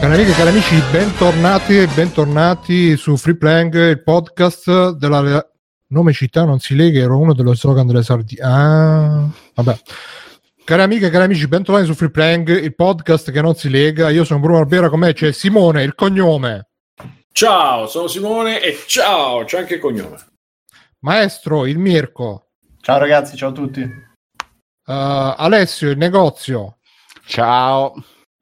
Cari amiche e cari amici, bentornati su Free Plank, il podcast della nome città non si lega, era uno dello slogan delle Sardine. Ah, vabbè. Cari amiche e cari amici, bentornati su Free Plank, il podcast che non si lega. Io sono Bruno Barbera, con me c'è Simone, il cognome. Ciao, sono Simone e ciao, c'è anche il cognome. Maestro, il Mirko. Ciao ragazzi, ciao a tutti. Alessio, il negozio. Ciao.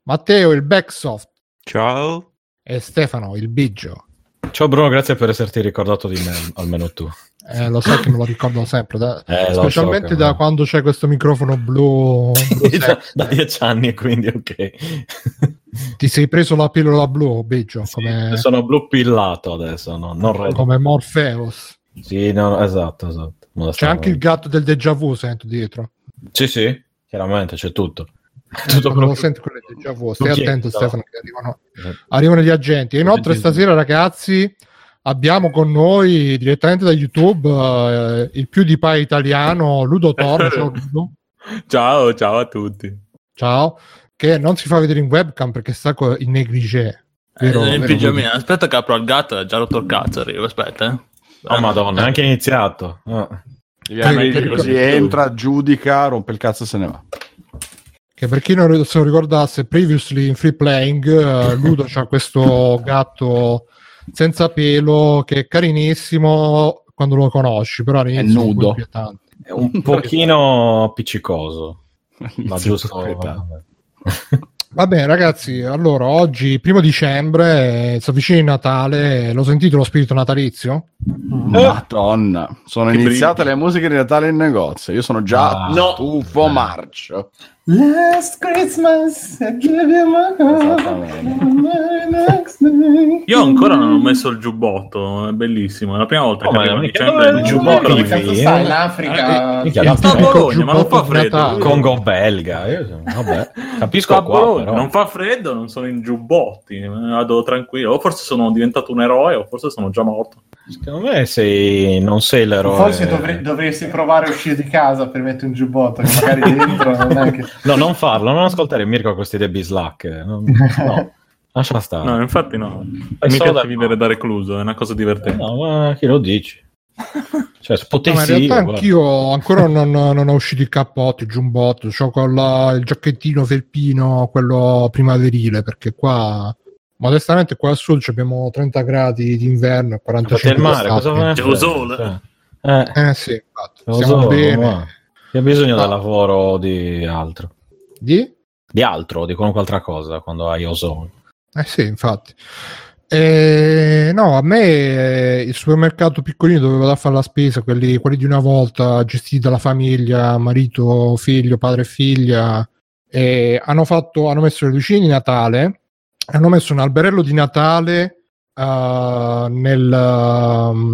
Matteo, il Backsoft. Ciao. E Stefano, il Biggio. Ciao Bruno, grazie per esserti ricordato di me, almeno tu. Lo so che me lo ricordo sempre, specialmente da quando c'è questo microfono blu. da 10 anni, quindi ok. Ti sei preso la pillola blu, Biggio? Sì, come... Sono blu pillato adesso, no? Non come Morpheus. Sì, no, esatto. C'è anche il gatto del déjà vu, sento dietro. Sì, chiaramente c'è tutto. Lo sento con il déjà vu, stai attento Stefano che arrivano gli agenti. E inoltre stasera ragazzi abbiamo con noi direttamente da YouTube il più di pai italiano Ludo Torre. Ciao Ludo. Ciao a tutti. Ciao, che non si fa vedere in webcam perché sta in negligé, in pigiamina. Aspetta che apro il gatto, già rotto il cazzo, arrivo, aspetta. Oh madonna, è anche iniziato. Così entra, giudica, rompe il cazzo e se ne va. Che per chi non se lo ricordasse, previously in Free Playing, Ludo c'ha questo gatto senza pelo che è carinissimo quando lo conosci, però all'inizio è nudo, è un pochino appiccicoso, ma giusto. Va bene ragazzi, allora oggi 1 dicembre, si avvicina il Natale, lo sentite lo spirito natalizio? Madonna, sono iniziate le musiche di Natale in negozio, io sono già stufo marcio. Last Christmas I give you my heart. Io ancora non ho messo il giubbotto, è bellissimo, è la prima volta che mi il giubbotto di sta in Africa, sta a Bologna, ma non fa freddo. Congo belga, vabbè, capisco a Bologna, però. Non fa freddo, non sono in giubbotti, vado tranquillo. O forse sono diventato un eroe, o forse sono già morto. Secondo me non sei l'eroe. Forse dovresti provare a uscire di casa per mettere un giubbotto, che magari dentro non è che... No, non farlo, non ascoltare Mirko queste idee bislacche. No, lascia stare. No, infatti no. Mi piace vivere da recluso, è una cosa divertente. No, ma chi lo dici? Cioè, se potessi, in realtà anch'io ancora non ho uscito i cappotti, il giubbotto, cioè con il giacchettino felpino, quello primaverile, perché qua... modestamente qua al sud abbiamo 30 gradi d'inverno e 45 gradi d'estate. C'è il sole. Sì, infatti. Stiamo bene. C'è bisogno del lavoro di altro. Di altro, di qualunque altra cosa quando hai ozone. Sì, infatti. No, a me il supermercato piccolino dove vado a fare la spesa, quelli di una volta gestiti dalla famiglia, marito, figlio, padre e figlia, hanno messo le lucine di Natale. Hanno messo un alberello di Natale nel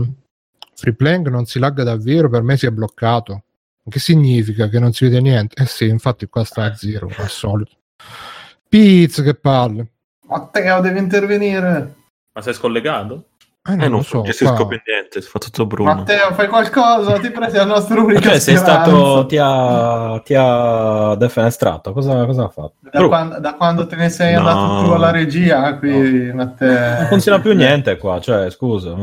Free Plank, non si lagga davvero, per me si è bloccato. Che significa? Che non si vede niente? Sì, infatti qua sta a zero, al solito. Pizza, che palle. Matteo deve intervenire. Ma sei scollegato? Non so, che si scopre niente, si fa tutto bruno. Matteo, fai qualcosa, ti prendi la nostra rubrica. Cioè, sei stato, ti ha defenestrato, cosa ha fatto? Da quando te ne sei andato tu alla regia, qui Matteo. Non funziona più niente qua, cioè, scusa.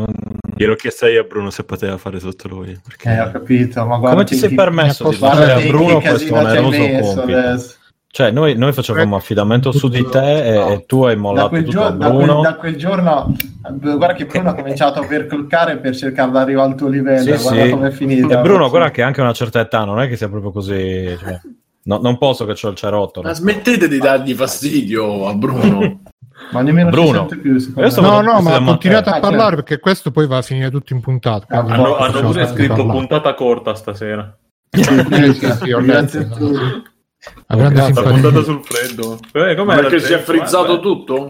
Glielo chiesto io a Bruno se poteva fare sotto lui. Perché... ho capito, ma guarda. Come ti sei permesso di fare a Bruno questo oneroso compito? Adesso. Cioè, noi facevamo affidamento su di te e tu hai mollato tutto a Bruno. Da quel giorno, guarda che Bruno ha cominciato a percolcare per cercare di arrivare al tuo livello. Sì, guarda com'è finita. E Bruno, guarda che anche una certa età, non è che sia proprio così... Cioè, no, non posso che c'ho il cerotto. Ma smettete di dargli fastidio a Bruno. Ma nemmeno Bruno. Più, no, ma continuate a parlare perché questo poi va a finire tutto in puntata. Hanno pure scritto puntata corta stasera. Sì, grazie a tutti. Sta puntata sul freddo perché si è frizzato tutto?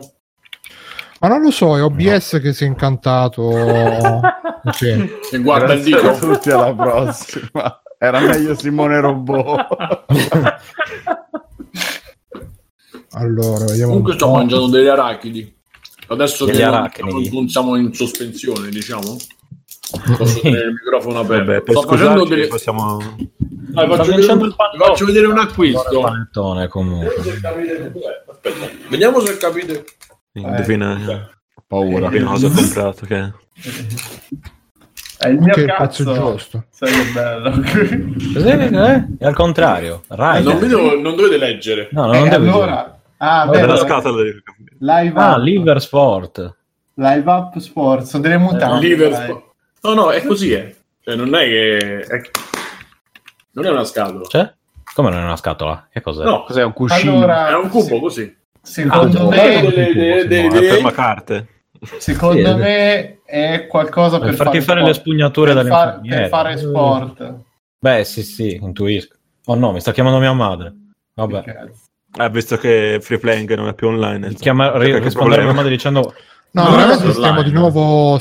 Ma non lo so, è OBS che si è incantato. Okay. E guarda il dito. Tutti alla prossima. Era meglio Simone Robot. Allora vediamo. Comunque sto mangiando degli arachidi. Adesso che non siamo in sospensione, diciamo. Posso tenere il microfono aperto? Vabbè, per scusarci, delle... possiamo... Dai, faccio vedere un acquisto. Panettone, comunque. Vediamo se capite Indovina. Paura. Cosa ho comprato, che... È il mio cazzo giusto. Sarebbe bello. È al contrario. Non dovete leggere. No, non devo leggere. Ah, beh, della scatola di... Live Up. Ah, Liver Sport. Live Up Sport, sono delle mutande. No, no, è così, eh. Cioè, non è che... Non è una scatola. Cioè? Come non è una scatola? Che cos'è? No, cos'è? Un cuscino? Allora, è un cubo, così. Secondo me... Secondo me è qualcosa per farti fare le spugnature dalle infermiere. Per fare sport. Beh, sì, intuisco. Oh no, mi sta chiamando mia madre. Vabbè. Visto che Free Playing non è più online, rispondere a mia madre dicendo no, ragazzi, stiamo di nuovo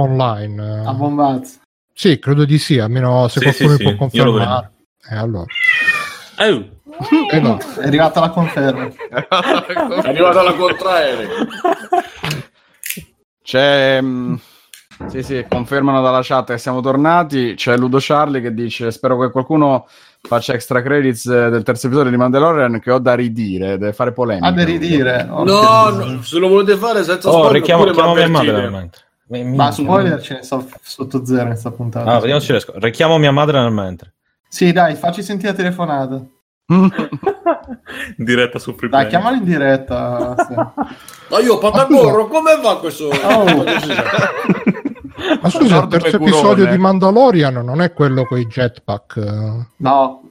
online a bombazzo. Sì, credo di sì, almeno se qualcuno mi può confermare. Allora no. È arrivata la conferma. È arrivata la contraere. C'è sì, confermano dalla chat che siamo tornati. C'è Ludo Charlie che dice: spero che qualcuno faccia extra credits del terzo episodio di Mandalorian, che ho da ridire, deve fare polemica. Ah, da ridire? No, se lo volete fare senza spoiler, richiamo mia madre. Ma spoiler ce ne so sotto zero in questa puntata. Ah, vediamo se riesco. Richiamo mia madre nel mentre. Sì, dai, facci sentire la telefonata. In diretta su Free Play. Dai, chiamalo in diretta. Sì. Ma io, Patagorro, come va questo? Ma scusa, il terzo episodio di Mandalorian non è quello con i jetpack? No,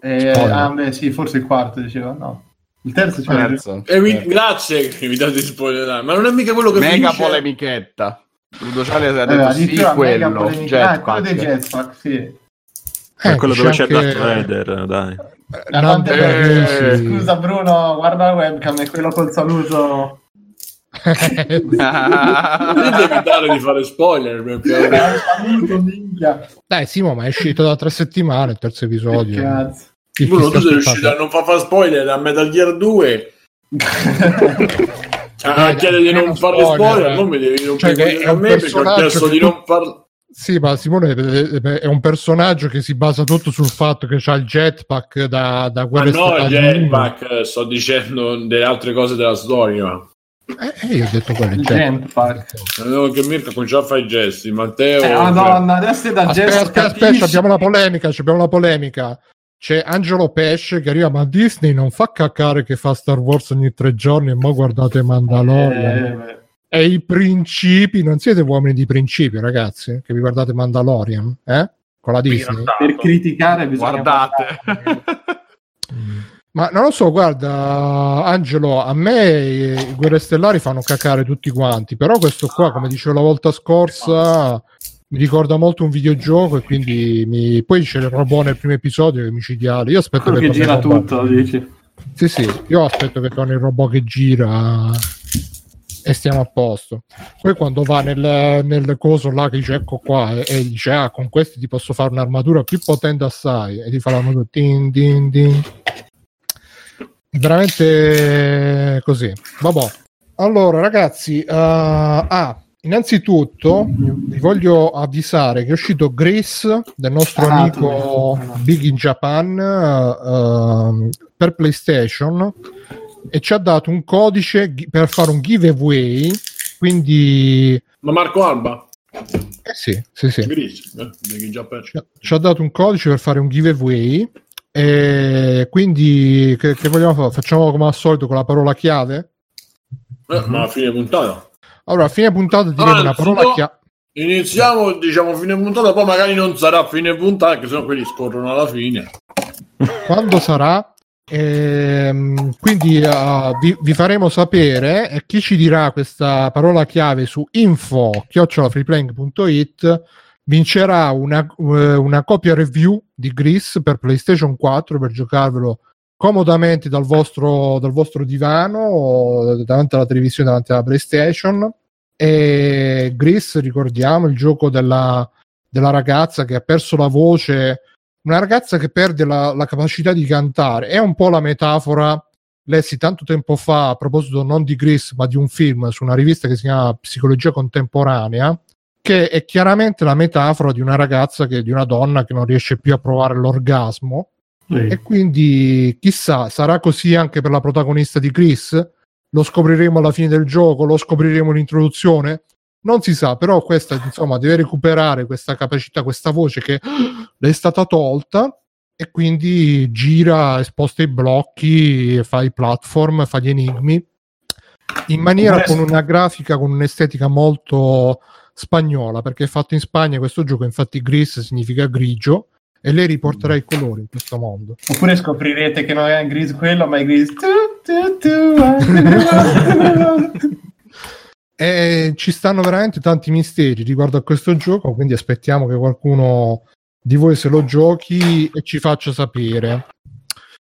sì, forse il quarto diceva, no. Il terzo c'era. Grazie che mi date spoiler, ma non è mica quello che mega finisce. Polemichetta. Ludo Ciali ha detto sì, quello jetpack. Quello dei jetpack, sì. È quello dove c'è Darth Vader, dai. Scusa Bruno, guarda la webcam, è quello col saluto. Devi evitare di fare spoiler dai Simo, ma è uscito da 3 settimane il terzo episodio. Bruno, tu sei riuscito a non far spoiler a Metal Gear 2. A chiedere di non fare spoiler non mi devi dire a me perché ho chiesto di non farlo. Sì, ma Simone è un personaggio che si basa tutto sul fatto che c'ha il jetpack da guerra. Ma no, il jetpack, sto dicendo delle altre cose della storia. Io ho detto quello, il jetpack. No, che Mirka cominciò a fare i gesti, Matteo. Madonna, adesso è da gesti. Aspetta, abbiamo la polemica. C'è Angelo Pesce che arriva, ma Disney non fa caccare che fa Star Wars ogni 3 giorni e mo guardate Mandalorian. E i principi, non siete uomini di principio, ragazzi, che vi guardate Mandalorian, con la Disney. Per criticare bisogna guardate. Ma non lo so, guarda Angelo, a me i Guerre Stellari fanno cacare tutti quanti, però questo qua, come dicevo la volta scorsa, mi ricorda molto un videogioco e quindi poi c'è il robot nel primo episodio che è micidiale. Io aspetto quello che gira tutto, dici? Sì, io aspetto che torni il robot che gira e stiamo a posto. Poi quando va nel coso là che dice ecco qua e dice con questi ti posso fare un'armatura più potente assai e ti fa l'armatura din din din, veramente così. Vabbè, allora ragazzi, innanzitutto vi voglio avvisare che è uscito Gris del nostro amico Big in Japan per PlayStation e ci ha dato un codice per fare un giveaway, quindi... Ma Marco Alba? Sì. Gris, ci ha dato un codice per fare un giveaway e quindi che vogliamo fare? Facciamo come al solito con la parola chiave? Ma a fine puntata. Allora, a fine puntata diremo una parola chiave. Iniziamo, diciamo, fine puntata, poi magari non sarà fine puntata, perché sennò quelli scorrono alla fine. Quando sarà? Quindi vi faremo sapere chi ci dirà questa parola chiave su info@freeplaying.it vincerà una copia review di Gris per PlayStation 4 per giocarvelo comodamente dal vostro divano o davanti alla televisione, davanti alla PlayStation. E Gris, ricordiamo, il gioco della ragazza che ha perso la voce. Una ragazza che perde la capacità di cantare è un po' la metafora. Lessi tanto tempo fa, a proposito non di Gris, ma di un film su una rivista che si chiama Psicologia Contemporanea, che è chiaramente la metafora di una ragazza, di una donna che non riesce più a provare l'orgasmo. E quindi chissà, sarà così anche per la protagonista di Gris? lo scopriremo alla fine del gioco, lo scopriremo l'introduzione, non si sa, però questa insomma deve recuperare questa capacità, questa voce che le è stata tolta, e quindi gira, sposta i blocchi, fa i platform, fa gli enigmi in maniera, con una grafica, con un'estetica molto spagnola, perché è fatto in Spagna questo gioco, infatti Gris significa grigio, e lei riporterà i colori in questo mondo. Oppure scoprirete che non è Gris quello, ma è Gris. E ci stanno veramente tanti misteri riguardo a questo gioco, quindi aspettiamo che qualcuno di voi se lo giochi e ci faccia sapere.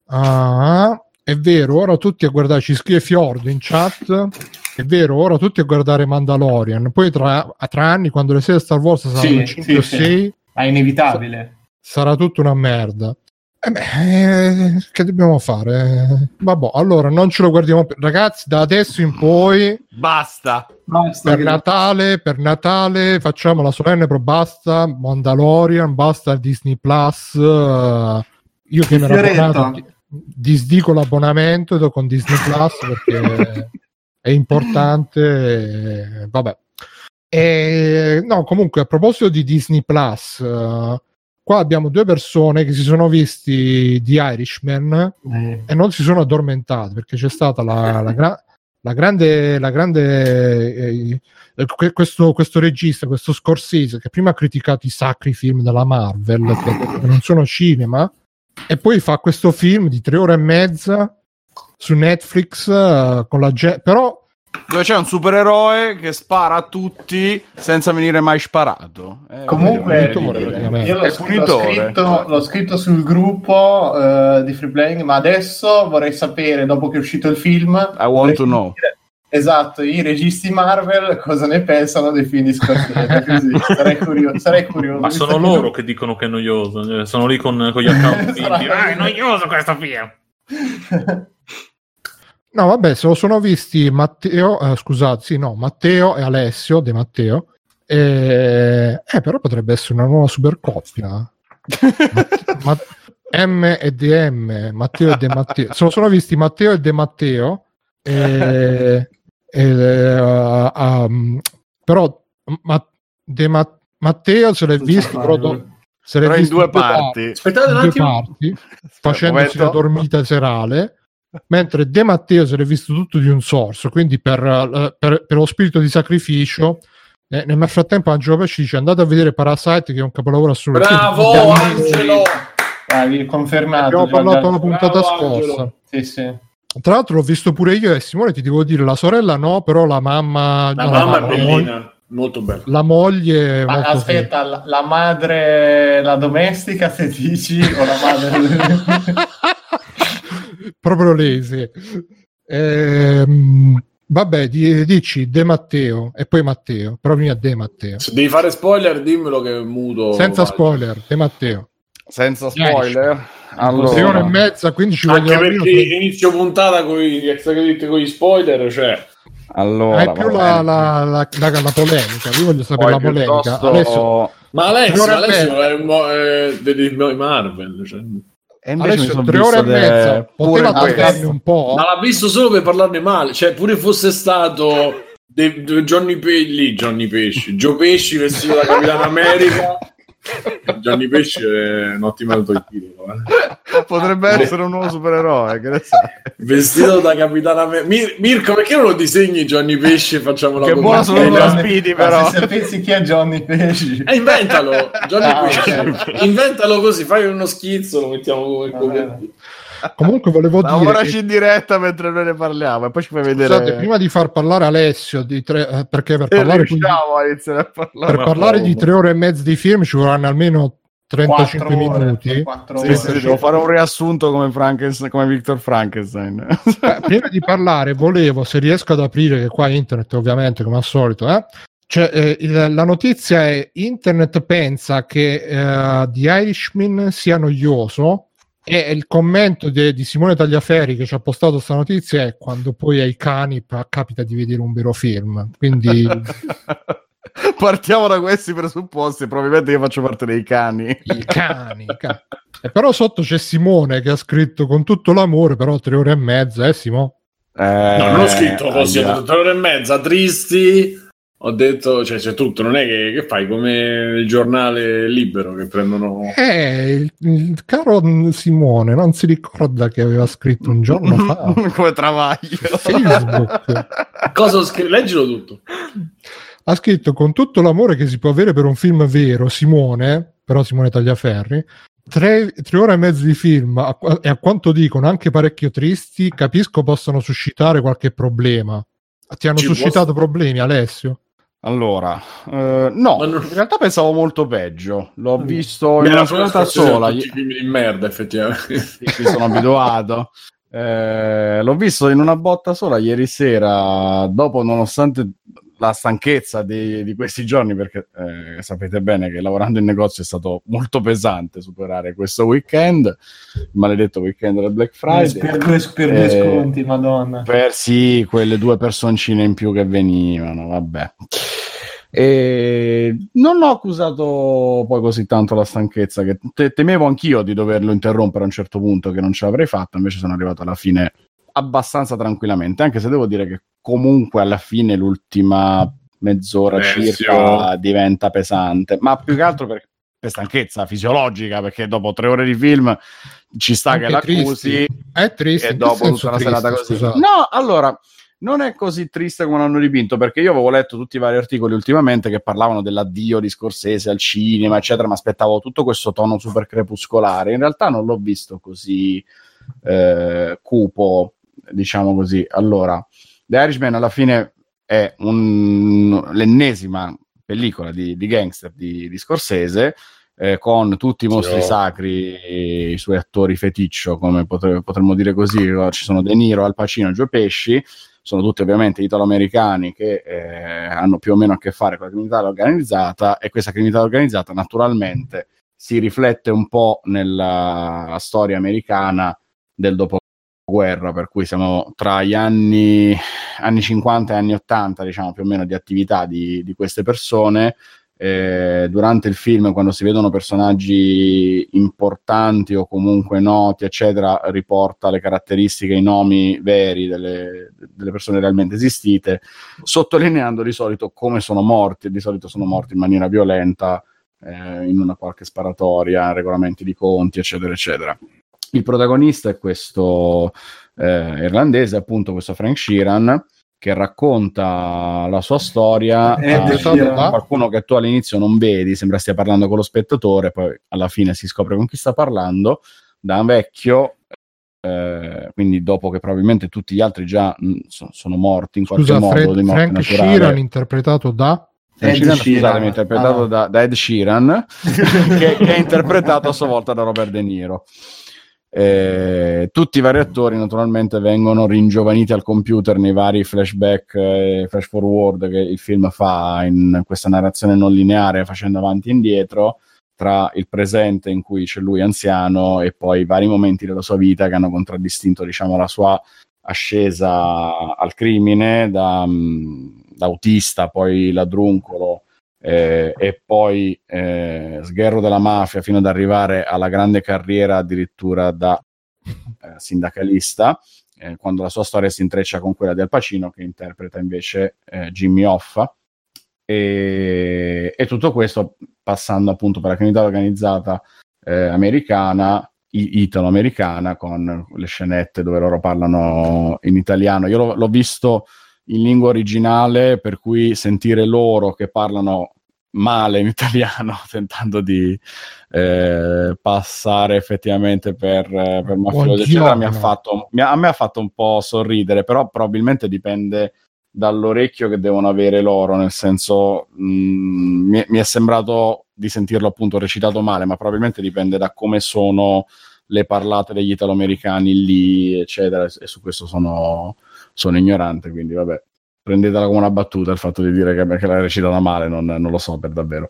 Ah, è vero, ora tutti a guardare, ci scrive Fiordo in chat, è vero, ora tutti a guardare Mandalorian, poi tra anni, quando le serie Star Wars saranno 5 o 6, è inevitabile, sarà tutta una merda. Che dobbiamo fare? Vabbè, allora non ce lo guardiamo più. Ragazzi, da adesso in poi basta per Natale facciamo la solenne, però basta Mandalorian, basta Disney+. Io che mi ero abbonato, disdico l'abbonamento con Disney+, perché è importante, vabbè. E, no, comunque, a proposito di Disney+, qua abbiamo due persone che si sono visti The Irishman e non si sono addormentate, perché c'è stata la grande questo regista, questo Scorsese, che prima ha criticato i sacri film della Marvel che non sono cinema, e poi fa questo film di 3 ore e mezza su Netflix con la gente, però dove c'è un supereroe che spara a tutti senza venire mai sparato. Comunque l'ho scritto sul gruppo di Free Playing, ma adesso vorrei sapere, dopo che è uscito il film, I want to know, esatto, i registi Marvel cosa ne pensano dei film di Scorsese. sarei curioso. Ma sono loro che dicono che è noioso, sono lì con gli account è noioso questo film. No, vabbè, se lo sono visti Matteo e Alessio De Matteo. Però potrebbe essere una nuova super coppia. M e DM, Matteo e De Matteo. Se lo sono visti Matteo e De Matteo. Però Matteo se l'è visto però in due parti. Aspettate un attimo, facendosi la dormita serale. Mentre De Matteo se l'è visto tutto di un sorso, quindi per lo spirito di sacrificio. Nel frattempo Angelo Pesci dice: andate a vedere Parasite, che è un capolavoro assoluto. Bravo Angelo! Dai, confermato. Abbiamo parlato la puntata scorsa. Sì. Tra l'altro l'ho visto pure io, e Simone, ti devo dire, la sorella no, però la mamma è bellina. Molto bello. La moglie. Aspetta, la madre, la domestica, se dici, o la madre. Proprio lese. Vabbè, dici De Matteo e poi Matteo, proprio De Matteo. Se devi fare spoiler, dimmelo che è muto. Senza spoiler, De Matteo. Senza spoiler. Allora, 3 ore e mezza, quindi ci voglio anche perché inizio puntata con gli spoiler, cioè. Allora, è più la polemica, io voglio sapere la polemica. Adesso... Ma Alessio dei Marvel, cioè. E invece sono 3 ore e mezza poteva toccarmi un po', ma l'ha visto solo per parlarne male, cioè pure fosse stato Joe Pesci vestito da Capitano America. Johnny Pesci è un ottimo autoritiro, potrebbe essere un nuovo supereroe, grazie. Vestito da Capitano America. Mirko, perché non lo disegni Johnny Pesci e facciamo la buona solo Speedy, però se pensi chi è Johnny Pesci, inventalo Johnny Pesci. Okay. Inventalo così, fai uno schizzo, lo mettiamo come. Comunque volevo dire ora in diretta mentre noi ne parliamo, e poi ci fai vedere. Scusate, prima di far parlare Alessio di tre, perché per parlare, di 3 ore e mezza di film ci vorranno almeno 35 minuti. Devo fare un riassunto come Victor Frankenstein. Prima di parlare volevo, se riesco ad aprire, che qua internet ovviamente come al solito, la notizia è: internet pensa che The Irishman sia noioso. E il commento di Simone Tagliaferri, che ci ha postato questa notizia, è: quando poi ai cani capita di vedere un vero film. Quindi partiamo da questi presupposti, probabilmente io faccio parte dei cani. I cani. E però sotto c'è Simone che ha scritto: con tutto l'amore, però 3 ore e mezza, Simo? No, non ho scritto così, ho detto 3 ore e mezza, tristi, ho detto, cioè c'è tutto, non è che fai come il giornale libero che prendono... il caro Simone non si ricorda che aveva scritto un giorno fa. Come travaglio. Facebook. Cosa ho scritto? Leggilo tutto. Ha scritto: con tutto l'amore che si può avere per un film vero, Simone, però Simone Tagliaferri, 3 ore e mezzo di film, e a quanto dicono anche parecchio tristi, capisco possano suscitare qualche problema. Ti hanno suscitato problemi, Alessio? Allora, no, in realtà pensavo molto peggio. L'ho visto in una serata sola. In merda, effettivamente. Ci sono abituato. L'ho visto in una botta sola ieri sera, dopo, nonostante la stanchezza di questi giorni, perché sapete bene che lavorando in negozio è stato molto pesante superare questo weekend, il maledetto weekend del Black Friday, per gli sconti, madonna, per sì, quelle 2 personcine in più che venivano, vabbè. E non ho accusato poi così tanto la stanchezza, che temevo anch'io di doverlo interrompere a un certo punto, che non ce l'avrei fatto, invece sono arrivato alla fine abbastanza tranquillamente, anche se devo dire che comunque alla fine l'ultima mezz'ora circa diventa pesante, ma più che altro per stanchezza fisiologica, perché dopo 3 ore di film ci sta anche che l'accusi, è triste, e dopo tutta una serata così. Scusate. No, allora, non è così triste come l'hanno dipinto, perché io avevo letto tutti i vari articoli ultimamente che parlavano dell'addio di Scorsese al cinema, eccetera, ma aspettavo tutto questo tono super crepuscolare. In realtà non l'ho visto così cupo, diciamo così. Allora, The Irishman alla fine è l'ennesima pellicola di gangster di Scorsese, con tutti i mostri sacri, i suoi attori feticcio, come potremmo dire così. Ci sono De Niro, Al Pacino, Joe Pesci, sono tutti ovviamente italo-americani che hanno più o meno a che fare con la criminalità organizzata, e questa criminalità organizzata naturalmente si riflette un po' nella storia americana del dopo guerra, per cui siamo tra gli anni 50 e anni 80, diciamo, più o meno, di attività di queste persone. Durante il film, quando si vedono personaggi importanti o comunque noti, eccetera, riporta le caratteristiche, i nomi veri delle persone realmente esistite, sottolineando di solito come sono morti. Di solito sono morti in maniera violenta, in una qualche sparatoria, regolamenti di conti, eccetera, eccetera. Il protagonista è questo irlandese, appunto, questo Frank Sheeran, che racconta la sua storia a qualcuno che tu all'inizio non vedi, sembra stia parlando con lo spettatore, poi alla fine si scopre con chi sta parlando, da un vecchio, quindi dopo che probabilmente tutti gli altri già sono morti in qualche modo. Frank Sheeran interpretato da? Ed Sheeran, che è interpretato a sua volta da Robert De Niro. Tutti i vari attori naturalmente vengono ringiovaniti al computer nei vari flashback, flash forward che il film fa in questa narrazione non lineare, facendo avanti e indietro tra il presente, in cui c'è lui anziano, e poi i vari momenti della sua vita che hanno contraddistinto, diciamo, la sua ascesa al crimine da autista, poi ladruncolo, e poi sgherro della mafia, fino ad arrivare alla grande carriera addirittura da sindacalista, quando la sua storia si intreccia con quella di Al Pacino, che interpreta invece Jimmy Hoffa, e tutto questo passando appunto per la criminalità organizzata americana, italo-americana, con le scenette dove loro parlano in italiano. Io l'ho visto in lingua originale, per cui sentire loro che parlano male in italiano, tentando di passare effettivamente per mafiosi, eccetera, a me ha fatto un po' sorridere, però probabilmente dipende dall'orecchio che devono avere loro, nel senso mi è sembrato di sentirlo appunto recitato male, ma probabilmente dipende da come sono le parlate degli italoamericani lì, eccetera, e su questo sono ignorante, quindi vabbè, prendetela come una battuta il fatto di dire che l'ha recitata male, non lo so per davvero.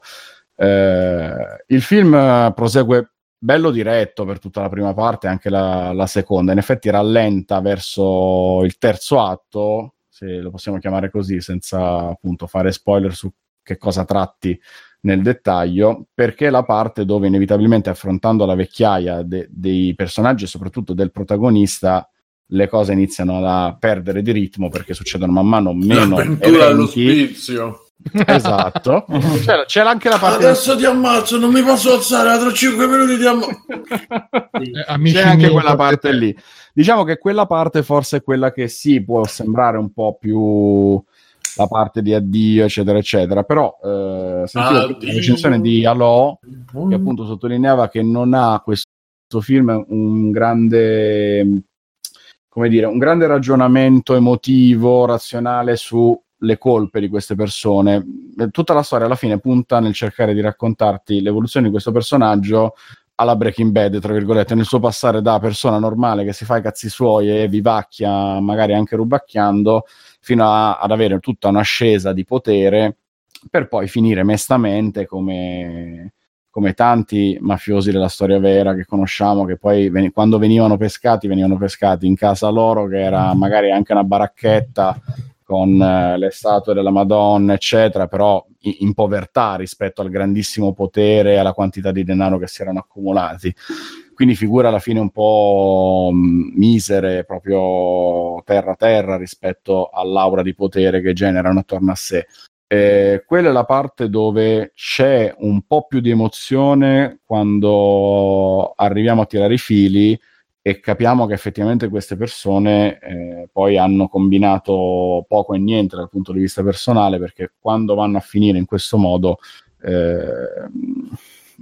Il film prosegue bello diretto per tutta la prima parte, anche la seconda, in effetti rallenta verso il terzo atto, se lo possiamo chiamare così, senza appunto fare spoiler su che cosa tratti nel dettaglio, perché la parte dove inevitabilmente, affrontando la vecchiaia dei personaggi e soprattutto del protagonista, le cose iniziano a perdere di ritmo perché succedono man mano meno eventi. All'ospizio. Esatto. C'era anche la parte adesso ti ammazzo, non mi posso alzare, tra 5 minuti ti ammazzo. C'è anche quella parte lì. Diciamo che quella parte forse è quella che sì, può sembrare un po' più la parte di addio, eccetera, eccetera. Però sentivo la recensione di Alò, che appunto sottolineava che non ha questo film un grande, come dire, un grande ragionamento emotivo, razionale su le colpe di queste persone. Tutta la storia alla fine punta nel cercare di raccontarti l'evoluzione di questo personaggio alla Breaking Bad, tra virgolette, nel suo passare da persona normale che si fa i cazzi suoi e vivacchia, magari anche rubacchiando, fino ad avere tutta un'ascesa di potere per poi finire mestamente come tanti mafiosi della storia vera che conosciamo, che poi quando venivano pescati in casa loro, che era magari anche una baracchetta con le statue della Madonna, eccetera, però in povertà rispetto al grandissimo potere e alla quantità di denaro che si erano accumulati. Quindi figure alla fine un po' misere, proprio terra rispetto all'aura di potere che generano attorno a sé. Quella è la parte dove c'è un po' più di emozione quando arriviamo a tirare i fili e capiamo che effettivamente queste persone poi hanno combinato poco e niente dal punto di vista personale, perché quando vanno a finire in questo modo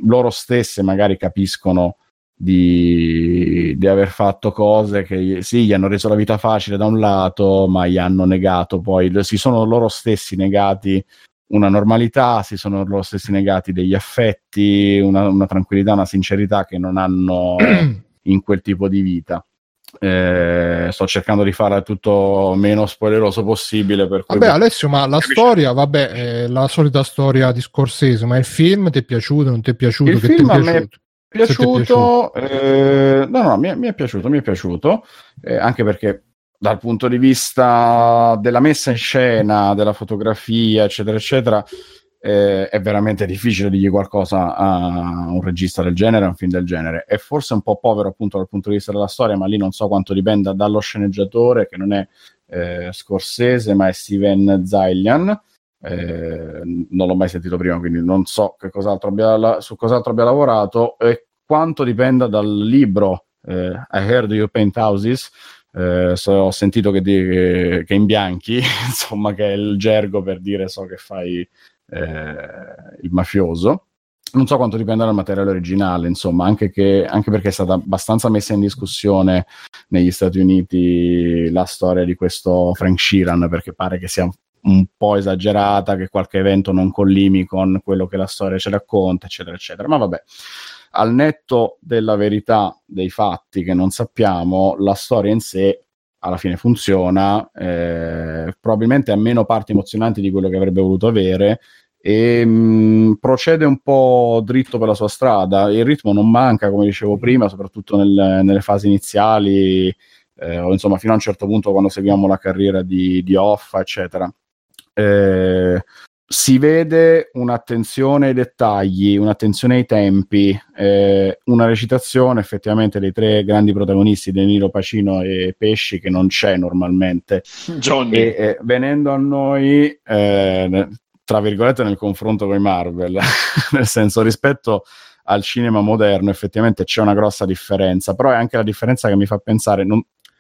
loro stesse magari capiscono di aver fatto cose che sì, gli hanno reso la vita facile da un lato, ma gli hanno negato poi, si sono loro stessi negati una normalità, si sono loro stessi negati degli affetti, una tranquillità, una sincerità che non hanno in quel tipo di vita. Sto cercando di fare tutto meno spoileroso possibile, per cui Alessio, ma la storia, la solita storia di Scorsese, ma il film ti è piaciuto, non ti è piaciuto? Il film a me è piaciuto, mi è piaciuto anche perché dal punto di vista della messa in scena, della fotografia, eccetera eccetera, è veramente difficile dirgli qualcosa a un regista del genere, a un film del genere. È forse un po' povero appunto dal punto di vista della storia, ma lì non so quanto dipenda dallo sceneggiatore, che non è Scorsese, ma è Steven Zaillian. Non l'ho mai sentito prima, quindi non so che cos'altro su cos'altro abbia lavorato, e quanto dipenda dal libro I Heard You Paint Houses. Ho sentito che imbianchi, insomma, che è il gergo per dire so che fai il mafioso. Non so quanto dipenda dal materiale originale, insomma, anche perché è stata abbastanza messa in discussione negli Stati Uniti la storia di questo Frank Sheeran, perché pare che sia un po' esagerata, che qualche evento non collimi con quello che la storia ci racconta, eccetera eccetera. Ma vabbè, al netto della verità dei fatti che non sappiamo, la storia in sé alla fine funziona, probabilmente ha meno parti emozionanti di quello che avrebbe voluto avere, e procede un po' dritto per la sua strada. Il ritmo non manca, come dicevo prima, soprattutto nelle fasi iniziali, o insomma fino a un certo punto, quando seguiamo la carriera di Hoffa, eccetera. Si vede un'attenzione ai dettagli, un'attenzione ai tempi, una recitazione effettivamente dei tre grandi protagonisti, De Niro, Pacino e Pesci, che non c'è normalmente. Johnny. E venendo a noi, tra virgolette, nel confronto con i Marvel, nel senso, rispetto al cinema moderno effettivamente c'è una grossa differenza, però è anche la differenza che mi fa pensare...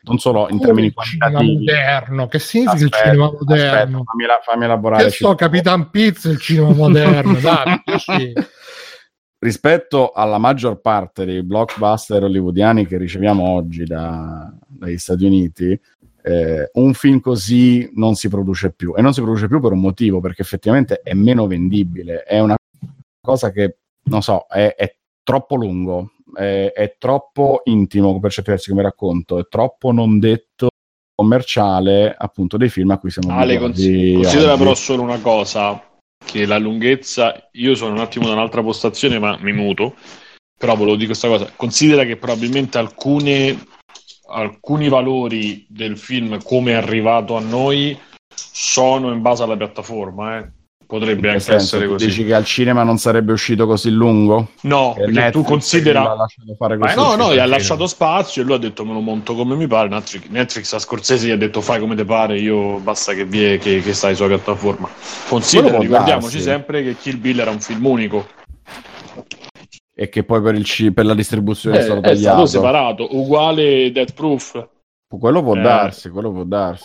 Non solo in termini quantitativi. Il cinema moderno, che significa il cinema moderno? Aspetta, fammi elaborare. Che so, Capitan Pizza, il cinema moderno. Dai, sì. Rispetto alla maggior parte dei blockbuster hollywoodiani che riceviamo oggi dagli Stati Uniti, un film così non si produce più. E non si produce più per un motivo, perché effettivamente è meno vendibile. È una cosa che, non so, è troppo lungo. È troppo intimo per certi versi come racconto, è troppo non detto, commerciale, appunto, dei film a cui siamo considera però solo una cosa, che la lunghezza, io sono un attimo da un'altra postazione, ma mi muto, però volevo dire questa cosa. Considera che probabilmente alcuni valori del film, come è arrivato a noi, sono in base alla piattaforma, Potrebbe anche essere così. Dici che al cinema non sarebbe uscito così lungo? No, perché Netflix tu considera fare così. Ma no, gli ha lasciato spazio e lui ha detto me lo monto come mi pare. Netflix a Scorsese gli ha detto fai come te pare, io basta che vie che stai sulla piattaforma. Considera, ricordiamoci sempre che Kill Bill era un film unico e che poi per la distribuzione è stato tagliato, è stato separato, uguale Death Proof. Quello può darsi.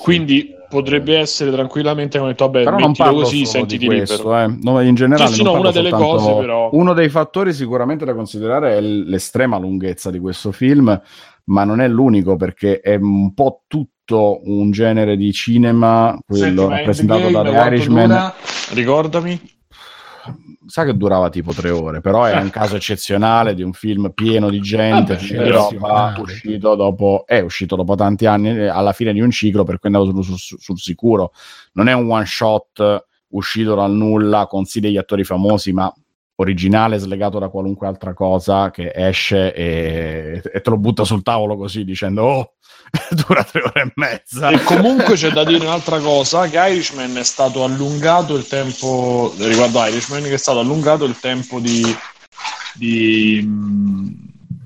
Quindi potrebbe essere tranquillamente come detto, vabbè, però non parlo così, sentiti questo, libero. No, in generale sì, non parlo una delle cose, però. Uno dei fattori sicuramente da considerare è l'estrema lunghezza di questo film, ma non è l'unico, perché è un po' tutto un genere di cinema, quello rappresentato da The Irishman. Ricordami. Sa che durava tipo 3 ore, però è un caso eccezionale di un film pieno di gente, è uscito dopo tanti anni, alla fine di un ciclo, per cui è andato sul sicuro. Non è un one shot uscito dal nulla con sì degli attori famosi, ma originale, slegato da qualunque altra cosa, che esce e te lo butta sul tavolo così dicendo oh, dura 3 ore e mezza. E comunque c'è da dire un'altra cosa, che Irishman è stato allungato il tempo, riguardo Irishman, che è stato allungato il tempo di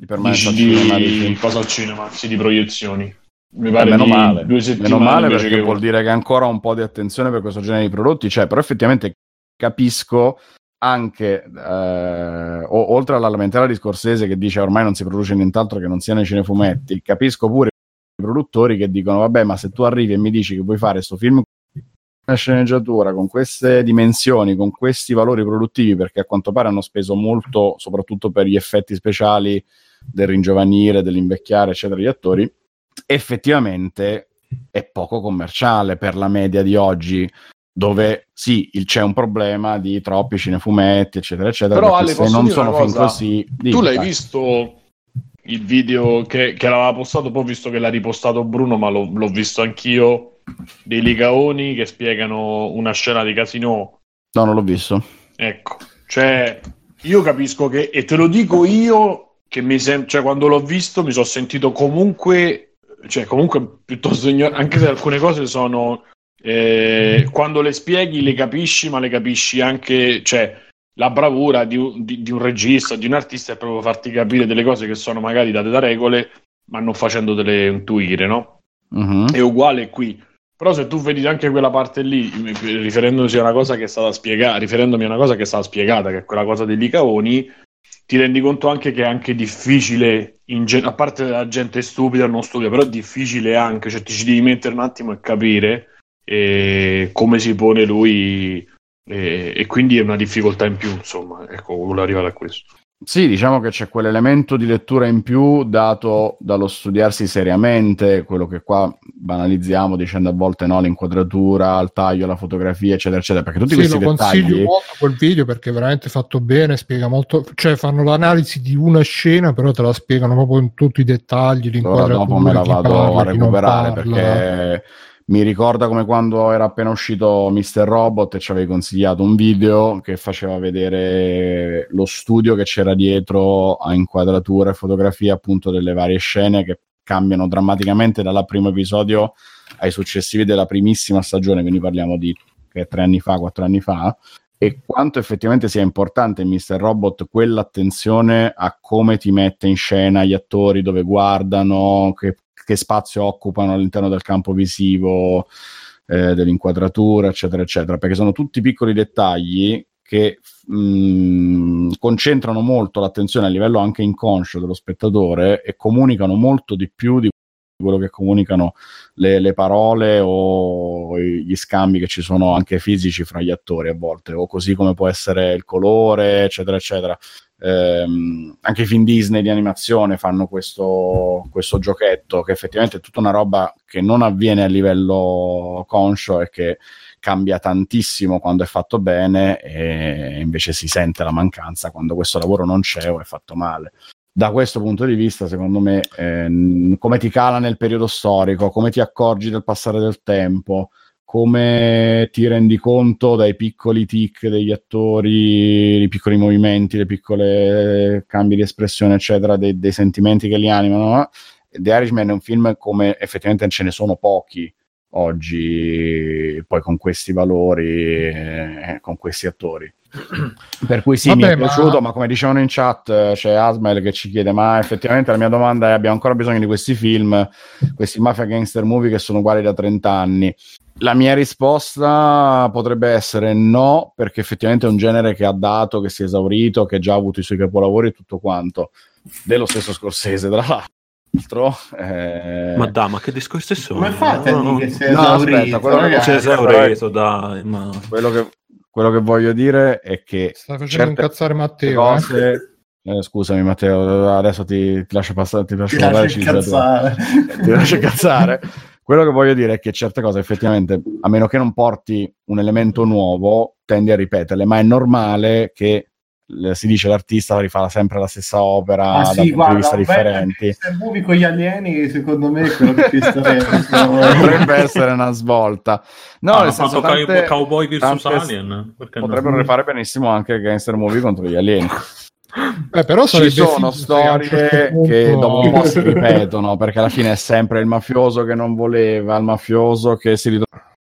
permanenza al cinema, sì, di proiezioni. Mi pare meno male. 2 settimane. Meno male, perché vuol dire che ancora un po' di attenzione per questo genere di prodotti c'è, però effettivamente capisco anche oltre alla lamentela di Scorsese che dice ormai non si produce nient'altro che non sia nei cinefumetti, capisco pure i produttori che dicono vabbè, ma se tu arrivi e mi dici che puoi fare sto film, una sceneggiatura con queste dimensioni, con questi valori produttivi, perché a quanto pare hanno speso molto soprattutto per gli effetti speciali del ringiovanire, dell'invecchiare eccetera gli attori, effettivamente è poco commerciale per la media di oggi, dove sì, c'è un problema di troppi cinefumetti eccetera eccetera, però Ale, se non sono film così. Tu l'hai visto il video che l'aveva postato, poi ho visto che l'ha ripostato Bruno, ma l'ho visto anch'io, dei Ligaoni che spiegano una scena di Casino? No, non l'ho visto. Ecco, cioè io capisco che, e te lo dico io che cioè quando l'ho visto mi sono sentito comunque piuttosto ignorante, anche se alcune cose sono quando le spieghi le capisci, ma le capisci anche, cioè la bravura di un regista, di un artista è proprio farti capire delle cose che sono magari date da regole, ma non facendotele intuire, no? Uh-huh. È uguale qui, però se tu vedi anche quella parte lì, riferendomi a una cosa che è stata spiegata, che è quella cosa dei Licaoni, ti rendi conto anche che è anche difficile, a parte la gente stupida non stupida, però è difficile anche, cioè ti ci devi mettere un attimo e capire e come si pone lui, e quindi è una difficoltà in più, insomma, ecco, volevo arrivare a questo. Sì, diciamo che c'è quell'elemento di lettura in più dato dallo studiarsi seriamente, quello che qua banalizziamo dicendo a volte no, l'inquadratura, il taglio, la fotografia eccetera eccetera, perché tutti questi dettagli. Consiglio molto quel video, perché veramente fatto bene, spiega molto, cioè fanno l'analisi di una scena però te la spiegano proprio in tutti i dettagli, l'inquadratura, allora dopo me la vado parla, a recuperare, perché mi ricorda come quando era appena uscito Mr. Robot e ci avevi consigliato un video che faceva vedere lo studio che c'era dietro a inquadratura e fotografia, appunto, delle varie scene che cambiano drammaticamente dal primo episodio ai successivi della primissima stagione, quindi parliamo di 4 anni fa, e quanto effettivamente sia importante in Mr. Robot quell'attenzione a come ti mette in scena gli attori, dove guardano, che spazio occupano all'interno del campo visivo, dell'inquadratura eccetera eccetera, perché sono tutti piccoli dettagli che concentrano molto l'attenzione a livello anche inconscio dello spettatore e comunicano molto di più di quello che comunicano le parole o gli scambi che ci sono anche fisici fra gli attori a volte, o così come può essere il colore eccetera eccetera. Anche i film Disney di animazione fanno questo giochetto, che effettivamente è tutta una roba che non avviene a livello conscio e che cambia tantissimo quando è fatto bene, e invece si sente la mancanza quando questo lavoro non c'è o è fatto male. Da questo punto di vista, secondo me, come ti cala nel periodo storico, come ti accorgi del passare del tempo, come ti rendi conto dai piccoli tic degli attori, i piccoli movimenti, le piccole cambi di espressione eccetera, dei sentimenti che li animano. The Irishman è un film come effettivamente ce ne sono pochi, oggi poi con questi valori, con questi attori. Per cui sì, vabbè, mi è piaciuto, ma come dicevano in chat, c'è Asmael che ci chiede, ma effettivamente la mia domanda è, abbiamo ancora bisogno di questi film, questi mafia gangster movie che sono uguali da 30 anni? La mia risposta potrebbe essere no, perché effettivamente è un genere che ha dato, che si è esaurito, che ha già avuto i suoi capolavori e tutto quanto, dello stesso Scorsese tra l'altro. Ma dai, ma che discorsi sono? Ma fate che si è esaurito, dai, ma quello che voglio dire è che sta facendo incazzare Matteo cose... scusami Matteo, adesso ti lascio passare, ti lascio incazzare. Quello che voglio dire è che certe cose effettivamente, a meno che non porti un elemento nuovo, tendi a ripeterle, ma è normale che si dice l'artista rifà sempre la stessa opera da punti di vista differenti. Se muovi con gli alieni, secondo me quello che ti potrebbe essere una svolta. No, nel senso, tante, Cowboy vs Alien potrebbero rifare benissimo anche gangster movie contro gli alieni. Però ci sono storie che dopo un po' si ripetono, perché alla fine è sempre il mafioso che non voleva, il mafioso che si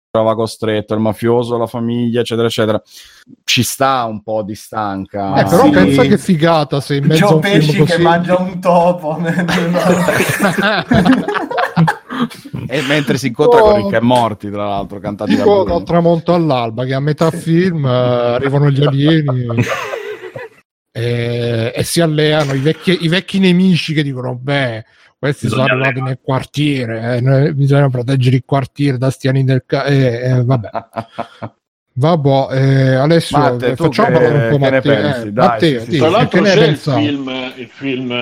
trova costretto, il mafioso, la famiglia, eccetera eccetera. Ci sta un po' di stanca, però sì. Pensa che figata se in mezzo Joe Pesci che mangia un topo e mentre si incontra con Ricca e Morti, tra l'altro, cantati dal tramonto all'alba, che a metà film arrivano gli alieni e si alleano i vecchi nemici che dicono, beh, questi sono arrivati nel quartiere, bisogna proteggere il quartiere da stiani del vabbè, Alessio, Matte, facciamo un po', Matteo, tra l'altro c'è il film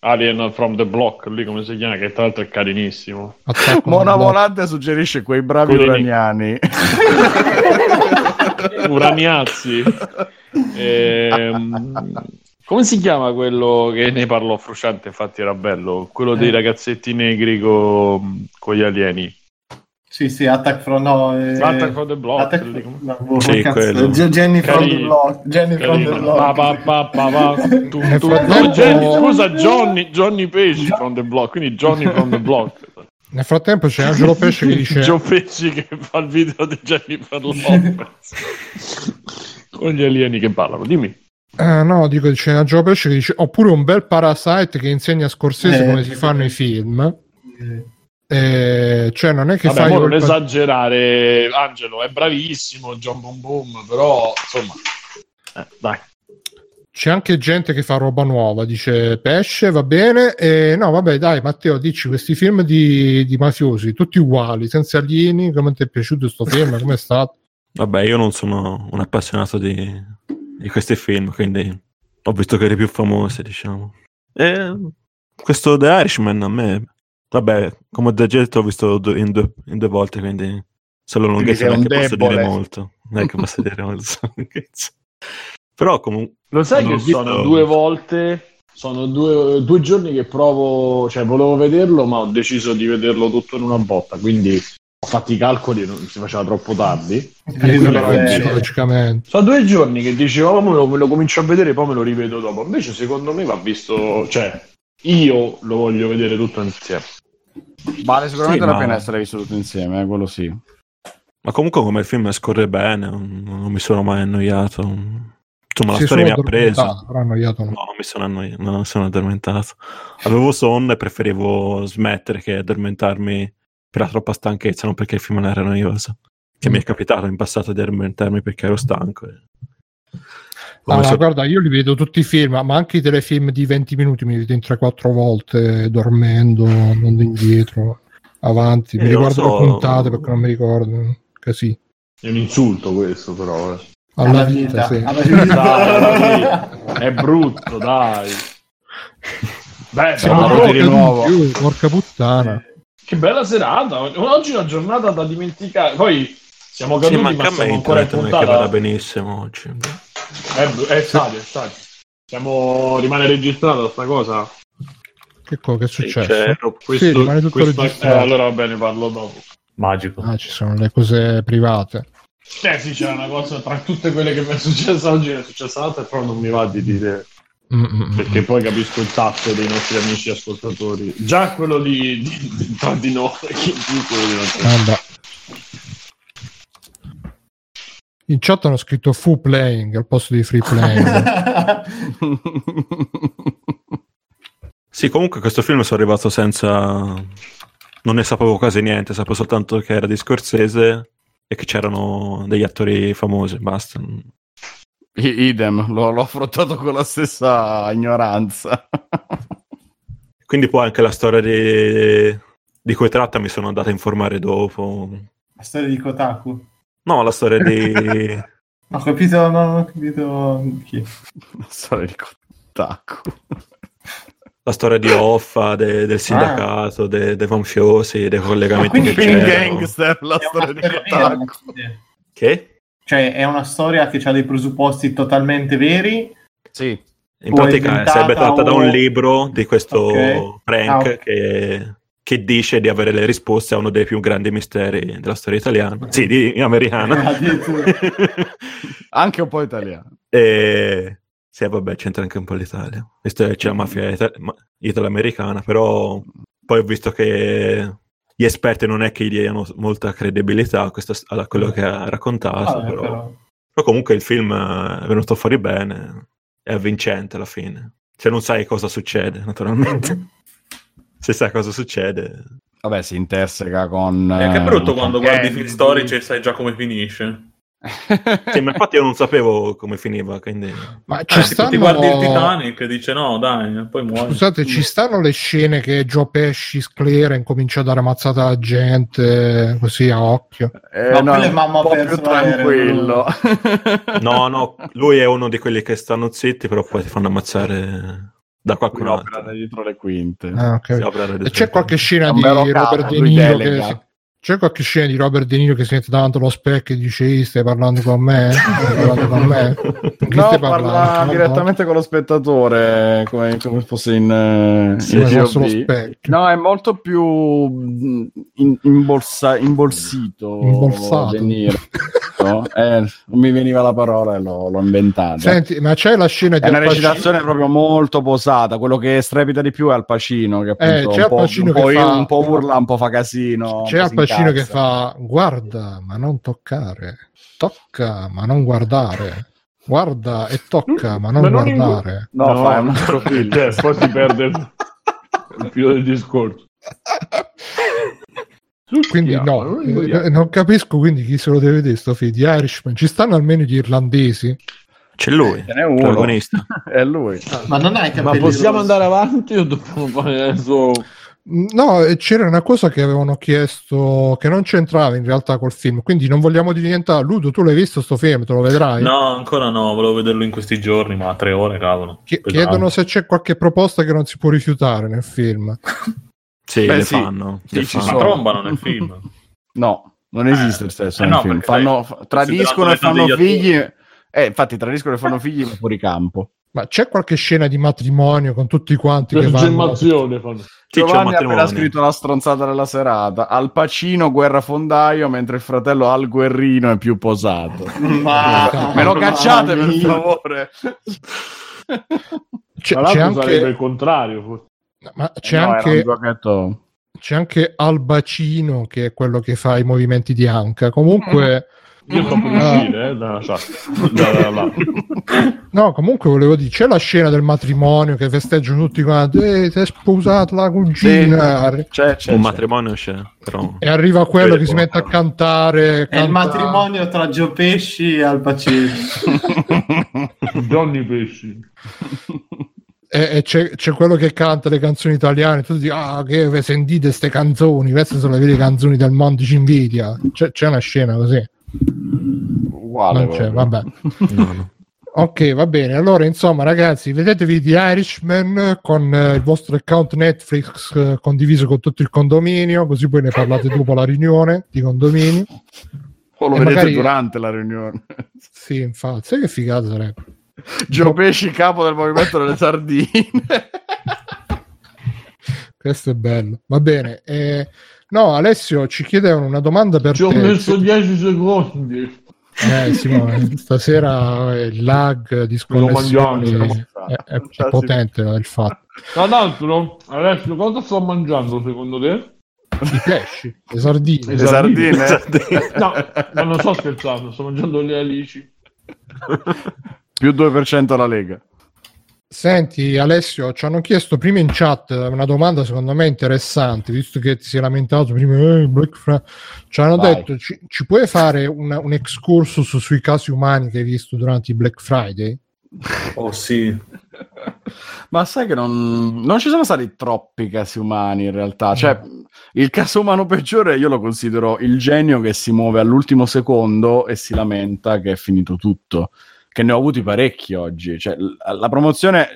Alien from the Block, lì come si chiama, che tra l'altro è carinissimo. Mona Volante suggerisce quei bravi uraniani uraniazzi. Come si chiama quello che ne parlò Frusciante? Infatti era bello, quello dei ragazzetti negri con gli alieni. Sì, Attack from the Block. Jenny from the Block. Jenny from the Block. Scusa, Johnny Pesci from the Block, quindi Johnny from the Block. Nel frattempo c'è Angelo Pesci che dice... Joe Pesci che fa il video di Jenny from the Block con gli alieni che parlano, dimmi. C'è Angelo Pesci che dice, oppure un bel Parasite che insegna a Scorsese come si fanno i film. Cioè non è che non esagerare, Angelo è bravissimo, John Boom Boom, però insomma, dai. C'è anche gente che fa roba nuova, dice Pesce, va bene. No, vabbè, dai, Matteo, dici questi film di mafiosi, tutti uguali, senza alieni, come ti è piaciuto sto film, come è stato? Vabbè, io non sono un appassionato di questi film, quindi ho visto che eri più famosi, diciamo. E questo The Irishman a me, vabbè, come ho già detto, ho visto in due volte, quindi solo lunghezza non è che posso dire molto. Però comunque lo sai che sono due volte, sono due giorni che provo, cioè volevo vederlo, ma ho deciso di vederlo tutto in una botta, quindi ho fatto i calcoli, non si faceva troppo tardi, sono 2 giorni che dicevo, me lo comincio a vedere, poi me lo rivedo dopo. Invece secondo me va visto, cioè io lo voglio vedere tutto insieme. Vale sicuramente la pena essere visto tutto insieme, quello sì. Ma comunque come il film scorre bene, non mi sono mai annoiato, insomma la storia mi ha preso, non mi sono addormentato, avevo sonno e preferivo smettere che addormentarmi per la troppa stanchezza, non perché il film non era noioso, che mi è capitato in passato di addormentarmi perché ero stanco. Guarda, io li vedo tutti i film, ma anche i telefilm di 20 minuti mi vedo in 3-4 volte, dormendo, andando indietro, avanti, mi riguardo le puntate perché non mi ricordo, così. È un insulto questo, però. Alla vita, sì. Alla vita. È brutto, dai. Beh, siamo di nuovo. Porca puttana. Che bella serata, oggi è una giornata da dimenticare. Poi siamo caduti, ma siamo ancora in puntata. Che vada benissimo oggi. È stadio. Rimane registrata sta cosa. Che è successo? Rimane tutto registrato. Allora va bene, parlo dopo. Magico. Ci sono le cose private. Sì, c'è una cosa tra tutte quelle che mi è successa oggi, è successa l'altra, però non mi va di dire Perché poi capisco il tatto dei nostri amici ascoltatori, già quello lì tra di noi, quello di nostri. In chat hanno scritto Free Playing al posto di Free Playing. Sì, comunque questo film sono arrivato senza, non ne sapevo quasi niente, sapevo soltanto che era di Scorsese e che c'erano degli attori famosi, basta. Idem, l'ho affrontato con la stessa ignoranza. Quindi poi anche la storia di cui tratta mi sono andato a informare dopo. La storia di Kotaku? No, la storia di... Ho capito chi? La storia di Kotaku. La storia di Hoffa, del sindacato, dei mafiosi, dei collegamenti che c'erano. Gangster, la storia di Kotaku. Che? Cioè, è una storia che ha dei presupposti totalmente veri? Sì. In pratica sarebbe tratta da un libro di questo Frank che dice di avere le risposte a uno dei più grandi misteri della storia italiana. Sì, americana. Anche un po' italiana. Sì, vabbè, c'entra anche un po' l'Italia. Visto che c'è la mafia italo-americana, però poi ho visto che... gli esperti non è che gli diano molta credibilità a quello che ha raccontato, però comunque il film è venuto fuori bene, è avvincente alla fine, se non sai cosa succede, naturalmente. Se sai cosa succede, vabbè, si interseca con è che brutto quando guardi film storici e sai già come finisce. Sì, ma infatti io non sapevo come finiva, quindi ma stanno... ti guardi il Titanic e dice no dai, poi muori. Scusate, ci stanno le scene che Joe Pesci sclera e incomincia a dare ammazzata alla gente così a occhio, no, è mamma un po' più tranquillo. No, lui è uno di quelli che stanno zitti però poi si fanno ammazzare da qualcun altro dietro le quinte. C'è qualche scena di Robert De Niro che... C'è qualche scena di Robert De Niro che si mette davanti allo specchio e dice stai parlando con me? No, parla direttamente con lo spettatore, come fosse in specchio. No, è molto più imbolsato. De Niro. Non mi veniva la parola e l'ho inventata. Senti, ma c'è la scena di Al Pacino? È una recitazione proprio molto posata. Quello che strepita di più è Al Pacino, che appunto un po' urla, un po' fa casino. C'è Al Pacino che fa guarda ma non toccare, tocca ma non guardare, guarda e tocca ma non guardare. No, fai un altro film. Poi si perde il filo del discorso. Quindi non capisco, quindi chi se lo deve vedere sto film di Irishman? Ci stanno almeno gli irlandesi? C'è lui, è un protagonista. È lui. Ma non hai capito. Ma possiamo andare avanti o dobbiamo fare adesso? No, c'era una cosa che avevano chiesto che non c'entrava in realtà col film, quindi non vogliamo diventare... Ludo, tu l'hai visto sto film? Te lo vedrai? No, ancora no, volevo vederlo in questi giorni, ma 3 ore, cavolo. Chiedono se c'è qualche proposta che non si può rifiutare nel film. Sì, beh, fanno. Sì, ci sono. Ma trombano nel film? No, non esiste il stesso nel film. Tradiscono e fanno figli... infatti tradiscono e fanno figli fuori campo. Ma c'è qualche scena di matrimonio con tutti quanti che vanno? Giovanni ha appena scritto una stronzata della serata. Al Pacino guerrafondaio, mentre il fratello Al Guerrino è più posato. Ma me lo cacciate per favore. C'è anche il contrario, forse. Ma c'è anche Al Bacino, che è quello che fa i movimenti di anca. Comunque io sto per uscire dalla chat. No, comunque volevo dire, c'è la scena del matrimonio che festeggiano tutti quanti, ti è sposato la cugina. Sì, c'è un matrimonio, c'è però. E arriva quello che si mette a cantare. È il matrimonio tra Joe Pesci e Al Pacino. Johnny Pesci. E c'è quello che canta le canzoni italiane, tu dici che sentite queste canzoni, queste sono le vere canzoni del mondo, ci invidia. C'è una scena così uguale, non c'è, vabbè. No. Ok, va bene, allora insomma ragazzi, vedetevi The Irishman con il vostro account Netflix condiviso con tutto il condominio, così poi ne parlate dopo la riunione di condominio o lo vedete magari... durante la riunione. Sì, infatti, sai che figata sarebbe Joe Pesci capo del movimento delle sardine. Questo è bello, va bene. No, Alessio, ci chiedevano una domanda per te. Ci ho messo 10 secondi. Simone, stasera il lag di scuola è potente il fatto. Tra l'altro, Alessio, cosa sto mangiando secondo te? I pesci, le sardine. Le sardine. No, ma non sto scherzando, sto mangiando le alici. Più 2% alla Lega. Senti Alessio, ci hanno chiesto prima in chat una domanda secondo me interessante, visto che ti sei lamentato prima, ci hanno detto ci puoi fare un excursus sui casi umani che hai visto durante i Black Friday? Oh sì. Ma sai che non ci sono stati troppi casi umani in realtà, cioè il caso umano peggiore io lo considero il genio che si muove all'ultimo secondo e si lamenta che è finito tutto, che ne ho avuti parecchi oggi, cioè la promozione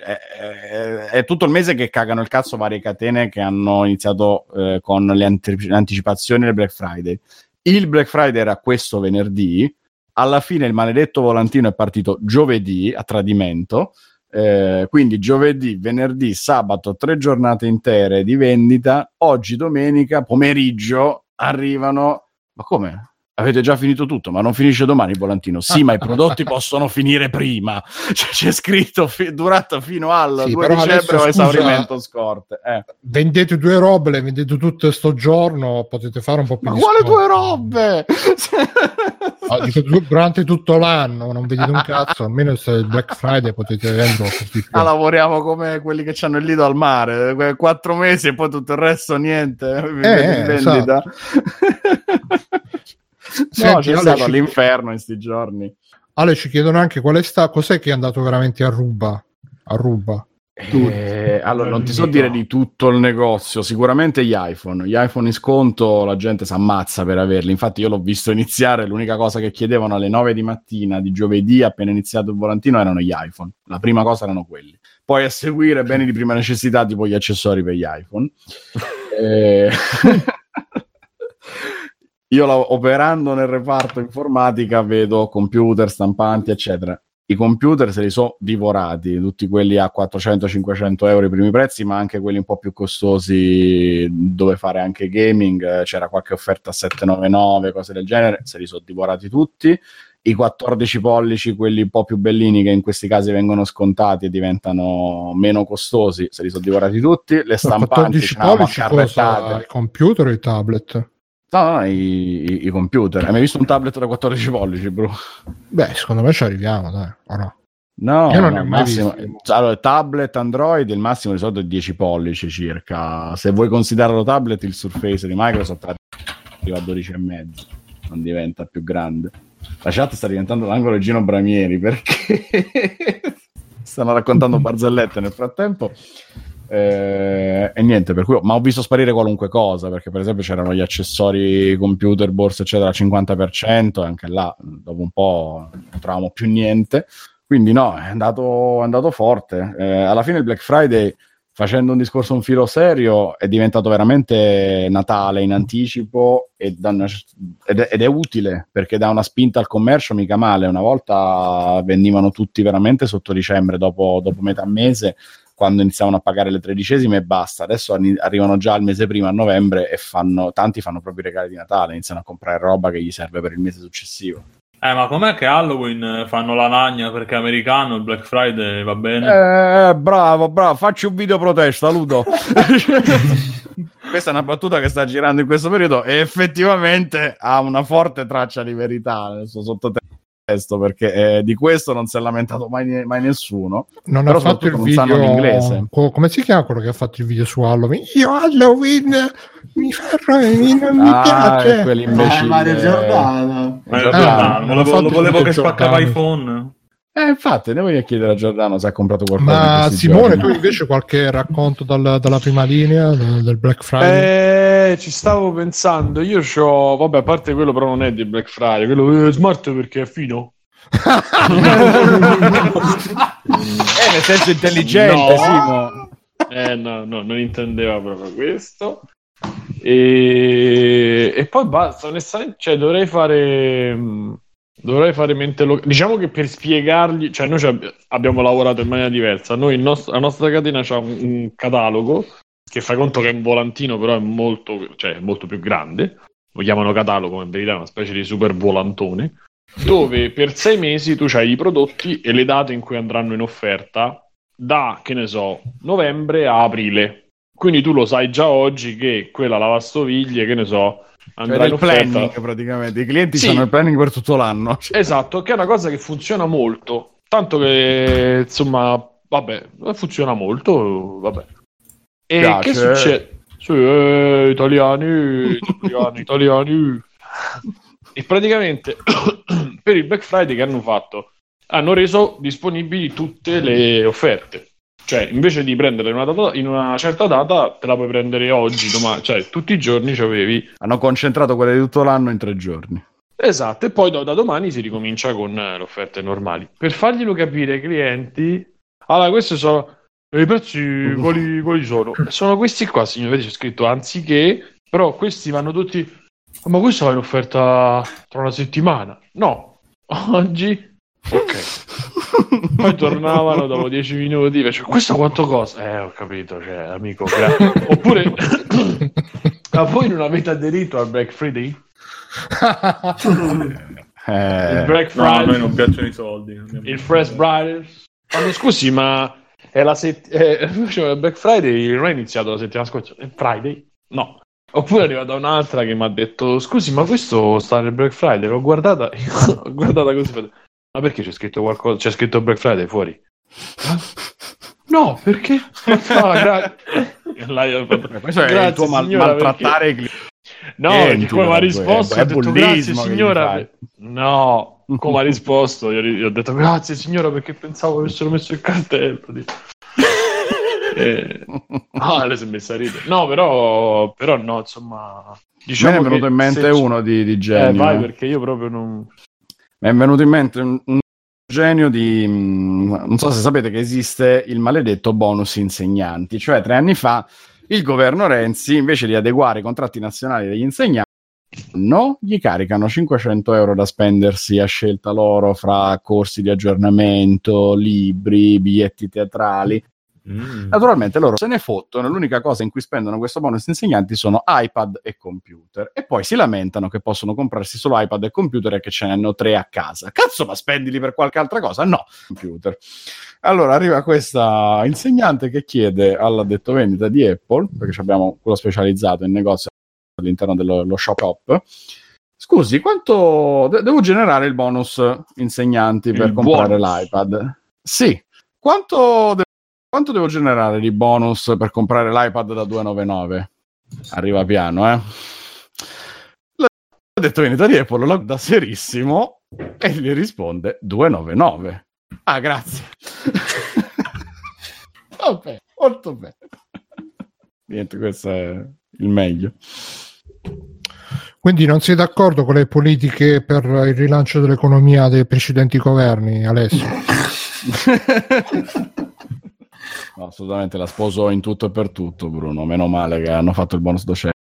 è tutto il mese che cagano il cazzo varie catene che hanno iniziato con le anticipazioni del Black Friday. Il Black Friday era questo venerdì, alla fine il maledetto volantino è partito giovedì a tradimento. Quindi giovedì, venerdì, sabato 3 giornate intere di vendita. Oggi domenica pomeriggio arrivano. Ma come? Avete già finito tutto? Ma non finisce domani il volantino? Sì, ma i prodotti possono finire prima. Cioè, c'è scritto durata fino al 2 dicembre o esaurimento scorte. Vendete 2 robe, le vendete tutte sto giorno, potete fare un po' più. Ma quale 2 robe? Durante tutto l'anno non vedete un cazzo, almeno se il Black Friday potete venderlo. Lavoriamo come quelli che c'hanno il lido al mare, 4 mesi e poi tutto il resto niente in vendita. Esatto. No, c'è stato all'inferno in sti giorni. Ale, ci chiedono anche cos'è che è andato veramente a ruba. Allora non ti so dire di tutto il negozio, sicuramente gli iPhone in sconto la gente si ammazza per averli, infatti io l'ho visto iniziare, l'unica cosa che chiedevano alle 9 di mattina di giovedì appena iniziato il volantino erano gli iPhone, la prima cosa erano quelli, poi a seguire beni di prima necessità tipo gli accessori per gli iPhone. Io operando nel reparto informatica vedo computer, stampanti eccetera. I computer se li sono divorati, tutti quelli a 400-500 euro i primi prezzi, ma anche quelli un po' più costosi dove fare anche gaming, c'era qualche offerta a 799, cose del genere, se li sono divorati tutti. I 14 pollici, quelli un po' più bellini che in questi casi vengono scontati e diventano meno costosi, se li sono divorati tutti. Le stampanti, 14 pollici cosa? Il computer o i tablet? No, i computer. Hai mai visto un tablet da 14 pollici, bro? Beh, secondo me ci arriviamo, dai. O no? No, io non ne ho mai visto. Allora, tablet Android, il massimo di solito è 10 pollici circa. Se vuoi considerarlo tablet, il Surface di Microsoft arriva a 12,5. Non diventa più grande. La chat sta diventando l'angolo di Gino Bramieri, perché stanno raccontando barzellette nel frattempo. E niente, per cui ma ho visto sparire qualunque cosa, perché per esempio c'erano gli accessori computer, borse eccetera al 50%, e anche là dopo un po' non trovavamo più niente, quindi no, è andato forte. Alla fine il Black Friday, facendo un discorso un filo serio, è diventato veramente Natale in anticipo ed è utile, perché dà una spinta al commercio mica male. Una volta vendivano tutti veramente sotto dicembre, dopo metà mese, quando iniziavano a pagare le tredicesime e basta. Adesso arrivano già il mese prima, a novembre, e tanti fanno proprio i regali di Natale, iniziano a comprare roba che gli serve per il mese successivo. Ma com'è che Halloween fanno la lagna perché è americano, il Black Friday va bene? Bravo, facci un video protesta, Ludo. Questa è una battuta che sta girando in questo periodo e effettivamente ha una forte traccia di verità nel suo sottotesto, perché di questo non si è lamentato mai nessuno. Non ha fatto il video, non sanno l'inglese. Come si chiama quello che ha fatto il video su Halloween? Io Halloween mi farò, non mi piace quell'imbecille. Mario Giordano, volevo che spaccava iPhone. Infatti, devo chiedere a Giordano se ha comprato qualcosa. Ma Simone, tu invece qualche racconto dalla prima linea del Black Friday? Ci stavo pensando. Io c'ho, vabbè, a parte quello, però non è di Black Friday, quello è smart perché è fino. Nel senso intelligente, no. Simo. No, non intendeva proprio questo. E poi basta, onestamente, cioè, dovrei fare mente locale. Diciamo che per spiegargli, cioè noi abbiamo lavorato in maniera diversa. Noi la nostra catena ha un catalogo che fa conto che è un volantino, però è molto più grande. Lo chiamano catalogo, ma in verità è una specie di super volantone. dove per 6 mesi tu c'hai i prodotti e le date in cui andranno in offerta da, che ne so, novembre a aprile. Quindi tu lo sai già oggi che quella lavastoviglie, che ne so, andrà in offerta. Planning, praticamente. I clienti sì, sono il planning per tutto l'anno. Esatto, che è una cosa che funziona molto. Tanto che, insomma, vabbè, funziona molto, vabbè. E piace. Che succede? Sì, italiani. E praticamente per il Black Friday che hanno fatto? Hanno reso disponibili tutte le offerte. Cioè, invece di prendere in una certa data, te la puoi prendere oggi, domani. Cioè, tutti i giorni ci avevi. Hanno concentrato quelle di tutto l'anno in 3 giorni. Esatto, e poi da domani si ricomincia con le offerte normali. Per farglielo capire ai clienti, allora, questi sono i prezzi, quali sono? Sono questi qua, signore, c'è scritto anziché, però questi vanno tutti... Ma questa è un'offerta tra una settimana? No, oggi. Ok. Poi tornavano dopo 10 minuti. Cioè, questo quanto costa? Ho capito, cioè, amico. Oppure, ma voi non avete aderito al Black Friday? Il Black Friday. No, a noi non piacciono i soldi. Il Fresh Friday. Ma scusi, ma è la cioè, Black Friday non è iniziato la settimana scorsa? È Friday? No. Oppure è arrivata un'altra che mi ha detto: scusi, ma questo sta nel Black Friday? L'ho guardata, così. Ma perché c'è scritto qualcosa? C'è scritto Black Friday fuori? No, perché? No, questo è il tuo maltrattare i clienti. No, perché come ha risposto, ho detto grazie signora. No, come ha risposto, io ho detto grazie signora perché pensavo avessero messo il cartello. Lei si è messa a ridere. No, però no, insomma, diciamo, mi è venuto in mente uno di genio. Vai, perché io proprio non... Mi è venuto in mente un genio di... Non so se sapete che esiste il maledetto bonus insegnanti. Cioè, 3 anni fa il governo Renzi, invece di adeguare i contratti nazionali degli insegnanti, no, gli caricano €500 da spendersi a scelta loro fra corsi di aggiornamento, libri, biglietti teatrali. Naturalmente loro se ne fottono, l'unica cosa in cui spendono questo bonus insegnanti sono iPad e computer, e poi si lamentano che possono comprarsi solo iPad e computer e che ce ne hanno 3 a casa. Cazzo, ma spendili per qualche altra cosa? No, computer. Allora arriva questa insegnante che chiede all'addetto vendita di Apple, perché abbiamo quello specializzato in negozio all'interno dello shop, scusi, quanto devo generare il bonus insegnanti per comprare l'iPad? Sì, quanto devo generare di bonus per comprare l'iPad da 299? Arriva piano, L'ha detto in Italia, Apple lo dà serissimo e gli risponde 299. Ah, grazie. Vabbè, molto bene. Niente, questo è il meglio. Quindi non sei d'accordo con le politiche per il rilancio dell'economia dei precedenti governi, Alessio? No, assolutamente, la sposo in tutto e per tutto, Bruno. Meno male che hanno fatto il bonus docenti.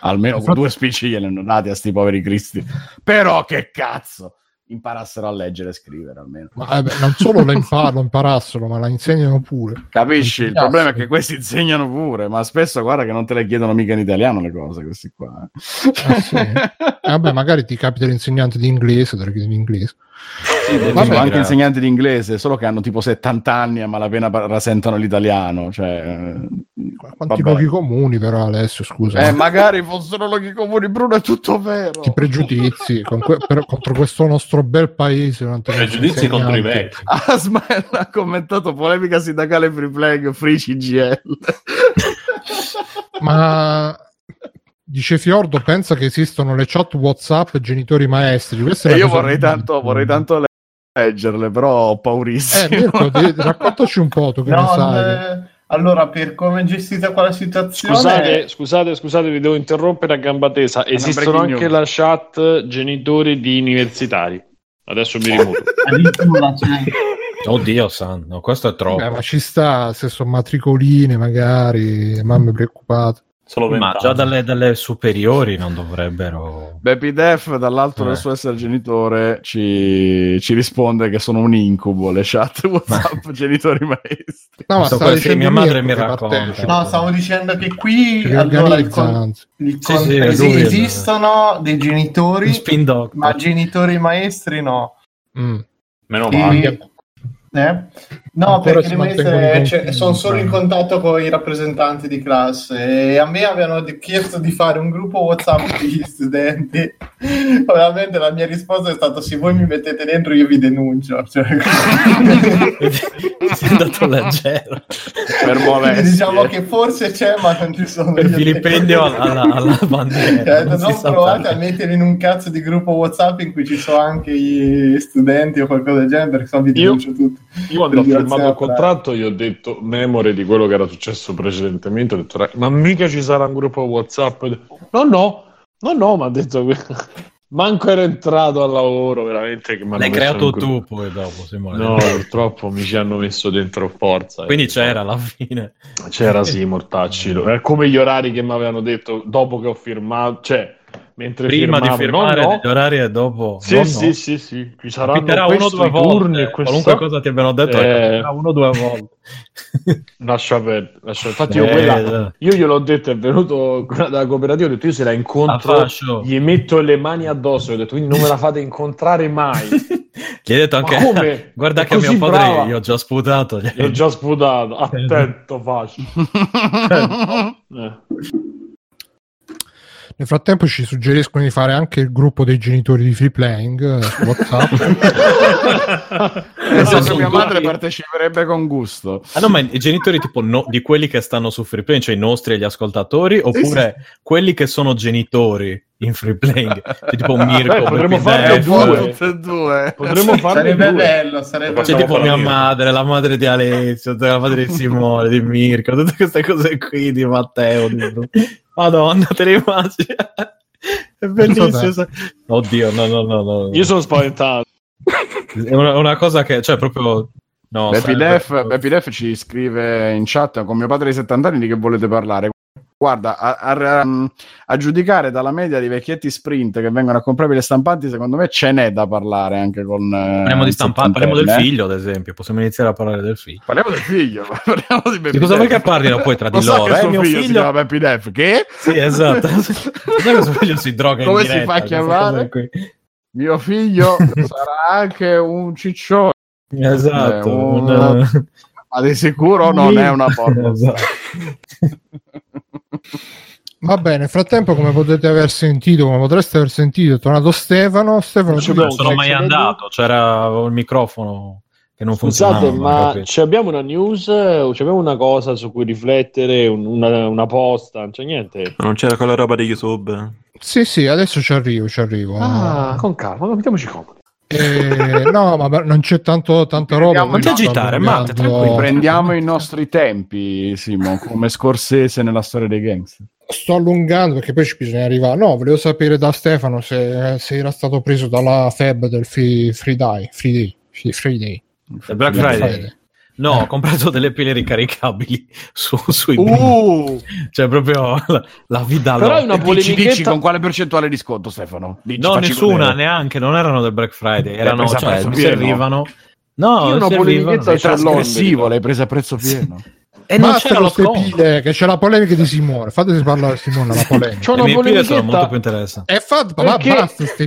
Almeno con 2 spicci glieli hanno dati a sti poveri cristi. Però che cazzo, imparassero a leggere e scrivere almeno. Ma, non solo lo imparassero, ma la insegnano pure. Capisci? Il problema è che questi insegnano pure, ma spesso guarda che non te le chiedono mica in italiano le cose, questi qua. Sì. Vabbè, magari ti capita l'insegnante di inglese, te le chiedi in inglese. Sì, vabbè, anche insegnanti di inglese, solo che hanno tipo 70 anni a malapena rasentano l'italiano, cioè, quanti luoghi comuni però, Alessio, scusa, magari fossero luoghi comuni, Bruno, è tutto vero, ti pregiudizi contro questo nostro bel paese, pregiudizi contro i vecchi. Asman ha commentato polemica sindacale Free Plank, Free CGL. Ma dice Fiordo, pensa che esistono le chat WhatsApp genitori maestri. Questa e io vorrei tanto leggerle, però ho paurissimo. Mirko, raccontaci un po' tu che ne sai. Allora, per come è gestita qua la situazione... Scusate, vi devo interrompere a gamba tesa. Esistono anche la chat genitori di universitari. Adesso mi rimuovo. Oddio santo, questo è troppo. Ma ci sta, se sono matricoline magari, mamme preoccupate. Solo 20 anni. Già dalle superiori non dovrebbero. Baby Def, dall'alto del suo essere genitore, ci risponde che sono un incubo le chat WhatsApp genitori maestri. No, ma stavo dicendo mia madre mi racconta. No, stavo dicendo che qui allora esistono dei genitori, ma genitori maestri no. Meno male. No, ancora perché le maestre sono solo in contatto con i rappresentanti di classe e a me avevano chiesto di fare un gruppo WhatsApp degli studenti. Ovviamente la mia risposta è stata: se voi mi mettete dentro io vi denuncio, cioè, si è andato leggero per muoversi, diciamo che forse c'è ma non ci sono per vilipendio alla bandiera. Non provate a mettere in un cazzo di gruppo WhatsApp in cui ci sono anche gli studenti o qualcosa del genere, perché se no vi denuncio tutti. Io quando ho firmato il contratto gli ho detto, memore di quello che era successo precedentemente, ho detto: ma mica ci sarà un gruppo WhatsApp? No, mi ha detto, manco ero entrato al lavoro, veramente. Che l'hai creato tu poi dopo, Simone? No, purtroppo mi ci hanno messo dentro forza. Quindi c'era alla fine. C'era sì, mortacci. È come gli orari che mi avevano detto dopo che ho firmato, cioè mentre prima firmavo, di firmare gli orari e dopo sì, ci saranno uno o due turni e qualunque cosa ti abbiano detto uno o due volte. lascia perdere. Infatti io gliel'ho detto, è venuto dalla cooperativa, ho detto: io se la incontro gli metto le mani addosso, ho detto, quindi non me la fate incontrare mai. Gli hai detto anche come? Guarda che mio padre brava. Gli ho già sputato, attento faccio. Nel frattempo ci suggeriscono di fare anche il gruppo dei genitori di Free Playing su WhatsApp. Mia madre parteciperebbe con gusto. Ah no, ma i genitori tipo di quelli che stanno su Free Playing, cioè i nostri e gli ascoltatori, oppure quelli che sono genitori in Free Playing, cioè, tipo Mirko. Potremmo farne due. Sarebbe bello, sarebbe cioè, tipo mia madre, la madre di Alessio, la madre di Simone, di Mirko, tutte queste cose qui, di Matteo, Madonna, te le immagini? È bellissimo. Oddio, no. Io sono spaventato. È una cosa che, cioè, proprio... No, Baby Def ci scrive in chat: con mio padre di 70 anni di che volete parlare? Guarda, a giudicare dalla media di vecchietti sprint che vengono a comprare le stampanti, secondo me ce n'è da parlare anche con... Parliamo di stampanti, parliamo del figlio, ad esempio. Possiamo iniziare a parlare del figlio. Parliamo del figlio, parliamo di Baby Def. Cosa vuoi che parlino poi tra di loro? Che mio figlio si chiama Baby Def, che? Sì, esatto. Che suo figlio si droga in diretta. Come si fa a chiamare? Mio figlio sarà anche un ciccione. Esatto. Ma di sicuro non è una porta. Esatto. Va bene, nel frattempo, come potreste aver sentito, è tornato Stefano. Non sono mai andato, c'era il microfono che non funzionava. Ma ci abbiamo una news, ci abbiamo una cosa su cui riflettere, una posta, non c'è niente. Non c'era quella roba di YouTube? Sì, adesso ci arrivo. Ah, con calma, mettiamoci comodi. No, ma non c'è tanta roba. Non ti agitare, prendiamo i nostri tempi, Simo, come Scorsese nella storia dei gangster. Sto allungando perché poi ci bisogna arrivare. No, volevo sapere da Stefano se era stato preso dalla febbre del Free Day. Black Friday. No, ho comprato delle pile ricaricabili sui bimbi. Cioè proprio la vida. Però è una polemichetta... dici con quale percentuale di sconto, Stefano? No, nessuna, neanche, non erano del Black Friday, erano, cioè, mi servivano. No, io una polemichetta è trasgressivo, l'hai presa a prezzo pieno. E non c'era lo pile, che c'è la polemica di Simone. Fateci parlare a Simone la polemica. C'è una polemichetta, sono molto più interessante.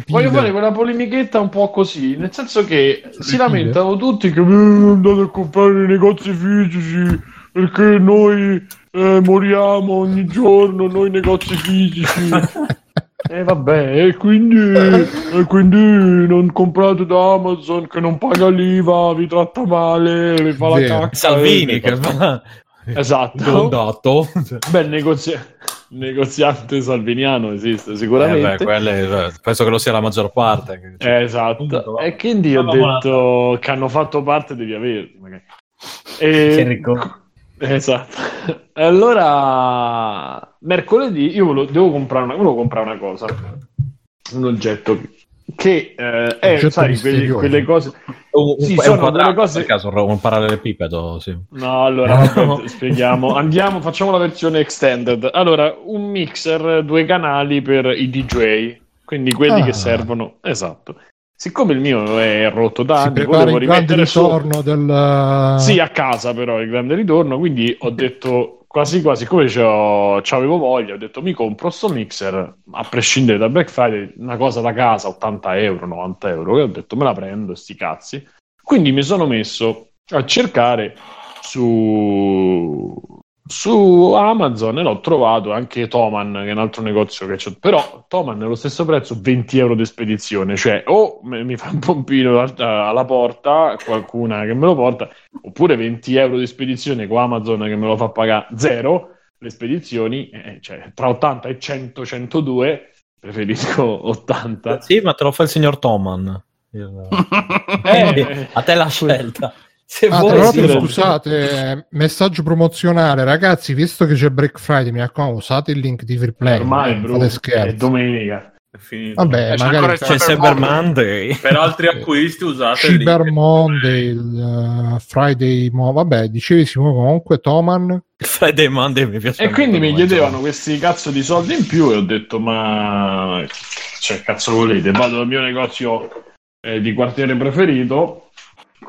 Voglio fare quella polemichetta un po' così, nel senso che si lamentano tutti che andate a comprare nei negozi fisici perché noi moriamo ogni giorno noi negozi fisici. E quindi non comprate da Amazon che non paga l'IVA, vi tratta male, vi fa la cacca. Salvini che fa... Esatto. Beh, negoziante salviniano esiste sicuramente. Penso che lo sia la maggior parte. Esatto. E quindi ho detto che hanno fatto parte devi averli, magari. Esatto. Allora mercoledì io volevo comprare una cosa, un oggetto che sai, quelle cose sì, sono delle cose, per caso un parallelepipedo, sì. No, allora spieghiamo, andiamo, facciamo la versione extended. Allora, un mixer, due canali per i DJ, quindi quelli che servono, esatto. Siccome il mio è rotto da anni, volevo rimettere il ritorno del... Sì, a casa però, il grande ritorno, quindi ho detto quasi quasi, come c'avevo voglia, ho detto mi compro sto mixer, a prescindere da Black Friday, una cosa da casa, 80€, 90€, e ho detto me la prendo, sti cazzi. Quindi mi sono messo a cercare su Amazon e l'ho trovato anche Thomann, che è un altro negozio che c'è, però Thomann è lo stesso prezzo, 20€ di spedizione, cioè o mi fa un pompino alla porta qualcuna che me lo porta, oppure 20€ di spedizione con Amazon che me lo fa pagare zero le spedizioni, cioè tra 80 e 100 102 preferisco 80. Sì, ma te lo fa il signor Thomann. A te la scelta. Tra l'altro, scusate, messaggio promozionale, ragazzi, visto che c'è Black Friday, mi raccomando, usate il link di Free Play. Ormai, bro, è domenica, è finito. Vabbè, magari c'è Cyber Monday. Per altri acquisti usate Cyber Monday, il Friday, vabbè, dicevi Simone, comunque Thomann, Friday Monday mi piace. E quindi mi chiedevano questi cazzo di soldi in più e ho detto ma cioè cazzo volete, vado al mio negozio di quartiere preferito.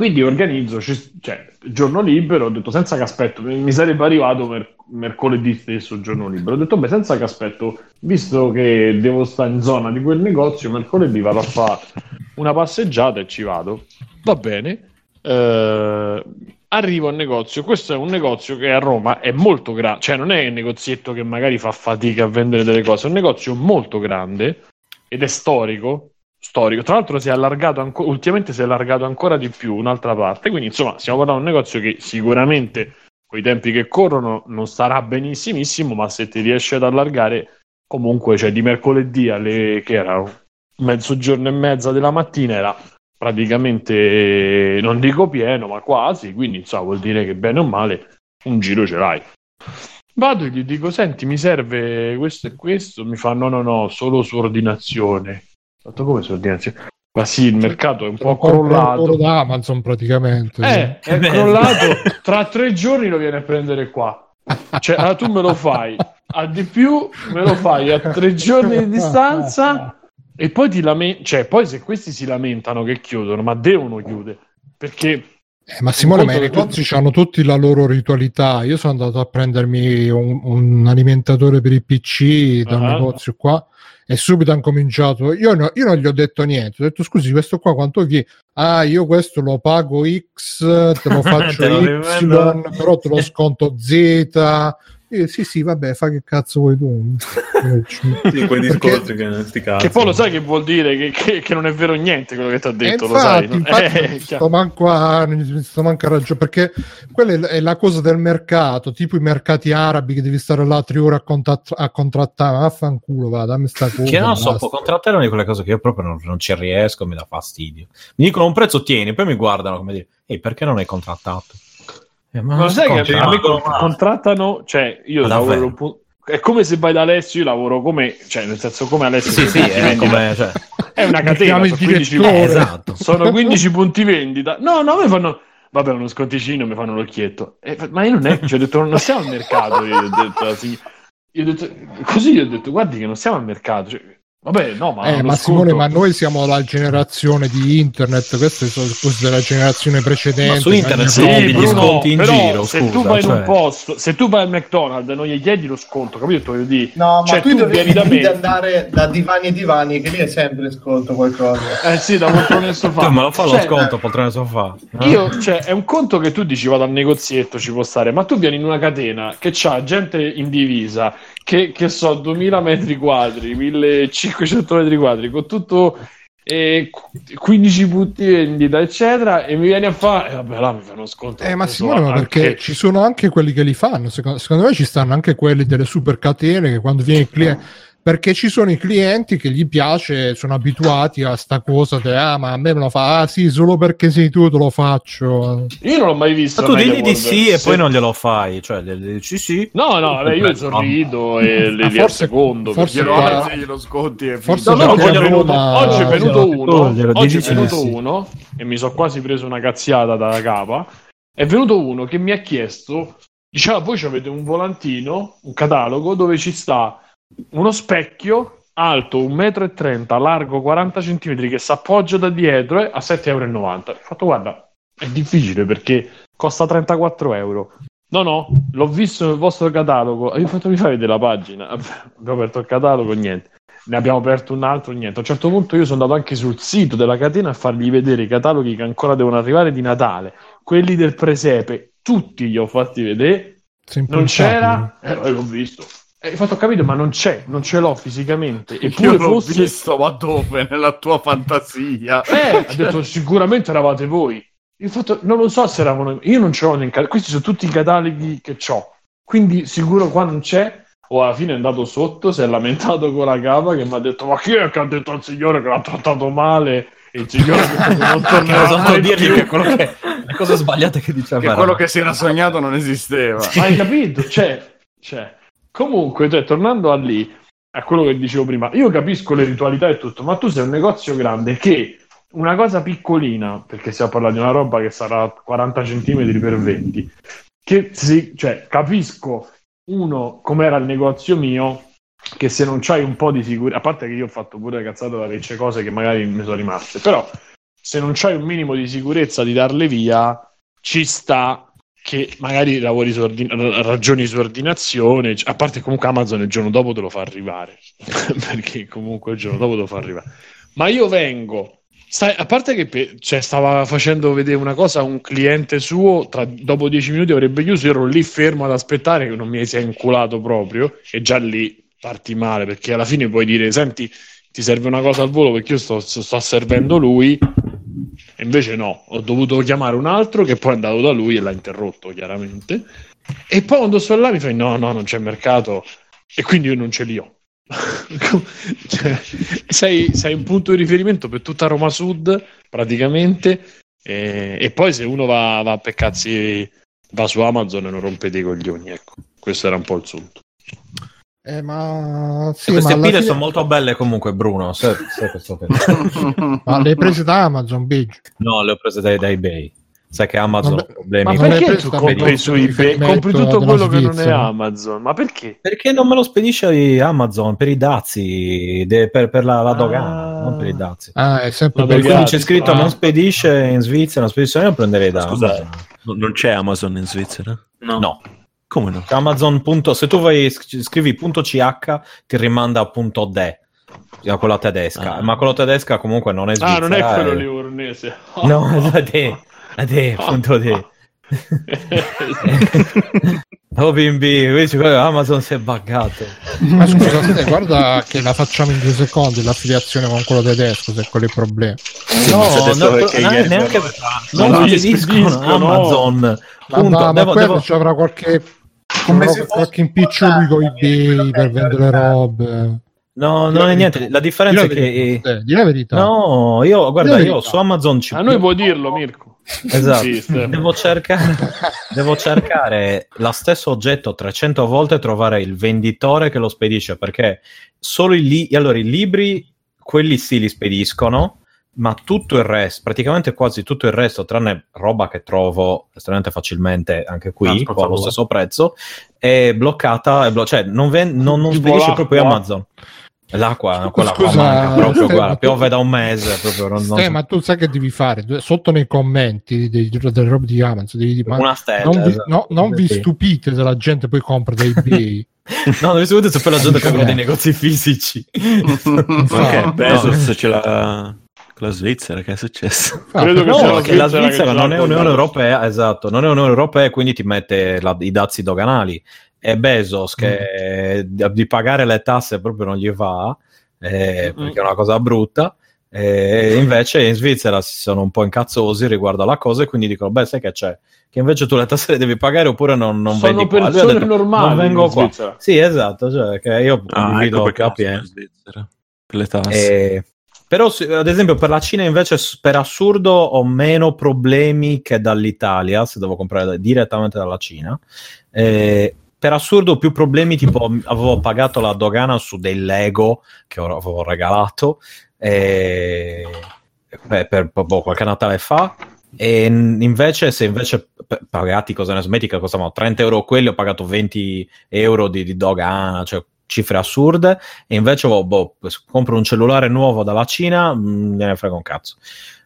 Quindi organizzo, cioè, giorno libero, ho detto senza che aspetto, mi sarebbe arrivato mercoledì stesso giorno libero, ho detto beh, senza che aspetto, visto che devo stare in zona di quel negozio, mercoledì vado a fare una passeggiata e ci vado, va bene, arrivo al negozio, questo è un negozio che a Roma è molto grande, cioè non è un negozietto che magari fa fatica a vendere delle cose, è un negozio molto grande ed è storico, tra l'altro si è allargato ultimamente si è allargato ancora di più un'altra parte, quindi insomma stiamo parlando di un negozio che sicuramente coi tempi che corrono non sarà benissimissimo, ma se ti riesce ad allargare comunque, cioè di mercoledì alle che era mezzogiorno e mezza della mattina era praticamente, non dico pieno ma quasi, quindi insomma vuol dire che bene o male un giro ce l'hai. Vado e gli dico senti mi serve questo e questo, mi fa no solo su ordinazione. Fatto come su ordinazione? Ma sì, il mercato è un po' crollato da Amazon praticamente. È crollato, tra 3 giorni lo viene a prendere qua. Cioè, allora tu me lo fai a di più, me lo fai a 3 giorni di distanza e poi ti lamenti, cioè poi se questi si lamentano che chiudono, ma devono chiudere, perché ma Simone, ma i negozi hanno tutti la loro ritualità. Io sono andato a prendermi un alimentatore per il PC da un negozio qua e subito hanno cominciato. Io non gli ho detto niente, ho detto scusi questo qua quanto chi? Io questo lo pago X, te lo faccio Y, però te lo sconto Z. Sì, vabbè, fa che cazzo vuoi tu. Sì, quei discorsi che poi lo sai che vuol dire che non è vero niente quello che ti ha detto, infatti, lo sai. Sto manco a ragione, perché quella è la cosa del mercato, tipo i mercati arabi che devi stare là 3 ore a contrattare, vaffanculo, va, dammi sta cosa. Che non so, può contrattare una di quelle cose che io proprio non ci riesco, mi dà fastidio. Mi dicono un prezzo, tieni, poi mi guardano come dire, perché non hai contrattato? Ma sai che contrattano, cioè io lavoro è come se vai da Alessio, io lavoro come, cioè nel senso come Alessio, sì cioè, è una catena, sono 15 punti vendita, no mi fanno vabbè uno sconticino, mi fanno l'occhietto, ma io non è, cioè, ho detto non siamo al mercato, io ho detto guardi che non siamo al mercato, cioè, vabbè, no, ma Simone, ma noi siamo la generazione di internet, questo è la generazione precedente. Ma su internet sono degli sconti in giro. Se tu vai in un posto, se tu vai al McDonald's, non gli chiedi lo sconto, capito? No, cioè, ma tu devi andare da divani e divani, che lì è sempre sconto qualcosa. Sì, da poltrone sofà. No, ma lo fa lo sconto, poltrone sofà. Io, cioè, è un conto che tu dici vado al negozietto, ci può stare, ma tu vieni in una catena che c'ha gente in divisa, che so, 2000 metri quadri, 1500 metri quadri, con tutto 15 punti vendita eccetera, e mi viene a fare vabbè là mi fanno sconto, ma Simone, ma perché anche... ci sono anche quelli che li fanno, secondo me ci stanno anche quelli delle super catene che quando viene il cliente perché ci sono i clienti che gli piace, sono abituati a sta cosa che ma a me me lo fa, sì, solo perché sei tu te lo faccio. Io non l'ho mai visto. Ma tu digli di sì e poi non glielo fai, cioè sì. No, io sorrido e le secondo, forse glielo sconti e forse oggi è venuto uno, e mi sono quasi preso una cazziata dalla capa. È venuto uno che mi ha chiesto, diceva, voi avete un volantino, un catalogo dove ci sta uno specchio alto 1,30 m, largo 40 cm che si appoggia da dietro a 7,90 €. Ho fatto, guarda, è difficile perché costa 34 €. No, l'ho visto nel vostro catalogo. Io ho fatto, mi fai vedere la pagina? Abbiamo aperto il catalogo, niente. Ne abbiamo aperto un altro, niente. A un certo punto io sono andato anche sul sito della catena a fargli vedere i cataloghi che ancora devono arrivare di Natale, quelli del presepe, tutti li ho fatti vedere. Non c'era, l'ho visto. E infatti ho capito, ma non c'è, non ce l'ho fisicamente. Eppure fosse... l'ho visto, ma dove? Nella tua fantasia. Ha detto, sicuramente eravate voi. Infatti, non lo so se eravamo noi. Io non ce l'ho nel catalogo. Questi sono tutti i cataloghi che c'ho. Quindi sicuro qua non c'è. O alla fine è andato sotto, si è lamentato con la capa che mi ha detto, ma chi è che ha detto al signore che l'ha trattato male? E il signore che non tornerà a dirgli che quello che... La cosa sbagliata che diceva. Che quello che si era sognato non esisteva. Sì. Hai capito? C'è. Comunque, tornando a lì, a quello che dicevo prima, io capisco le ritualità e tutto, ma tu sei un negozio grande che una cosa piccolina, perché stiamo parlando di una roba che sarà 40 cm per 20, che sì, cioè, capisco, uno, come era il negozio mio, che se non c'hai un po' di sicurezza, a parte che io ho fatto pure cazzata perché c'è cose che magari mi sono rimaste, però se non c'hai un minimo di sicurezza di darle via, ci sta che magari lavori su ragioni su ordinazione, a parte comunque Amazon il giorno dopo te lo fa arrivare perché comunque il giorno dopo te lo fa arrivare, ma io vengo a parte che stava facendo vedere una cosa a un cliente suo, dopo 10 minuti avrebbe chiuso, io ero lì fermo ad aspettare che non mi si è inculato proprio, e già lì parti male perché alla fine puoi dire, senti, ti serve una cosa al volo perché io sto servendo lui. E invece no, ho dovuto chiamare un altro che poi è andato da lui e l'ha interrotto chiaramente, e poi quando sono là mi fai no, non c'è mercato e quindi io non ce li ho. Cioè, sei un punto di riferimento per tutta Roma Sud praticamente, e poi se uno va per cazzi, va su Amazon e non rompete i coglioni, ecco, questo era un po' il sunto. Ma sì, queste pile sono molto belle comunque, Bruno. Sai questo ma le hai prese da Amazon, Big? No, le ho prese da eBay. Sai che Amazon ha problemi. Ma perché tu compri su eBay? Compri tutto quello che non è Amazon. Ma perché? Perché non me lo spedisce Amazon per i dazi, per la dogana, non per i dazi. È sempre per cui c'è scritto non spedisce in Svizzera, non spedisce, non prenderei da Amazon. Non c'è Amazon in Svizzera? No. Come no? Amazon. Se tu scrivi .ch ti rimanda .de a quella tedesca, ma quella tedesca comunque non è svizzera. Non è quello livornese. No, .de. Oh bimbi, invece Amazon si è buggato. Ma scusa, guarda che la facciamo in 2 secondi l'affiliazione con quello tedesco, se quello è il problema. Non esiscono Amazon. Ma ci avrà qualche impiccio lui con eBay per vendere robe. No, non è niente. La differenza è che di la verità. No, io guarda, io su Amazon ci. A noi può dirlo, Mirko. Esatto. Sì, devo cercare lo stesso oggetto 300 volte e trovare il venditore che lo spedisce, perché solo i libri quelli sì li spediscono, ma tutto il resto, praticamente quasi tutto il resto, tranne roba che trovo estremamente facilmente anche qui con lo stesso prezzo, è bloccata, cioè non spedisce proprio Amazon. L'acqua, quella qua manca proprio, guarda, piove da un mese proprio. Ma tu sai che devi fare? Sotto nei commenti delle robe di Amazon devi dire, una stella, non vi stupite se la gente poi compra da eBay. No, non vi stupite se poi la gente compra dei negozi fisici. Ok, Bezos ce l'ha. La Svizzera, che è successo? Che la Svizzera non è Unione Europea, esatto, non è Unione Europea, quindi ti mette i dazi doganali. E Bezos che di pagare le tasse proprio non gli va, perché è una cosa brutta. E invece in Svizzera si sono un po' incazzosi riguardo alla cosa e quindi dicono, beh, sai che c'è? Che invece tu la tassa le devi pagare oppure non sono vedi qua. Sono persone normali, non vengo qua. Svizzera. Sì, esatto, cioè che io condivido in Svizzera per le tasse. Però ad esempio per la Cina invece per assurdo ho meno problemi che dall'Italia, se devo comprare direttamente dalla Cina. Per assurdo più problemi, tipo avevo pagato la dogana su dei Lego che avevo regalato per qualche Natale fa, e invece se invece pagati cosa ne smetti che costavano 30 euro quelli, ho pagato 20 euro di dogana, cioè cifre assurde. E invece compro un cellulare nuovo dalla Cina, gliene frega un cazzo.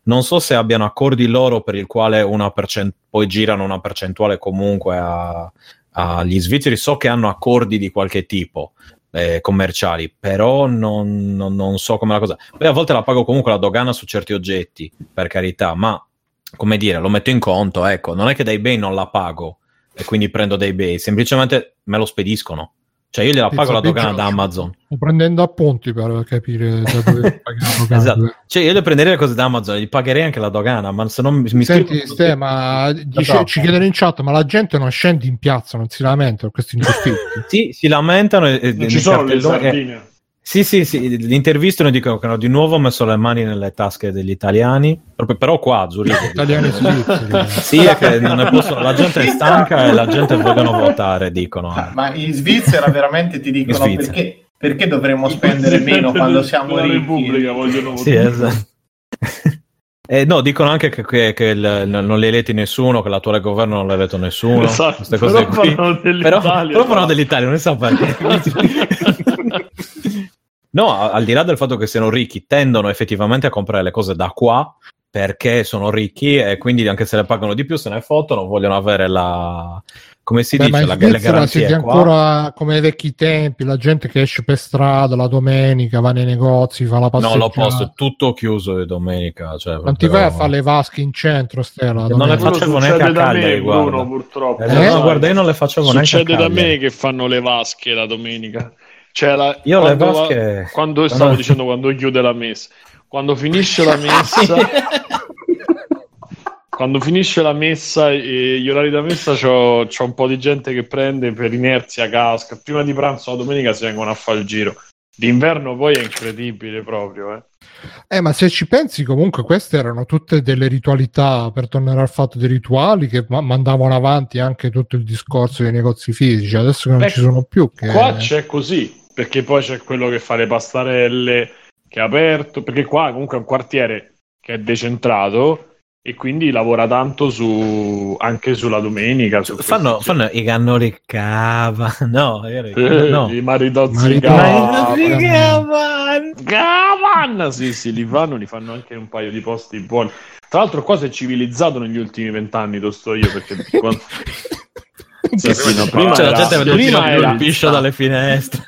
Non so se abbiano accordi loro per il quale poi girano una percentuale comunque agli svizzeri. So che hanno accordi di qualche tipo commerciali, però non so come la cosa. Poi a volte la pago comunque la dogana su certi oggetti, per carità, ma come dire, lo metto in conto, ecco. Non è che da eBay non la pago e quindi prendo da eBay, semplicemente me lo spediscono. Cioè io gliela pago la dogana da Amazon. Sto prendendo appunti per capire da dove pagare la esatto. Cioè io le prenderei le cose da Amazon, gli pagherei anche la dogana, ma se non mi senti Ste, ma ci chiedono in chat, ma la gente non scende in piazza, non si lamenta per questi ingiustizi? Sì, si lamentano e ci sono le sardine. Sì, l'intervista ne dicono che hanno di nuovo messo le mani nelle tasche degli italiani, proprio però qua a Zurigo. Italiani svizzeri. Sì, è che non ne possono, la gente è stanca e la gente vogliono votare, dicono. Ma in Svizzera veramente ti dicono perché dovremmo spendere meno quando siamo ricchi? Repubblica vogliono votare. Sì, esatto. No, dicono anche che non li ha eletti nessuno, che l'attuale governo non l'ha eletto nessuno. Esatto. Queste cose qui. Però parlano dell'Italia, non ne so perché. No, al di là del fatto che siano ricchi, tendono effettivamente a comprare le cose da qua perché sono ricchi e quindi anche se le pagano di più se ne fottono, vogliono avere la... come si dice? Ma in Svizzera siete ancora come ai vecchi tempi, la gente che esce per strada la domenica, va nei negozi, fa la passeggiata. No, lo posto, tutto chiuso di domenica. Cioè, non ti vai a fare le vasche in centro, Stella? Non le facevo neanche a Cagliari, guarda. Purtroppo. No, guarda, io non le facevo neanche a Cagliari. Succede da me che fanno le vasche la domenica. Cioè io quando le vasche... quando stavo dicendo quando chiude la messa, quando finisce la messa quando finisce la messa e gli orari da messa c'ho un po' di gente che prende per inerzia, casca prima di pranzo la domenica, si vengono a fare il giro. D'inverno poi è incredibile proprio, ma se ci pensi comunque queste erano tutte delle ritualità, per tornare al fatto dei rituali che mandavano avanti anche tutto il discorso dei negozi fisici. Adesso che non ci sono più che... qua c'è così, perché poi c'è quello che fa le pastarelle, che è aperto, perché qua comunque è un quartiere che è decentrato e quindi lavora tanto anche sulla domenica. Fanno i cannoli cava, no. I maritozzi cava, sì, li fanno anche in un paio di posti buoni. Tra l'altro qua si è civilizzato negli ultimi 20 anni, lo sto io, perché quando... prima la gente prima piscia dalle finestre.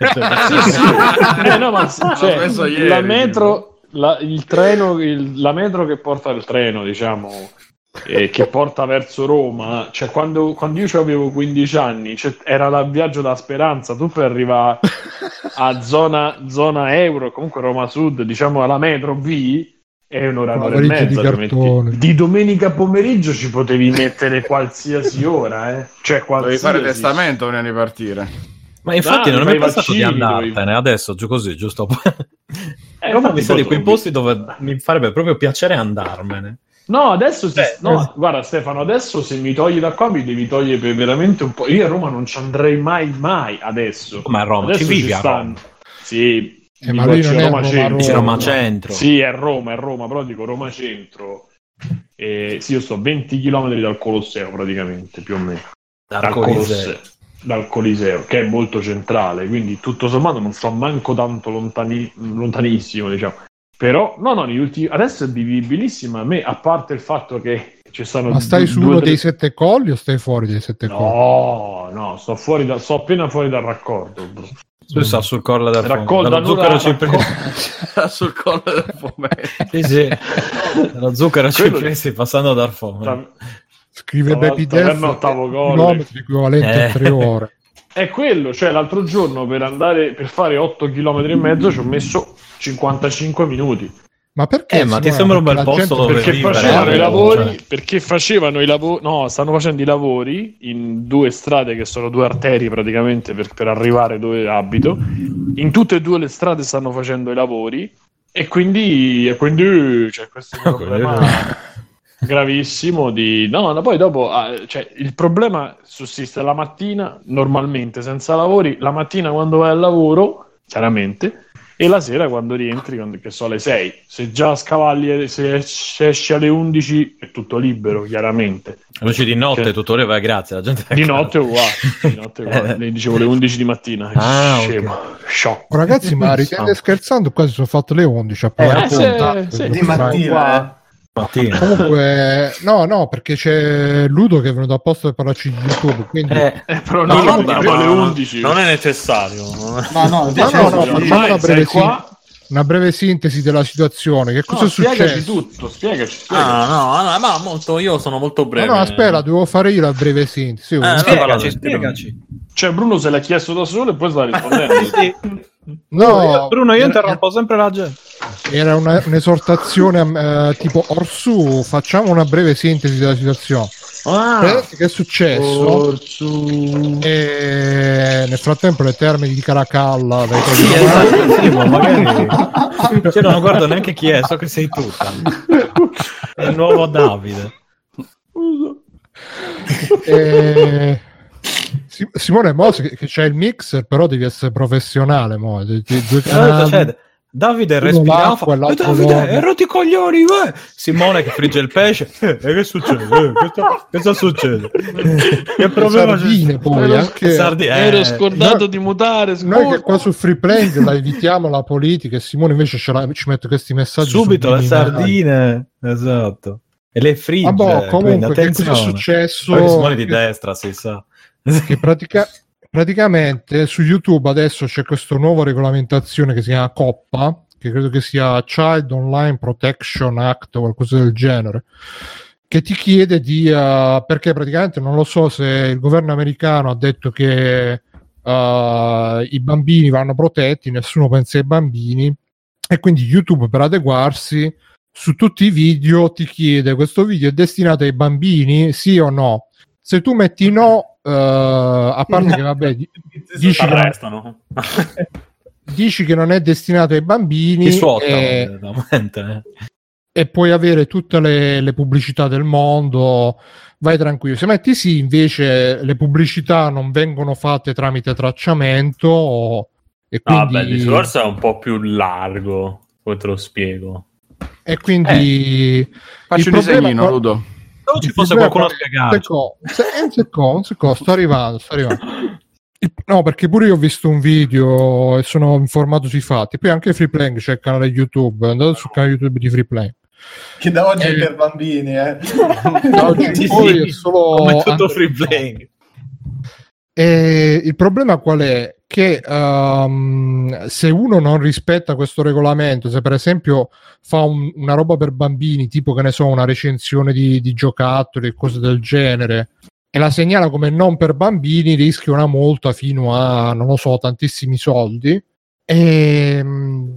La metro, il treno, la metro che porta il treno, diciamo, che porta verso Roma. Cioè, quando io avevo 15 anni, era la Viaggio della Speranza. Tu per arrivare a zona Euro, comunque Roma Sud, diciamo alla metro B. È un'ora e mezza di domenica pomeriggio, ci potevi mettere qualsiasi ora, cioè qualsiasi. Devi fare testamento prima di partire. Ma infatti non mi è mai passato di andartene adesso, giù così, giusto? Roma mi sa di quei posti dove mi farebbe proprio piacere andarmene. No, adesso guarda Stefano, adesso se mi togli da qua mi devi togliere per veramente un po'. Io a Roma non ci andrei mai adesso. Ma a Roma adesso ci vivi a Roma. Sì. Ma lui non è Roma Centro. Sì, è Roma, però dico Roma Centro. Sì, io sto 20 km dal Colosseo praticamente, più o meno. Dal Coliseo, che è molto centrale, quindi tutto sommato non sto manco tanto lontanissimo, diciamo. Però no, gli ultimi adesso è vivibilissima, a me, a parte il fatto che ci stanno... Ma stai su uno dei 7 colli o stai fuori dei 7 colli? No, sto appena fuori dal raccordo. Tu sta sul collo del zucchero sul collo del fumetto. Sì. Lo zucchero cipresi passando dal fumetto. Scrive Baby Death, ottavo gol, equivalente a 3 ore. È quello, cioè l'altro giorno per fare 8 km e mezzo ci ho messo 55 minuti. Ma perché? Ma ti sembra un bel posto dove perché facevano i lavori. No, stanno facendo i lavori in due strade che sono due arterie praticamente per arrivare dove abito. In tutte e due le strade stanno facendo i lavori e quindi cioè, questo è un problema gravissimo. Poi dopo cioè, il problema sussiste la mattina normalmente senza lavori. La mattina quando vai al lavoro, chiaramente. E la sera quando rientri, che so, alle 6, se già scavalli, se esci alle 11 è tutto libero, chiaramente. Invece di notte, cioè, tuttora va, grazie, la gente di notte uguale, ne dicevo le 11 di mattina. Scemo, okay. Sciocco. Ragazzi, ma ridete scherzando, quasi sono fatte le 11 sì, di mattina. Comunque, no, perché c'è Ludo che è venuto apposta per parlarci di YouTube, quindi però alle 11 non è necessario. Facciamo una breve sintesi della situazione. Che cosa è successo? Spiegaci tutto. Io sono molto breve. Aspetta, devo fare io la breve sintesi. Spiegaci. Cioè, Bruno se l'ha chiesto da solo e poi sta rispondendo. No, Bruno, io interrompo sempre la gente. Era un'esortazione tipo Orsù, facciamo una breve sintesi della situazione. Che è successo? Orsù. E nel frattempo le termini di Caracalla non guardo neanche chi è, so che sei tu. È il nuovo Davide. Simone, mo che c'è il mixer, però devi essere professionale. Mo. Davide respirava, Davide, erroti i coglioni. Simone che frigge il pesce. Che succede? Cosa succede? Che problema c'è? Poi, anche... ero scordato di mutare. Scusa. Noi che qua su Free Plank la evitiamo la politica, e Simone invece ci mette questi messaggi. Subito le sardine, esatto. E le frigge. Comunque, che cosa è successo? Poi Simone di destra, si sa. Che praticamente su YouTube adesso c'è questa nuova regolamentazione che si chiama COPPA, che credo che sia Child Online Protection Act o qualcosa del genere, che ti chiede di perché praticamente non lo so se il governo americano ha detto che i bambini vanno protetti, nessuno pensa ai bambini, e quindi YouTube per adeguarsi su tutti i video ti chiede: questo video è destinato ai bambini, sì o no? Se tu metti no, a parte che vabbè dici che non è destinato ai bambini, e puoi avere tutte le pubblicità del mondo, vai tranquillo. Se metti sì, invece le pubblicità non vengono fatte tramite tracciamento e quindi il discorso è un po' più largo, poi te lo spiego. E quindi faccio un disegnino, Ludo. Non ci fosse qualcuno a spiegare. Un secondo, sto arrivando. No, perché pure io ho visto un video e sono informato sui fatti. Poi anche Free Plank, c'è il canale YouTube, andate sul canale YouTube di Free Plank. Che da oggi è per bambini, da oggi poi è solo come tutto Free Plank. E il problema qual è? Che se uno non rispetta questo regolamento, se per esempio fa una roba per bambini, tipo che ne so, una recensione di giocattoli e cose del genere, e la segnala come non per bambini, rischia una multa fino a, non lo so, tantissimi soldi. E in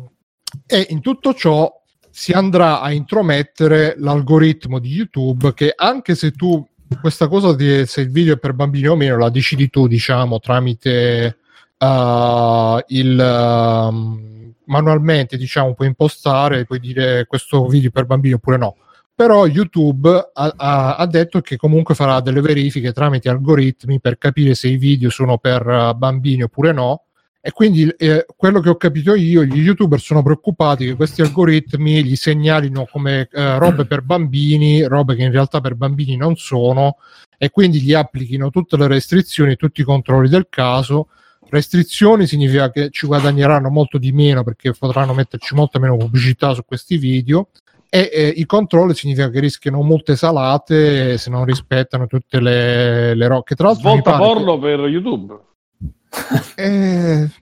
tutto ciò si andrà a intromettere l'algoritmo di YouTube, che anche se tu questa cosa di se il video è per bambini o meno la decidi tu, diciamo, tramite manualmente, diciamo, puoi impostare, puoi dire questo video per bambini oppure no. Però YouTube ha detto che comunque farà delle verifiche tramite algoritmi per capire se i video sono per bambini oppure no, e quindi quello che ho capito io, gli YouTuber sono preoccupati che questi algoritmi gli segnalino come robe per bambini, robe che in realtà per bambini non sono, e quindi gli applichino tutte le restrizioni, tutti i controlli del caso. Restrizioni significa che ci guadagneranno molto di meno perché potranno metterci molto meno pubblicità su questi video, e i controlli significa che rischiano molte salate se non rispettano tutte le rocche. Tra l'altro svolta porno per YouTube.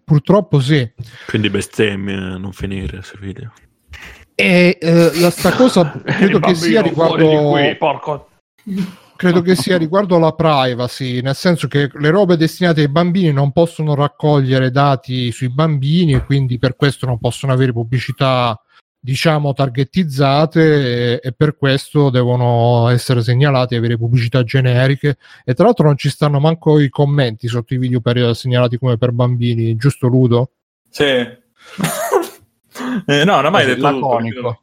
Purtroppo sì. Quindi bestemmie non finire se video. Sta cosa credo che sia riguardo qui, porco. Credo che sia riguardo alla privacy, nel senso che le robe destinate ai bambini non possono raccogliere dati sui bambini, e quindi per questo non possono avere pubblicità diciamo targettizzate, e per questo devono essere segnalati e avere pubblicità generiche, e tra l'altro non ci stanno manco i commenti sotto i video per segnalati come per bambini, giusto Ludo? Sì. No, oramai è laconico.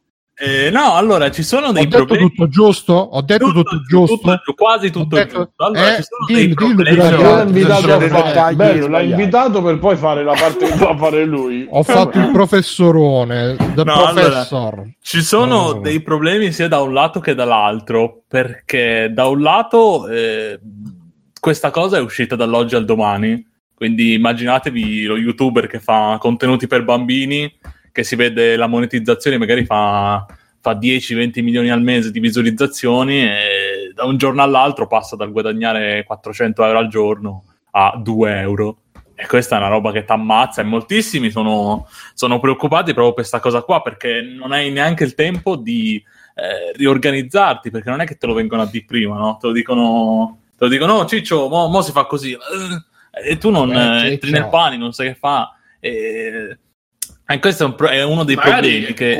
No, allora ci sono dei problemi. Ho detto tutto giusto? Ho detto tutto giusto? Tutto, quasi tutto detto, giusto. Allora ci sono dei problemi. L'ho invitato a fare. Bello, l'ha invitato per poi fare la parte che doveva fare lui. Ho fatto il professorone. Allora, ci sono dei problemi sia da un lato che dall'altro, perché da un lato questa cosa è uscita dall'oggi al domani, quindi immaginatevi lo youtuber che fa contenuti per bambini, che si vede la monetizzazione, magari fa 10-20 milioni al mese di visualizzazioni, e da un giorno all'altro passa dal guadagnare 400 euro al giorno a 2 euro. E questa è una roba che ti ammazza, e moltissimi sono preoccupati proprio per questa cosa qua, perché non hai neanche il tempo di riorganizzarti, perché non è che te lo vengono a dire prima, no? Te lo dicono, oh, Ciccio, mo si fa così, e tu non entri nel panico, non sai che fa. E questo è, è uno dei problemi che...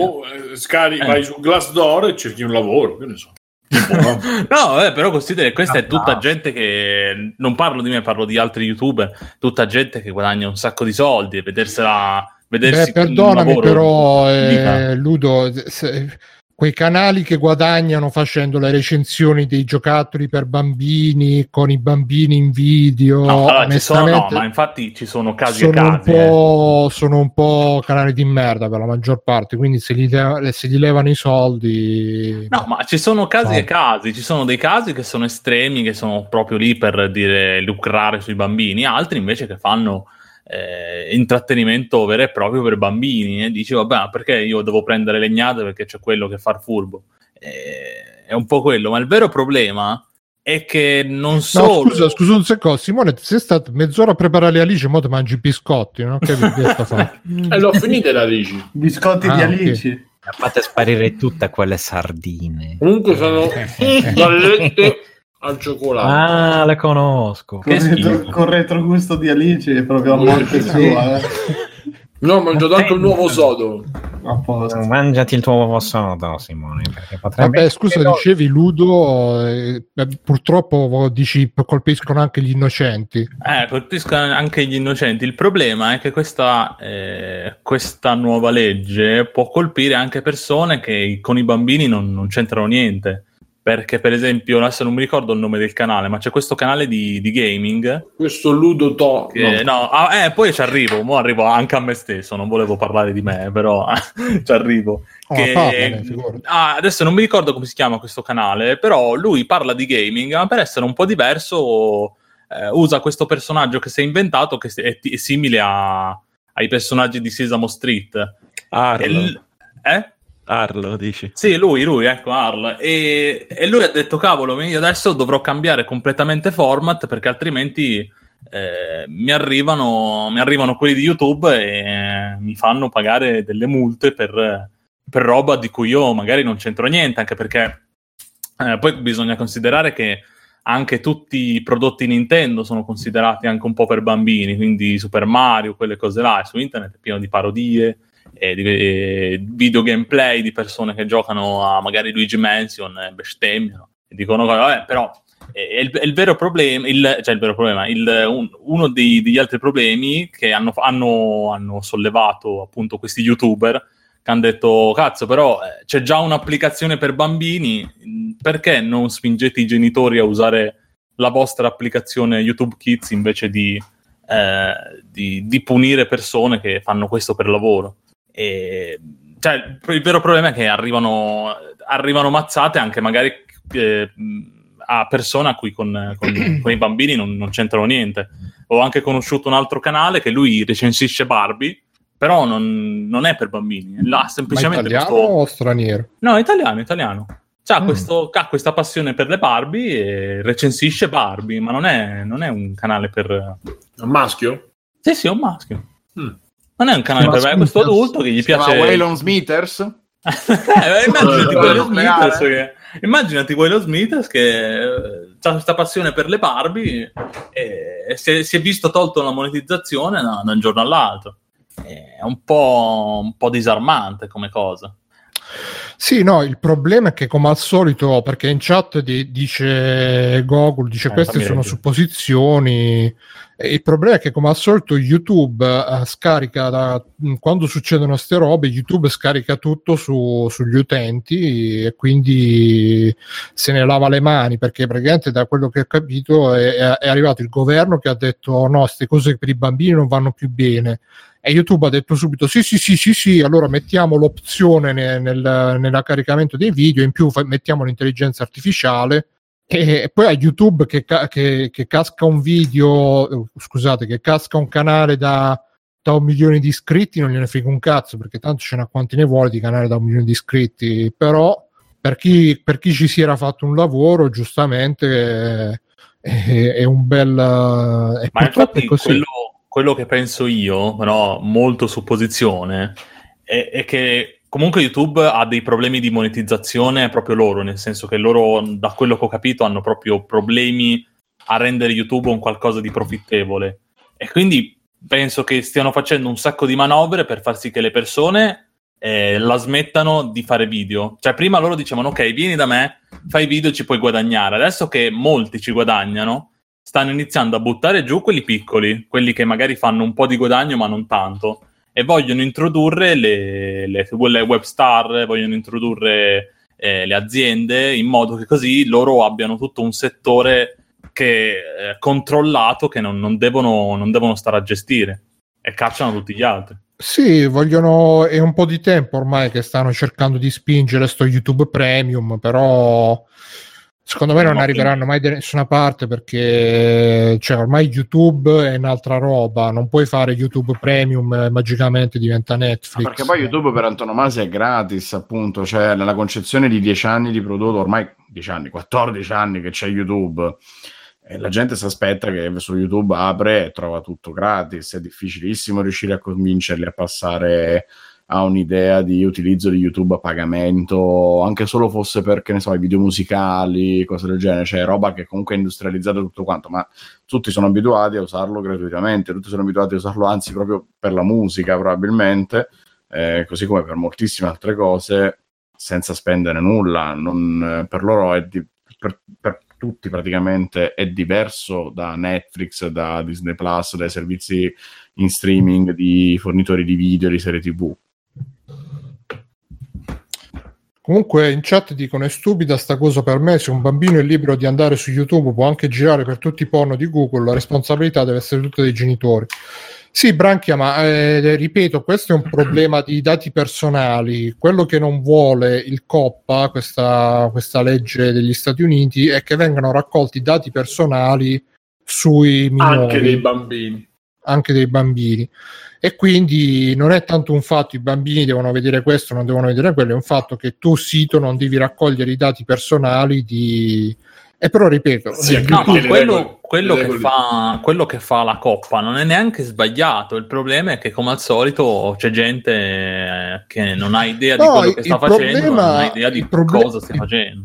Vai su Glassdoor e cerchi un lavoro, che ne so. Però considera che questa è tutta gente che... Non parlo di me, parlo di altri youtuber. Tutta gente che guadagna un sacco di soldi, e vedersi perdonami, un lavoro, però, Ludo... Quei canali che guadagnano facendo le recensioni dei giocattoli per bambini, con i bambini in video, ma infatti ci sono casi e casi. Sono un po' canali di merda per la maggior parte, quindi se gli levano i soldi... No, ma ci sono casi e casi, ci sono dei casi che sono estremi, che sono proprio lì per dire lucrare sui bambini, altri invece che fanno... intrattenimento vero e proprio per bambini, e dici vabbè, perché io devo prendere legnate perché c'è quello che fa il furbo, è un po' quello. Ma il vero problema è che non solo... No, scusa un secondo, Simone, sei stato mezz'ora a preparare le alici, mo te mangi i biscotti, no? Che l'ho finita le alici, biscotti di alici, okay. Ha fatto sparire tutte quelle sardine, comunque sono gallette al cioccolato. Ah, le conosco. Con retrogusto di Alice, proprio a morte sua. No, mangio tanto il nuovo sodo. Mangiati il tuo uovo sodo, Simone, perché potrebbe... Vabbè, scusa, dicevi Ludo, purtroppo dici colpiscono anche gli innocenti. Colpiscono anche gli innocenti. Il problema è che questa nuova legge può colpire anche persone che con i bambini non c'entrano niente. Perché, per esempio, adesso non mi ricordo il nome del canale, ma c'è questo canale di gaming. Questo Ludo Top. Poi ci arrivo. Mo arrivo anche a me stesso. Non volevo parlare di me, però ci arrivo. Adesso non mi ricordo come si chiama questo canale, però lui parla di gaming, ma per essere un po' diverso usa questo personaggio che si è inventato, che è simile ai personaggi di Sesame Street. Arlo, dici? Sì, lui, ecco, Arlo. E lui ha detto, cavolo, io adesso dovrò cambiare completamente format, perché altrimenti mi arrivano quelli di YouTube e mi fanno pagare delle multe per roba di cui io magari non c'entro niente, anche perché poi bisogna considerare che anche tutti i prodotti Nintendo sono considerati anche un po' per bambini, quindi Super Mario, quelle cose là, e su internet è pieno di parodie, e video gameplay di persone che giocano a magari Luigi Mansion e bestemmiano e dicono vabbè, però è il vero problema, uno degli altri problemi che hanno sollevato appunto questi youtuber, che hanno detto cazzo, però c'è già un'applicazione per bambini, perché non spingete i genitori a usare la vostra applicazione YouTube Kids invece di punire persone che fanno questo per lavoro? E cioè il vero problema è che arrivano mazzate anche magari a persone a cui con i bambini non c'entrano niente. Ho anche conosciuto un altro canale che lui recensisce Barbie, però non è per bambini. Là semplicemente... Ma italiano o straniero? No, italiano. Cioè, ha questa passione per le Barbie e recensisce Barbie, ma non è un canale per... È un maschio? Sì, è un maschio. Non è un canale per... È questo adulto che gli piace... Ma Waylon Smithers? Immaginati Waylon Smithers che ha questa passione per le Barbie e si è visto tolto la monetizzazione da un giorno all'altro. È un po' disarmante come cosa. Sì, no, il problema è che come al solito, perché in chat dice Google, dice queste sono supposizioni, e il problema è che come al solito YouTube scarica, quando succedono ste robe YouTube scarica tutto sugli utenti e quindi se ne lava le mani, perché praticamente da quello che ho capito è arrivato il governo che ha detto no, ste cose per i bambini non vanno più bene. E YouTube ha detto subito sì, allora mettiamo l'opzione nel caricamento dei video, in più mettiamo l'intelligenza artificiale, e poi a YouTube che casca un video, scusate, che casca un canale da 1 milione di iscritti non gliene frega un cazzo, perché tanto ce n'ha quanti ne vuole di canale da 1 milione di iscritti, però per chi ci si era fatto un lavoro, giustamente è un bel... Ma infatti è così. Quello che penso io, però molto supposizione, è che comunque YouTube ha dei problemi di monetizzazione proprio loro, nel senso che loro, da quello che ho capito, hanno proprio problemi a rendere YouTube un qualcosa di profittevole. E quindi penso che stiano facendo un sacco di manovre per far sì che le persone la smettano di fare video. Cioè prima loro dicevano, ok, vieni da me, fai video e ci puoi guadagnare. Adesso che molti ci guadagnano, stanno iniziando a buttare giù quelli piccoli, quelli che magari fanno un po' di guadagno ma non tanto, e vogliono introdurre le web star, vogliono introdurre le aziende, in modo che così loro abbiano tutto un settore che controllato, che non devono stare a gestire, e cacciano tutti gli altri. Sì, vogliono, è un po' di tempo ormai che stanno cercando di spingere sto YouTube Premium, però... Secondo me non arriveranno mai da nessuna parte, perché cioè, ormai YouTube è un'altra roba, non puoi fare YouTube Premium e magicamente diventa Netflix. Ma perché poi YouTube per antonomasia è gratis, appunto, cioè nella concezione di 10 anni di prodotto, ormai 10 anni, 14 anni che c'è YouTube, e la gente si aspetta che su YouTube apre e trova tutto gratis, è difficilissimo riuscire a convincerli a passare... ha un'idea di utilizzo di YouTube a pagamento, anche solo fosse per, che ne so, i video musicali, cose del genere, cioè roba che comunque è industrializzata tutto quanto, ma tutti sono abituati a usarlo gratuitamente, tutti sono abituati a usarlo anzi proprio per la musica probabilmente, così come per moltissime altre cose, senza spendere nulla, non, per loro è per tutti praticamente è diverso da Netflix, da Disney+, dai servizi in streaming di fornitori di video, di serie TV. Comunque in chat dicono è stupida sta cosa, per me se un bambino è libero di andare su YouTube può anche girare per tutti i porno di Google, la responsabilità deve essere tutta dei genitori. Sì, Branchia, ma ripeto, questo è un problema di dati personali. Quello che non vuole il COPPA, questa legge degli Stati Uniti, è che vengano raccolti dati personali sui minori, anche dei bambini, e quindi non è tanto un fatto i bambini devono vedere questo, non devono vedere quello, è un fatto che tu sito non devi raccogliere i dati personali di... E però ripeto, sì, no, quello che fa la COPPA non è neanche sbagliato, il problema è che come al solito c'è gente che non ha idea di quello che sta facendo, non ha idea di cosa sta facendo.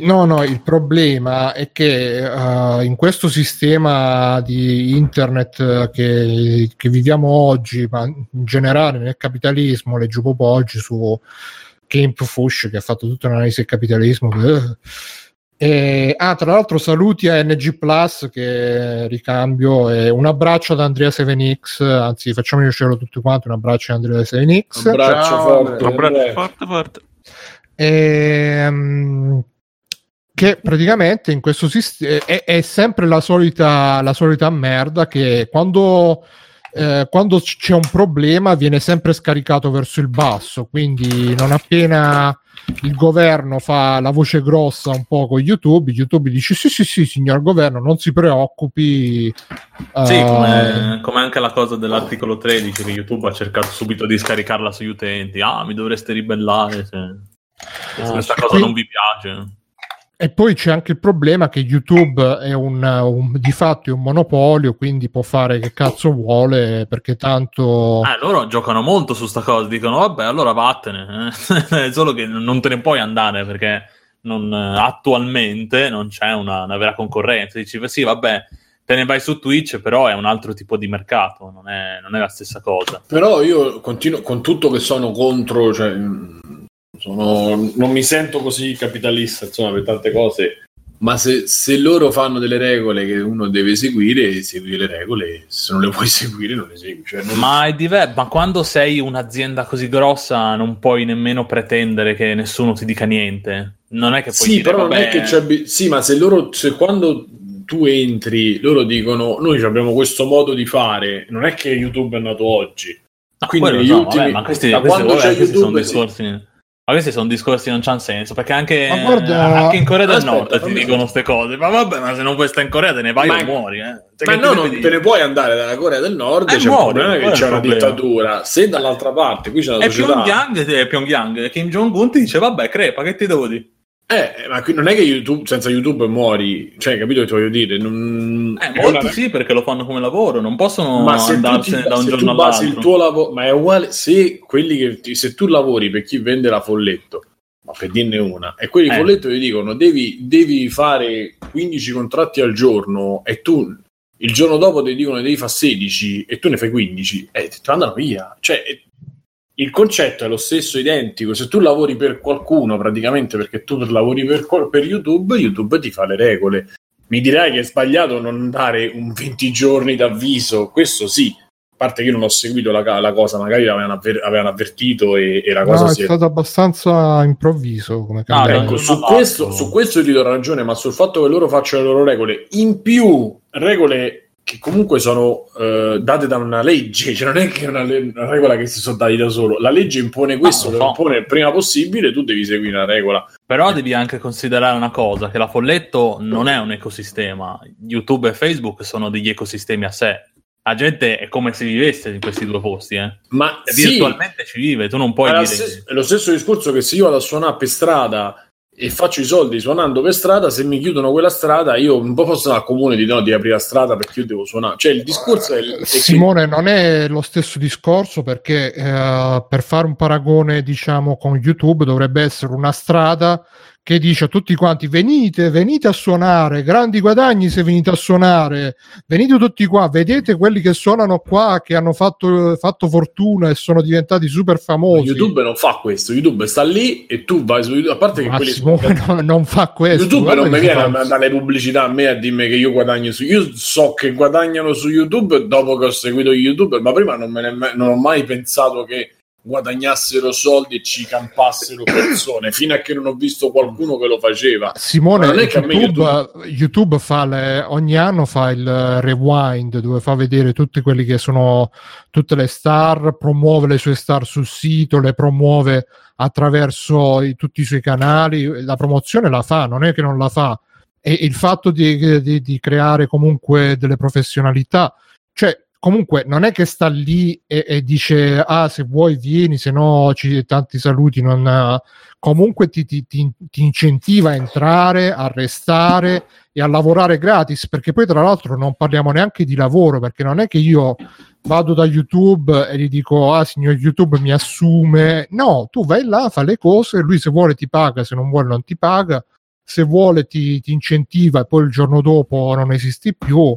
No, il problema è che in questo sistema di internet che viviamo oggi, ma in generale nel capitalismo, leggo proprio oggi su Camp Fush che ha fatto tutta un'analisi del capitalismo. Tra l'altro saluti a NG Plus che ricambio, un abbraccio ad Andrea 7X, anzi facciamogli cielo tutti quanti, un abbraccio ad Andrea 7X, abbraccio forte. Che praticamente in questo sistema è sempre la solita merda, che quando c'è un problema viene sempre scaricato verso il basso, quindi non appena il governo fa la voce grossa un po' con YouTube dice sì signor governo non si preoccupi, sì, come anche la cosa dell'articolo 13 che YouTube ha cercato subito di scaricarla sugli utenti, mi dovreste ribellare se questa cosa non vi piace. E poi c'è anche il problema che YouTube è di fatto è un monopolio, quindi può fare che cazzo vuole, perché tanto... loro giocano molto su sta cosa, dicono vabbè allora vattene, solo che non te ne puoi andare perché attualmente non c'è una vera concorrenza, dici sì vabbè te ne vai su Twitch, però è un altro tipo di mercato, non è la stessa cosa. Però io continuo, con tutto che sono contro, cioè... non mi sento così capitalista, insomma, per tante cose, ma se loro fanno delle regole che uno deve seguire, segui le regole, se non le vuoi seguire non le segui, cioè, ma è diverso, ma quando sei un'azienda così grossa non puoi nemmeno pretendere che nessuno ti dica niente, non è che puoi sì, dire, però vabbè... non è che c'è... sì, ma se loro, se quando tu entri loro dicono noi abbiamo questo modo di fare, non è che YouTube è nato oggi, no, quindi no, ultimi... vabbè, ma questi sono discorsi. Ma questi sono discorsi che non c'hanno senso, perché anche in Corea del Nord ti dicono queste cose. Ma vabbè, ma se non vuoi stare in Corea te ne vai o muori. Cioè, ma non te ne puoi andare dalla Corea del Nord, c'è muori, un che c'è una dittatura. Se dall'altra parte qui c'è la società... E Pyongyang, Kim Jong-un ti dice vabbè, crepa, che ti devo dire? Ma qui non è che YouTube, senza YouTube muori, cioè, capito che ti voglio dire? Non... molti sì, perché lo fanno come lavoro, non possono andarsene da un giorno all'altro. Il tuo lavoro, ma è uguale se quelli se tu lavori per chi vende la folletto, ma per dirne una, e quelli folletto ti dicono devi fare 15 contratti al giorno e tu il giorno dopo ti dicono devi fare 16 e tu ne fai 15, ti andano via, cioè... Il concetto è lo stesso, identico. Se tu lavori per qualcuno, praticamente, perché tu lavori per YouTube, YouTube ti fa le regole. Mi dirai che è sbagliato non dare un 20 giorni d'avviso, questo sì. A parte che io non ho seguito la cosa, magari avevano avvertito e la cosa è stato abbastanza improvviso come ecco, su questo ti do ragione, ma sul fatto che loro facciano le loro regole, in più regole che comunque sono date da una legge, cioè non è che è una regola che si sono dati da solo, la legge impone questo, lo impone il prima possibile, tu devi seguire la regola. Però devi anche considerare una cosa, che la folletto non è un ecosistema, YouTube e Facebook sono degli ecosistemi a sé, la gente è come se vivesse in questi due posti, ma virtualmente ci vive, tu non puoi dire... È lo stesso discorso che se io vado a suonare per strada e faccio i soldi suonando per strada, se mi chiudono quella strada io un po' posso andare al comune di aprire la strada perché io devo suonare, cioè il discorso è Simone, che... non è lo stesso discorso, perché per fare un paragone diciamo con YouTube dovrebbe essere una strada che dice a tutti quanti venite a suonare, grandi guadagni se venite a suonare, venite tutti qua, vedete quelli che suonano qua, che hanno fatto fortuna e sono diventati super famosi. YouTube non fa questo, YouTube sta lì e tu vai su YouTube, a parte che Massimo, quelli non fa questo. YouTube non mi viene dalle pubblicità a me a dirmi che io guadagno io so che guadagnano su YouTube dopo che ho seguito YouTube, ma prima non ho mai pensato che guadagnassero soldi e ci campassero persone, fino a che non ho visto qualcuno che lo faceva. Simone, YouTube fa ogni anno fa il rewind dove fa vedere tutti quelli che sono tutte le star, promuove le sue star sul sito, le promuove attraverso tutti i suoi canali, la promozione la fa, non è che non la fa, e il fatto di creare comunque delle professionalità, cioè comunque non è che sta lì e dice se vuoi vieni, se no tanti saluti, non, comunque ti incentiva a entrare, a restare e a lavorare gratis, perché poi tra l'altro non parliamo neanche di lavoro, perché non è che io vado da YouTube e gli dico signor YouTube mi assume, no, tu vai là, fa le cose, lui se vuole ti paga, se non vuole non ti paga, se vuole ti incentiva e poi il giorno dopo non esisti più.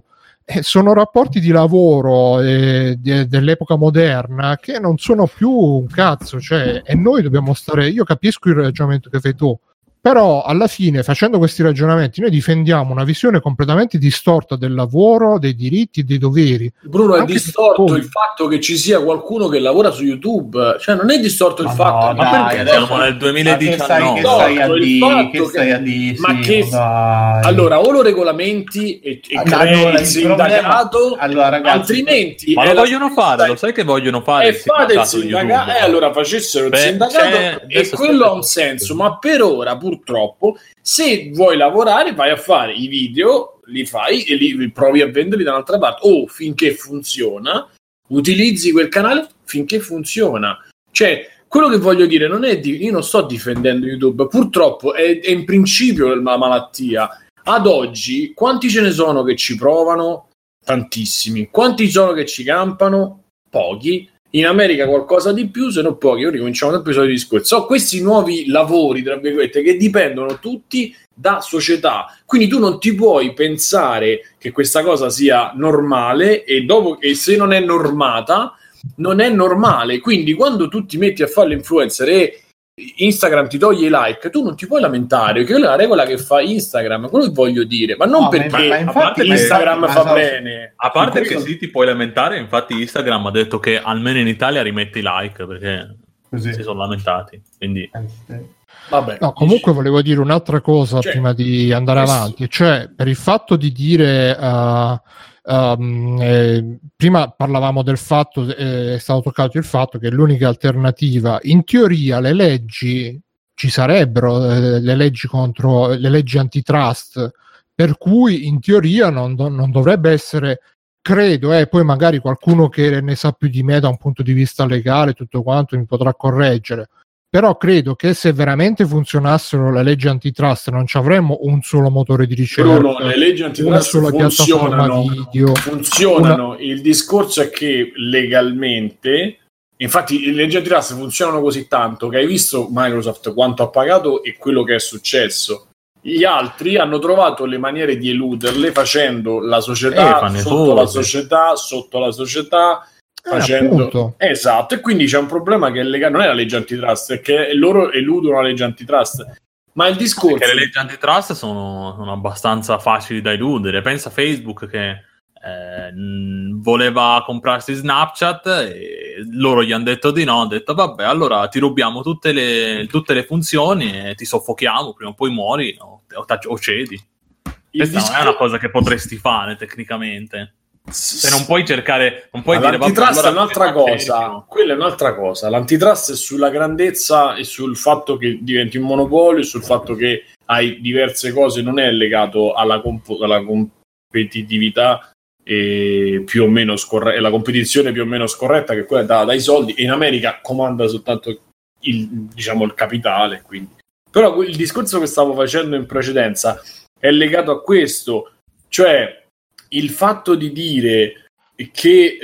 Sono rapporti di lavoro dell'epoca moderna che non sono più un cazzo, cioè, e noi dobbiamo stare, io capisco il ragionamento che fai tu, però alla fine facendo questi ragionamenti noi difendiamo una visione completamente distorta del lavoro, dei diritti e dei doveri. Bruno, anche è distorto il fatto che ci sia qualcuno che lavora su YouTube, cioè non è distorto il fatto, no, ma perché siamo nel 2019, allora o lo regolamenti e crei il sindacato, allora, ragazzi, altrimenti ma lo vogliono fare, lo sai che vogliono fare, e fate il sindacato, allora facessero il sindacato e quello ha un senso, ma per ora purtroppo, se vuoi lavorare vai a fare i video, li fai e li provi a venderli da un'altra parte, o finché funziona utilizzi quel canale finché funziona, cioè quello che voglio dire non è io non sto difendendo YouTube, purtroppo è in principio la malattia ad oggi. Quanti ce ne sono che ci provano? Tantissimi. Quanti sono che ci campano? Pochi. In America qualcosa di più, se non pochi. Io ricominciamo sempre i soliti discorsi. So, questi nuovi lavori, tra virgolette, che dipendono tutti da società. Quindi tu non ti puoi pensare che questa cosa sia normale, e se non è normata, non è normale. Quindi quando tu ti metti a fare l'influencer e Instagram ti toglie i like, tu non ti puoi lamentare, perché quella è una regola che fa Instagram, quello che voglio dire, ma non no, perché ma infatti, a parte Instagram ma fa ma bene, a parte che sì ti puoi lamentare, infatti Instagram ha detto che almeno in Italia rimetti i like perché così si sono lamentati, quindi vabbè. No, comunque volevo dire un'altra cosa, cioè, prima di andare avanti, cioè per il fatto di dire prima parlavamo del fatto, è stato toccato il fatto che è l'unica alternativa, in teoria le leggi ci sarebbero, le leggi contro, le leggi antitrust, per cui in teoria non dovrebbe essere, credo, poi magari qualcuno che ne sa più di me da un punto di vista legale tutto quanto mi potrà correggere, però credo che se veramente funzionassero le leggi antitrust non ci avremmo un solo motore di ricerca, no, le leggi antitrust una sola piattaforma video, funzionano una... il discorso è che legalmente, infatti le leggi antitrust funzionano così tanto che hai visto Microsoft quanto ha pagato e quello che è successo, gli altri hanno trovato le maniere di eluderle facendo la società sotto la società sotto la società facendo... Esatto, e quindi c'è un problema che è legato, non è la legge antitrust, è che loro eludono la legge antitrust, ma il discorso è che le leggi antitrust sono abbastanza facili da eludere. Pensa Facebook che voleva comprarsi Snapchat e loro gli hanno detto di no, hanno detto vabbè allora ti rubiamo tutte le funzioni e ti soffochiamo, prima o poi muori o cedi. Questa non è una cosa che potresti fare tecnicamente. Se non puoi cercare, non puoi dire l'antitrust è un'altra cosa, quella è un'altra cosa. L'antitrust è sulla grandezza e sul fatto che diventi un monopolio, sul fatto che hai diverse cose, non è legato alla competitività più o meno scorretta, la competizione più o meno scorretta, che quella è data dai soldi, e in America comanda soltanto il capitale, quindi. Però il discorso che stavo facendo in precedenza è legato a questo, cioè il fatto di dire che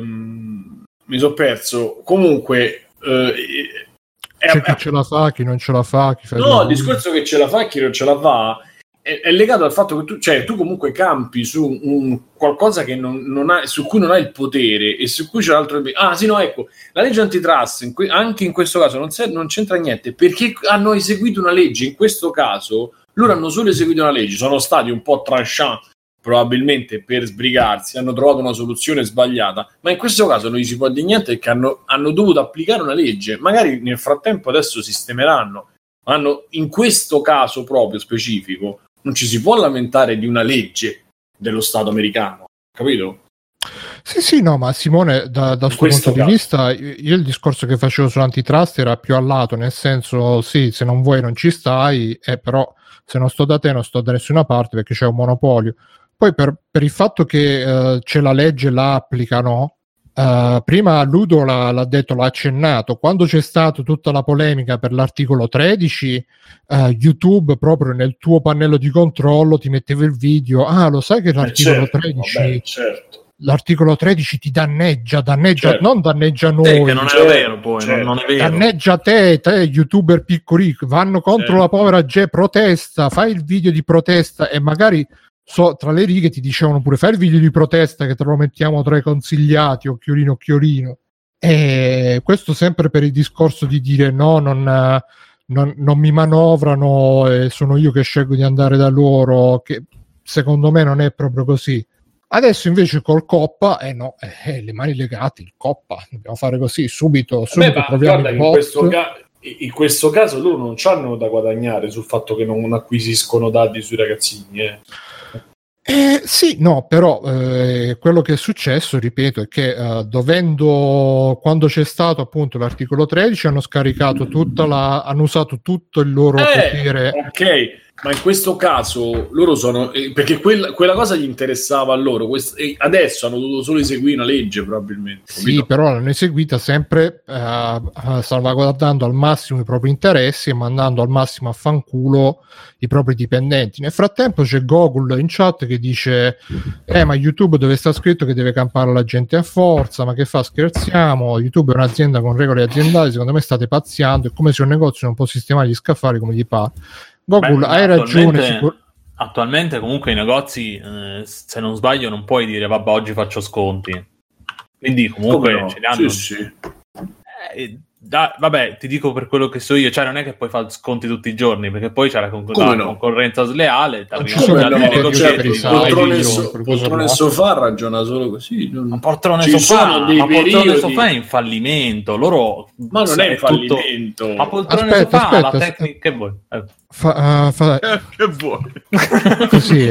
mi sono perso, comunque c'è chi ce la fa, chi non ce la fa, chi fa no, il discorso che ce la fa, chi non ce la fa è legato al fatto che tu comunque campi su qualcosa che non hai, su cui non hai il potere e su cui c'è un altro. Ah sì, no, ecco, la legge antitrust anche in questo caso non c'entra niente, perché hanno eseguito una legge, in questo caso loro hanno solo eseguito una legge, sono stati un po' tranchant probabilmente per sbrigarsi, hanno trovato una soluzione sbagliata, ma in questo caso non gli si può dire niente perché hanno dovuto applicare una legge, magari nel frattempo adesso sistemeranno, in questo caso proprio specifico non ci si può lamentare di una legge dello Stato americano, capito? Sì, sì, no, ma Simone, da questo punto di vista, io il discorso che facevo sull'antitrust era più al lato, nel senso, sì, se non vuoi non ci stai, però se non sto da te non sto da nessuna parte perché c'è un monopolio. Poi per il fatto che c'è la legge, la applicano, prima Ludo l'ha detto, l'ha accennato, quando c'è stata tutta la polemica per l'articolo 13, YouTube proprio nel tuo pannello di controllo ti metteva il video, lo sai che l'articolo 13... Vabbè, certo. L'articolo 13 ti danneggia certo. Non danneggia noi, che non è vero, poi certo. non è vero. Danneggia te youtuber piccolico, vanno contro certo. la povera G, protesta, fai il video di protesta, e magari tra le righe ti dicevano pure fai il video di protesta che te lo mettiamo tra i consigliati, occhiolino, e questo sempre per il discorso di dire no, non mi manovrano, sono io che scelgo di andare da loro, che secondo me non è proprio così. Adesso invece col COPPA, no, le mani legate, il COPPA, dobbiamo fare così, subito proviamo il posto. In questo caso loro non c'hanno da guadagnare sul fatto che non acquisiscono dati sui ragazzini. Sì, no, però quello che è successo, ripeto, è che quando c'è stato appunto l'articolo 13 hanno scaricato hanno usato tutto il loro potere. Ok, ma in questo caso loro sono... perché quella cosa gli interessava a loro, adesso hanno dovuto solo eseguire una legge probabilmente. Sì, capito? Però l'hanno eseguita sempre salvaguardando al massimo i propri interessi e mandando al massimo a fanculo i propri dipendenti. Nel frattempo c'è Google in chat che dice ma YouTube dove sta scritto che deve campare la gente a forza, ma che fa, scherziamo? YouTube è un'azienda con regole aziendali, secondo me state pazziando, è come se un negozio non può sistemare gli scaffali come gli pare. Google, hai ragione. Attualmente comunque i negozi, se non sbaglio, non puoi dire vabbè oggi faccio sconti, quindi comunque no? Ce li hanno. Sì. Vabbè, ti dico per quello che so io, cioè non è che puoi fare sconti tutti i giorni, perché poi c'è la concorrenza sleale. Poltrone Sofà ragiona solo così. Ma Poltrone Sofà è in fallimento. Loro, ma non è in fallimento. Ma Poltrone Sofà ha la tecnica che vuoi. Che vuoi? Così,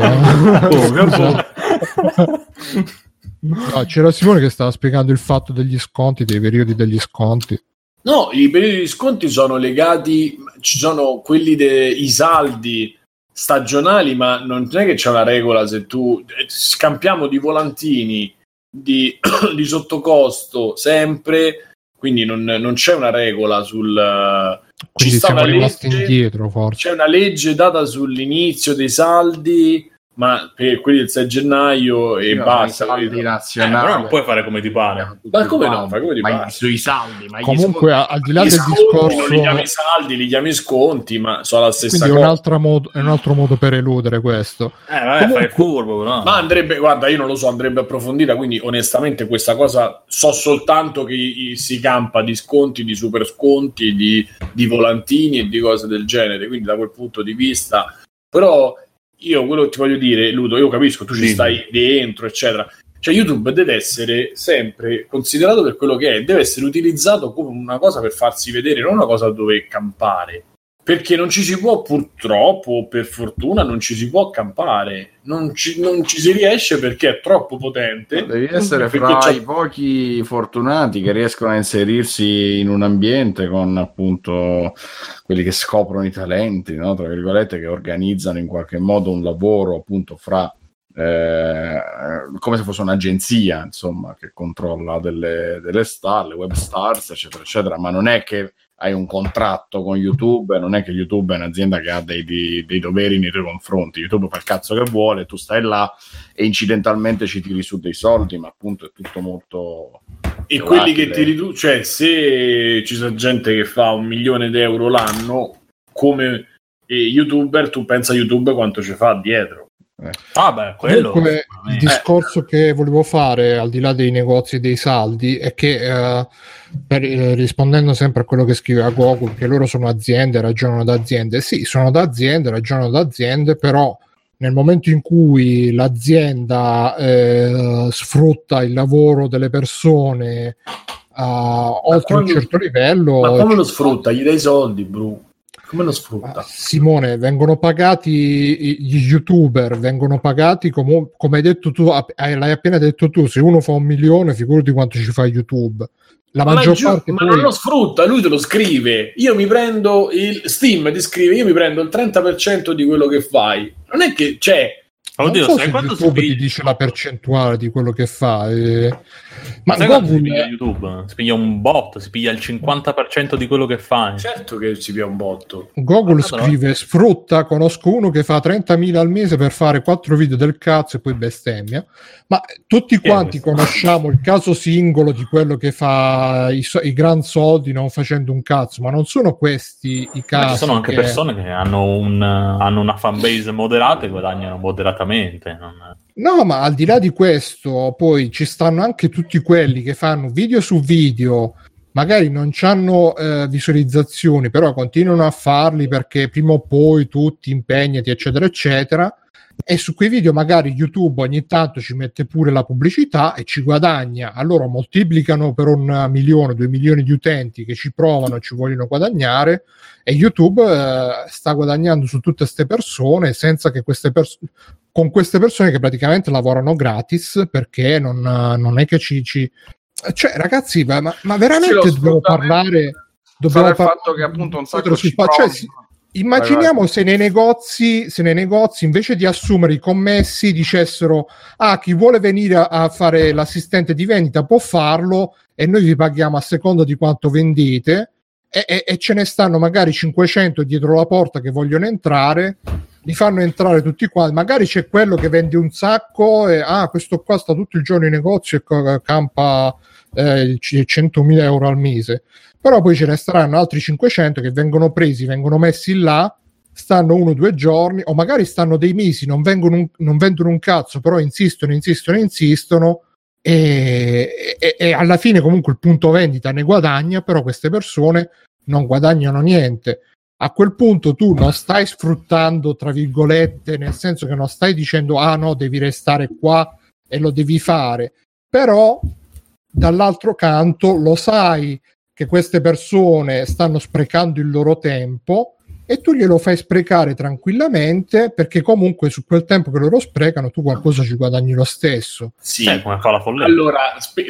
no, c'era Simone che stava spiegando il fatto degli sconti, dei periodi degli sconti. No, i periodi di sconti sono legati, ci sono quelli dei saldi stagionali, ma non è che c'è una regola. Se tu scampiamo di volantini di sottocosto sempre, quindi non c'è una regola sul. Quindi ci sta una legge, indietro, forse. C'è una legge data sull'inizio dei saldi, ma per quelli del 6 gennaio e no, basta, però non puoi fare come ti pare. Ma come no? Fai come ti pare. Sui saldi, ma comunque al di là del discorso non li chiami saldi, li chiami sconti, ma sono la stessa cosa. È un altro modo per eludere questo. Fai il furbo, però. Ma andrebbe, guarda, io non lo so, andrebbe approfondita, quindi onestamente questa cosa so soltanto che si campa di sconti, di super sconti, di volantini e di cose del genere, quindi da quel punto di vista, però io quello che ti voglio dire, Ludo, io capisco, tu ci stai dentro, eccetera. Cioè YouTube deve essere sempre considerato per quello che è, deve essere utilizzato come una cosa per farsi vedere, non una cosa dove campare. Perché non ci si può, purtroppo, per fortuna, non ci si può campare. Non ci si riesce perché è troppo potente. Ma devi essere fra i pochi fortunati che riescono a inserirsi in un ambiente con, appunto, quelli che scoprono i talenti, no? Tra virgolette, che organizzano in qualche modo un lavoro, appunto, fra come se fosse un'agenzia, insomma, che controlla delle star, le web stars, eccetera, eccetera. Ma non è che hai un contratto con YouTube, non è che YouTube è un'azienda che ha dei doveri nei tuoi confronti. YouTube fa il cazzo che vuole, tu stai là e incidentalmente ci tiri su dei soldi, ma appunto è tutto molto e volatile. Quelli che ti riducono, cioè se ci sono gente che fa 1 milione di euro l'anno come YouTuber, tu pensa a YouTube quanto ci fa dietro. Beh, quello comunque, il discorso che volevo fare al di là dei negozi e dei saldi è che rispondendo sempre a quello che scriveva Google, che loro sono aziende, ragionano da aziende. Sì, sono da aziende, ragionano da aziende, però nel momento in cui l'azienda sfrutta il lavoro delle persone oltre un certo livello, ma come lo sfrutta? Gli dai soldi, bro. Come lo sfrutta? Simone, vengono pagati gli youtuber, vengono pagati come hai detto tu, l'hai appena detto tu, se uno fa 1 milione figurati quanto ci fa YouTube. La maggior parte ma non lo sfrutta, lui te lo scrive. Io mi prendo Steam ti scrive, io mi prendo il 30% di quello che fai. Non è che c'è. Oddio, non so, sai quanto YouTube ti dice la percentuale di quello che fa ma sai quanto si piglia YouTube? Si piglia un botto, si piglia il 50% di quello che fa. Certo che si piglia un botto. Google scrive, no? Sfrutta, conosco uno che fa 30.000 al mese per fare 4 video del cazzo e poi bestemmia. Ma tutti quanti conosciamo il caso singolo di quello che fa i gran soldi non facendo un cazzo, ma non sono questi i casi. Ci sono anche persone che hanno una fanbase moderata e guadagnano moderatamente. No, ma al di là di questo poi ci stanno anche tutti quelli che fanno video su video, magari non c'hanno visualizzazioni, però continuano a farli perché prima o poi tutti impegnati eccetera eccetera, e su quei video magari YouTube ogni tanto ci mette pure la pubblicità e ci guadagna. Allora moltiplicano per 1 milione, 2 milioni di utenti che ci provano e ci vogliono guadagnare, e YouTube sta guadagnando su tutte queste persone senza che con queste persone che praticamente lavorano gratis, perché non è che cioè ragazzi, ma veramente dobbiamo parlare il fatto che appunto un sacco ci provano. Immaginiamo se nei negozi invece di assumere i commessi dicessero chi vuole venire a fare l'assistente di vendita può farlo e noi vi paghiamo a seconda di quanto vendete, e ce ne stanno magari 500 dietro la porta che vogliono entrare, li fanno entrare tutti quanti, magari c'è quello che vende un sacco e questo qua sta tutto il giorno in negozio e campa 100.000 euro al mese, però poi ce ne saranno altri 500 che vengono presi, vengono messi là, stanno 1 o 2 giorni o magari stanno dei mesi, non vendono un cazzo, però insistono e alla fine comunque il punto vendita ne guadagna, però queste persone non guadagnano niente. A quel punto tu non stai sfruttando, tra virgolette, nel senso che non stai dicendo ah no, devi restare qua e lo devi fare, però dall'altro canto lo sai che queste persone stanno sprecando il loro tempo e tu glielo fai sprecare tranquillamente, perché comunque su quel tempo che loro sprecano tu qualcosa ci guadagni lo stesso. Sì, come fa la follia. Allora,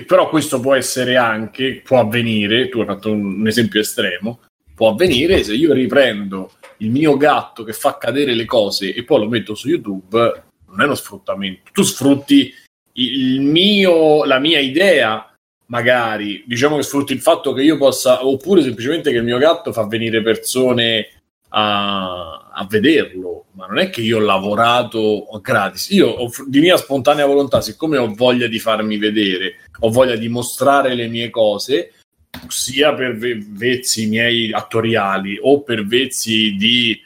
però questo può essere anche, può avvenire, tu hai fatto un esempio estremo, può avvenire se io riprendo il mio gatto che fa cadere le cose e poi lo metto su YouTube, non è uno sfruttamento. Tu sfrutti la mia idea, magari, diciamo che sfrutti il fatto che io possa, oppure semplicemente che il mio gatto fa venire persone a vederlo, ma non è che io ho lavorato gratis. Io ho, di mia spontanea volontà, siccome ho voglia di farmi vedere, ho voglia di mostrare le mie cose, sia per vezzi miei attoriali o per vezzi di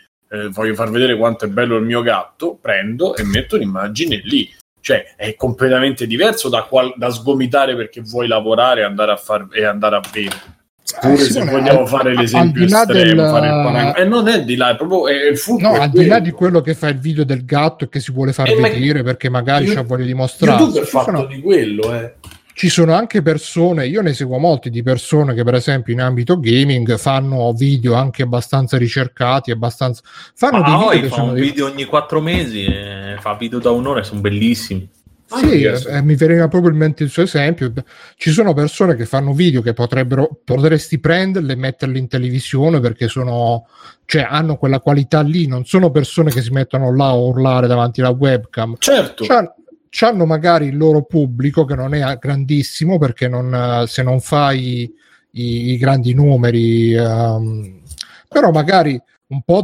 voglio far vedere quanto è bello il mio gatto, prendo e metto un'immagine lì. Cioè è completamente diverso da sgomitare perché vuoi lavorare e andare a vendere. Se vogliamo fare l'esempio estremo, fare il panacolo, non è di là, è proprio il fulcro. No, al di là di quello che fa il video del gatto e che si vuole far vedere perché magari c'ha voglia di mostrare. YouTube è fatto di quello, eh. Ci sono anche persone, io ne seguo molti, di persone che per esempio in ambito gaming fanno video anche abbastanza ricercati, abbastanza fanno dei video, video ogni 4 mesi, fa video da un'ora e sono bellissimi. Sì, mi veniva proprio in mente il suo esempio. Ci sono persone che fanno video che potresti prenderle e metterle in televisione perché hanno quella qualità lì, non sono persone che si mettono là a urlare davanti alla webcam. Certo. C'hanno magari il loro pubblico che non è grandissimo, perché se non fai i grandi numeri, però magari un po'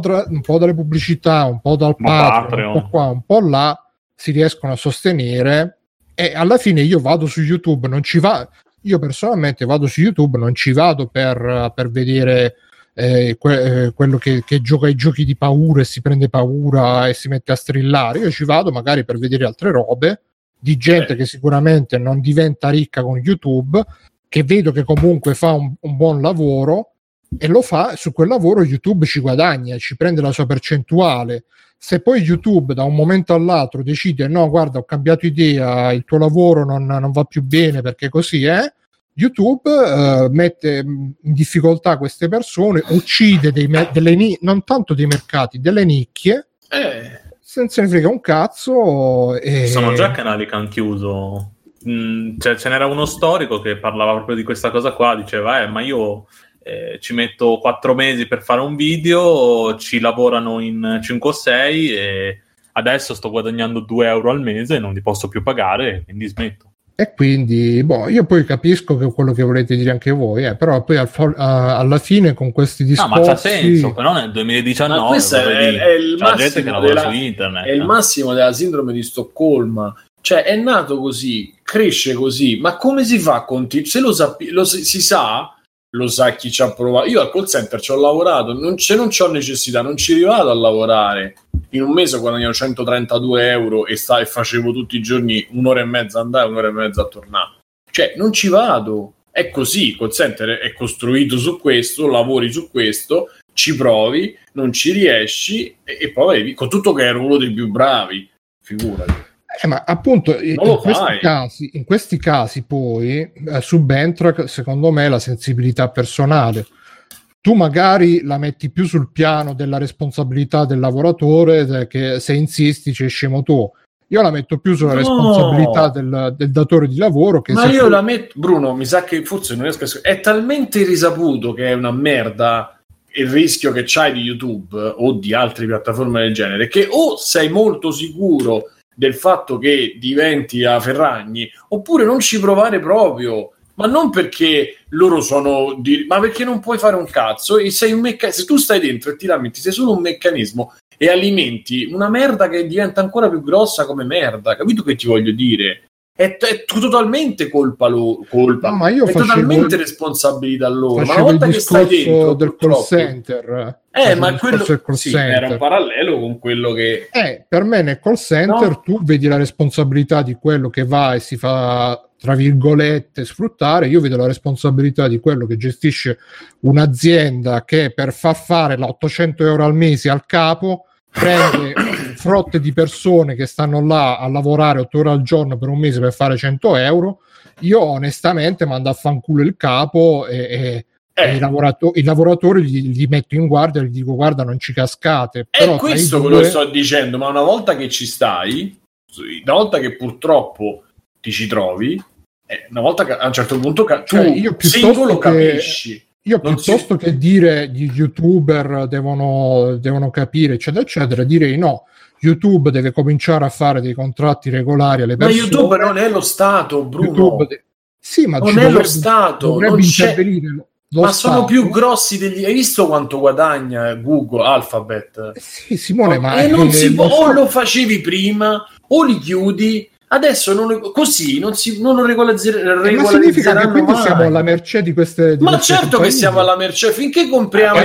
dalle pubblicità, un po' dal Patreon, un po' qua, un po' là, si riescono a sostenere. E alla fine io vado su YouTube, io personalmente vado su YouTube, non ci vado per vedere quello che gioca ai giochi di paura e si prende paura e si mette a strillare. Io ci vado magari per vedere altre robe di gente che sicuramente non diventa ricca con YouTube, che vedo che comunque fa un buon lavoro e lo fa, su quel lavoro YouTube ci guadagna, ci prende la sua percentuale. Se poi YouTube da un momento all'altro decide no, guarda, ho cambiato idea, il tuo lavoro non va più bene perché così è, YouTube mette in difficoltà queste persone, uccide non tanto dei mercati, delle nicchie, senza ne frega un cazzo. Sono già canali che hanno chiuso. Cioè, ce n'era uno storico che parlava proprio di questa cosa qua, diceva ma io... ci metto 4 mesi per fare un video, ci lavorano in 5 o 6 e adesso sto guadagnando 2 euro al mese e non li posso più pagare, quindi smetto. E quindi io poi capisco che quello che volete dire anche voi, però poi alla fine con questi discorsi ma c'ha senso, però nel 2019 ma questo è il massimo che lavora su internet, è il massimo della sindrome di Stoccolma. Cioè è nato così, cresce così, ma come si fa se si sa, lo sa chi ci ha provato. Io al call center ci ho lavorato, non c'ho necessità, non ci vado a lavorare. In un mese guadagnavo 132 euro e facevo tutti i giorni un'ora e mezza andare, un'ora e mezza a tornare. Cioè, non ci vado. È così, il call center è costruito su questo, lavori su questo, ci provi, non ci riesci e poi vedi, con tutto che ero uno dei più bravi, figurati. Ma appunto in questi casi poi subentra secondo me la sensibilità personale. Tu magari la metti più sul piano della responsabilità del lavoratore, che se insisti c'è scemo tu. Io la metto più sulla responsabilità del datore di lavoro. Che ma io la metto, Bruno, mi sa che forse non riesco a... È talmente risaputo che è una merda il rischio che c'hai di YouTube o di altre piattaforme del genere, che o sei molto sicuro del fatto che diventi a Ferragni, oppure non ci provare proprio, ma non perché loro sono ma perché non puoi fare un cazzo e sei un meccanismo. Se tu stai dentro e ti lamenti, sei solo un meccanismo e alimenti una merda che diventa ancora più grossa come merda. Capito che ti voglio dire? È totalmente colpa. No, ma io totalmente responsabilità loro. Ma una volta che stai dentro del call center, ma quello sì, era un parallelo con quello che per me nel call center, no? Tu vedi la responsabilità di quello che va e si fa tra virgolette, sfruttare. Io vedo la responsabilità di quello che gestisce un'azienda che per far fare la 800 euro al mese al capo prende frotte di persone che stanno là a lavorare 8 ore al giorno per un mese per fare 100 euro. Io onestamente mando a fanculo il capo e i lavoratori li metto in guardia e gli dico: guarda, non ci cascate. Però è questo quello che sto dicendo, ma una volta che ci stai, una volta che purtroppo ti ci trovi, una volta che a un certo punto io singolo capisci. Io piuttosto che dire gli youtuber devono capire eccetera eccetera, direi no, YouTube deve cominciare a fare dei contratti regolari alle persone. Ma YouTube non è lo Stato, Bruno. Sì, ma non è lo Stato, dovrebbe intervenire. Ma sono più grossi degli... Hai visto quanto guadagna Google, Alphabet? Sì, Simone, ma... non si può, o lo facevi prima, o li chiudi, adesso così non lo regolamentiranno. Ma significa che quindi siamo alla mercé di queste... Ma certo che siamo alla mercé, finché compriamo...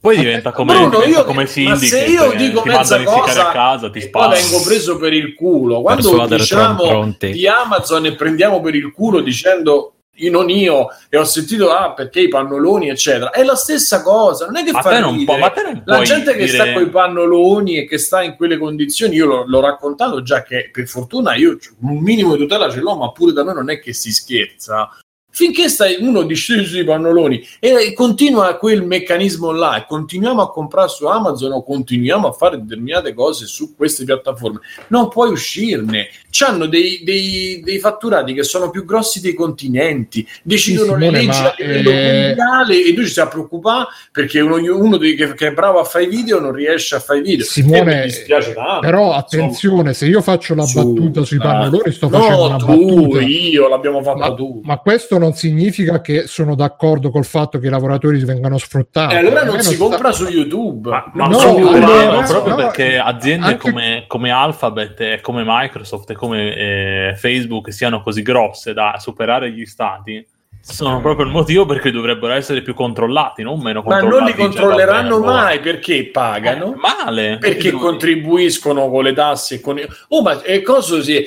Poi diventa come, Bruno, diventa come sindaco. Se io dico mezza cosa, a casa, ti poi vengo preso per il culo. Quando diciamo di Amazon e prendiamo per il culo dicendo e ho sentito perché i pannoloni eccetera, è la stessa cosa. Non è che fa ridere la gente che sta con i pannoloni e che sta in quelle condizioni. Io l'ho raccontato già, che per fortuna io un minimo di tutela ce l'ho, ma pure da noi non è che si scherza. Finché uno discende sui pannoloni e continua quel meccanismo là, e continuiamo a comprare su Amazon o continuiamo a fare determinate cose su queste piattaforme, non puoi uscirne. C'hanno dei fatturati che sono più grossi dei continenti, decidono le leggi a livello mondiale, e tu ci stai preoccupando perché uno che è bravo a fare video non riesce a fare video. Simone, mi dispiace tanto, però attenzione, se io faccio la battuta sui pannoloni sto facendo una battuta. Io l'abbiamo fatta tu. Ma questo non significa che sono d'accordo col fatto che i lavoratori vengano sfruttati. E allora non si compra su YouTube. Proprio perché aziende come Alphabet e come Microsoft e come Facebook siano così grosse da superare gli stati, sono proprio il motivo perché dovrebbero essere più controllati, non meno controllati. Ma non li controlleranno mai, perché pagano male, perché contribuiscono con le tasse. Ma è cosa sì?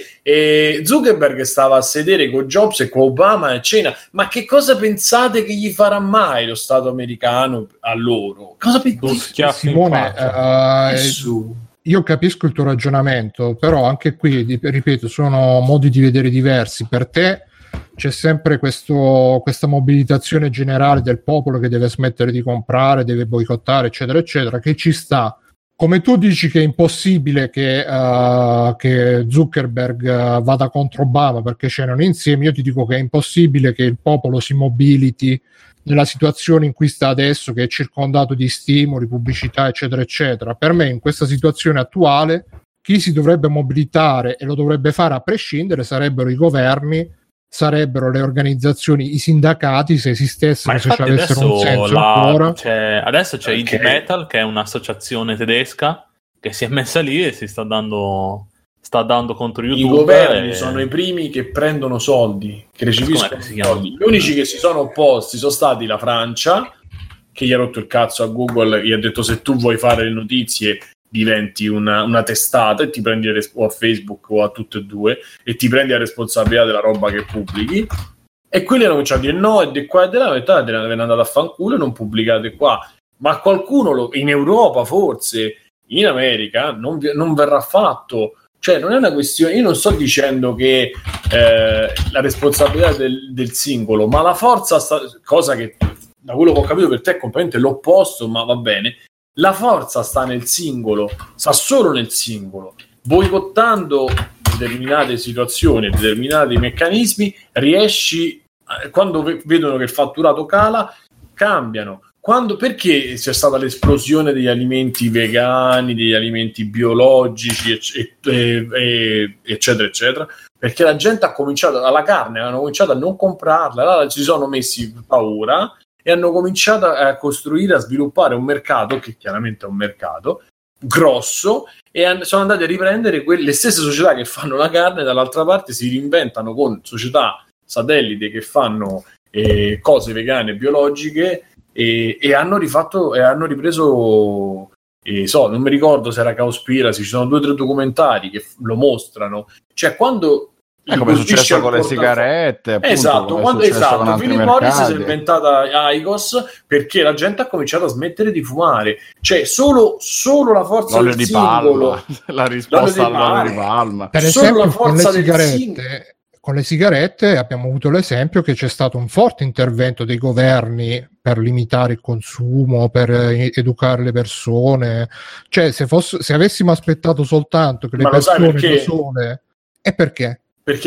Zuckerberg stava a sedere con Jobs e con Obama a cena. Ma che cosa pensate che gli farà mai lo Stato americano a loro? Cosa pensate? Simone, io capisco il tuo ragionamento, però anche qui, ripeto, sono modi di vedere diversi. Per te c'è sempre questa mobilitazione generale del popolo che deve smettere di comprare, deve boicottare eccetera eccetera, che ci sta. Come tu dici che è impossibile che Zuckerberg vada contro Obama perché c'erano insieme, io ti dico che è impossibile che il popolo si mobiliti nella situazione in cui sta adesso, che è circondato di stimoli, pubblicità eccetera eccetera. Per me in questa situazione attuale chi si dovrebbe mobilitare, e lo dovrebbe fare a prescindere, sarebbero i governi, sarebbero le organizzazioni, i sindacati, se esistessero, se ci avessero un senso ancora. Adesso c'è Indie Metal, che è un'associazione tedesca che si è messa lì e si sta dando contro YouTube. I governi sono i primi che prendono soldi, che recepiscono soldi. Gli unici che si sono opposti sono stati la Francia, che gli ha rotto il cazzo a Google, gli ha detto: se tu vuoi fare le notizie diventi una testata e ti prendi o a Facebook o a tutte e due, e ti prendi la responsabilità della roba che pubblichi. E quelli hanno cominciato a dire no, e di qua e di là, metà ve ne andate a fanculo e non pubblicate qua. Ma qualcuno in Europa, forse in America, non verrà fatto. Cioè non è una questione, io non sto dicendo che la responsabilità del singolo, ma la forza cosa che da quello che ho capito per te è completamente l'opposto, ma va bene. La forza sta nel singolo, sta solo nel singolo. Boicottando determinate situazioni, determinati meccanismi, riesci, quando vedono che il fatturato cala, cambiano. Perché c'è stata l'esplosione degli alimenti vegani, degli alimenti biologici, eccetera, eccetera? Perché la gente ha cominciato, la carne, hanno cominciato a non comprarla, allora ci sono messi paura e hanno cominciato a costruire, a sviluppare un mercato, che chiaramente è un mercato grosso, e sono andati a riprendere le stesse società che fanno la carne, dall'altra parte si reinventano con società satellite che fanno cose vegane, biologiche, e hanno rifatto, e hanno ripreso, non mi ricordo se era Cowspiracy, ci sono 2 o 3 documentari che lo mostrano. Cioè quando È come è successo con le sigarette, appunto, esatto. Quando Philip Morris si è inventata IQOS perché la gente ha cominciato a smettere di fumare, cioè solo la forza l'olio del singolo, la risposta all'olio di palma, per esempio, la forza con le sigarette. Con le sigarette abbiamo avuto l'esempio che c'è stato un forte intervento dei governi per limitare il consumo, per educare le persone. Cioè, se avessimo aspettato soltanto che le persone da sole, è perché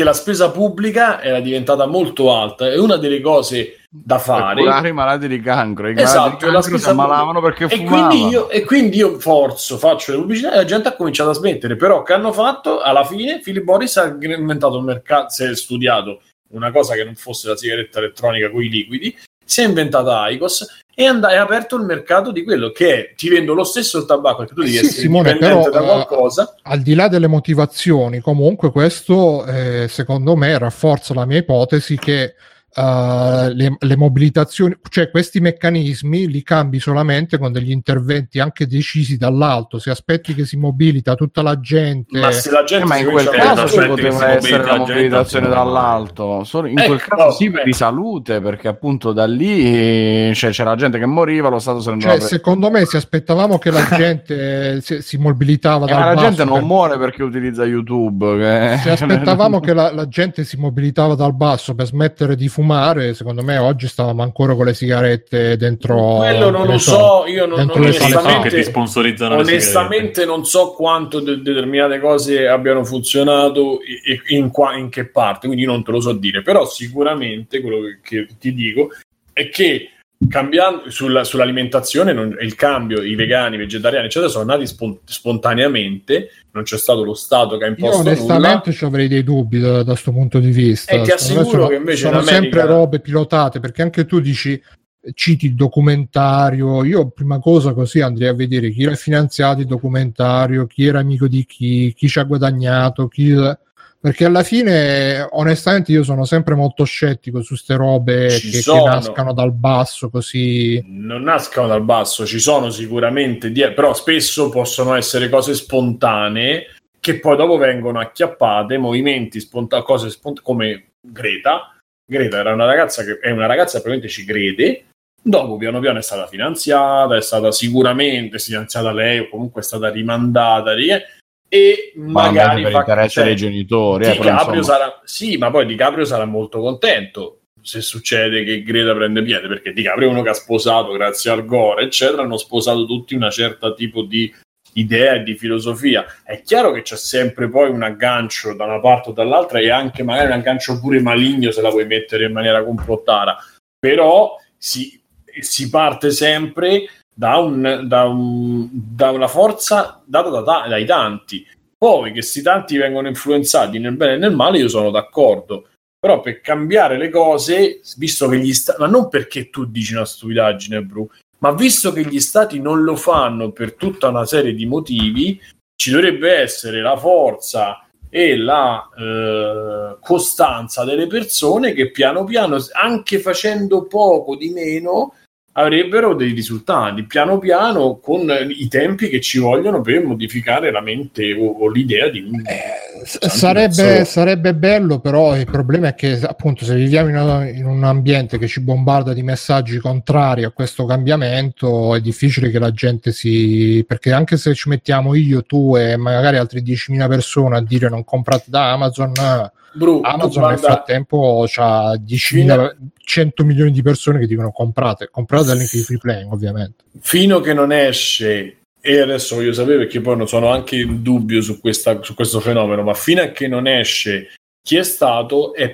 la spesa pubblica era diventata molto alta, è una delle cose da fare. Curare i malati di cancro, esatto, la spesa si ammalavano perché fumavano. E quindi io faccio le pubblicità e la gente ha cominciato a smettere. Però che hanno fatto? Alla fine Philip Morris ha inventato il mercato, si è studiato una cosa che non fosse la sigaretta elettronica con i liquidi, si è inventata IQOS e è aperto il mercato di quello che è, ti vendo lo stesso il tabacco perché tu devi essere dipendente da qualcosa. Al di là delle motivazioni, comunque questo secondo me rafforza la mia ipotesi che le mobilitazioni, cioè questi meccanismi li cambi solamente con degli interventi anche decisi dall'alto. Se aspetti che si mobilita tutta la gente, ma in quel caso ci poteva essere la mobilitazione dall'alto, solo in quel caso sì, per di salute, perché appunto da lì c'era gente che moriva, lo Stato se ne andava. Secondo me, se aspettavamo che la gente si mobilitava dal basso, ma la gente non muore perché utilizza YouTube. Se aspettavamo che la gente si mobilitava dal basso per smettere di fumare, secondo me oggi stavamo ancora con le sigarette dentro. Quello non lo so, io onestamente non so quanto determinate cose abbiano funzionato e in che parte, quindi non te lo so dire, però sicuramente quello che ti dico è che cambiando sull'alimentazione il cambio, i vegani, i vegetariani eccetera sono nati spontaneamente, non c'è stato lo Stato che ha imposto nulla. Io onestamente ci avrei dei dubbi da questo punto di vista, e ti assicuro che invece sono sempre robe pilotate, perché anche tu citi il documentario. Io prima cosa così andrei a vedere chi era finanziato il documentario, chi era amico di chi ci ha guadagnato, perché alla fine, onestamente, io sono sempre molto scettico su ste robe che nascano dal basso così. Non nascano dal basso, ci sono sicuramente, però spesso possono essere cose spontanee che poi dopo vengono acchiappate, movimenti spontanei, cose spontanee, come Greta. Greta era una ragazza che praticamente ci crede, dopo piano piano è stata finanziata, è stata sicuramente finanziata lei o comunque è stata rimandata lì. E magari per interesse dei genitori, sì, ma poi Di Caprio sarà molto contento se succede che Greta prende piede, perché Di Caprio è uno che ha sposato, grazie al Gore eccetera, hanno sposato tutti una certa tipo di idea e di filosofia. È chiaro che c'è sempre poi un aggancio da una parte o dall'altra, e anche magari un aggancio pure maligno se la vuoi mettere in maniera complottara, però si parte sempre da una forza data dai tanti. Poi che questi tanti vengono influenzati nel bene e nel male, io sono d'accordo, però per cambiare le cose, visto che ma non perché tu dici una stupidaggine, Bru, ma visto che gli stati non lo fanno per tutta una serie di motivi, ci dovrebbe essere la forza e la costanza delle persone che piano piano, anche facendo poco di meno, avrebbero dei risultati piano piano, con i tempi che ci vogliono per modificare la mente o l'idea di sarebbe bello. Però il problema è che appunto se viviamo in un ambiente che ci bombarda di messaggi contrari a questo cambiamento, è difficile che la gente perché anche se ci mettiamo io, tu e magari altre 10.000 persone a dire non comprate da Amazon, Amazon nel frattempo c'ha 100 milioni di persone che dicono comprate anche i Free Playing, ovviamente. Fino che non esce, e adesso voglio sapere perché poi non sono anche in dubbio su questo fenomeno, ma fino a che non esce chi è stato, è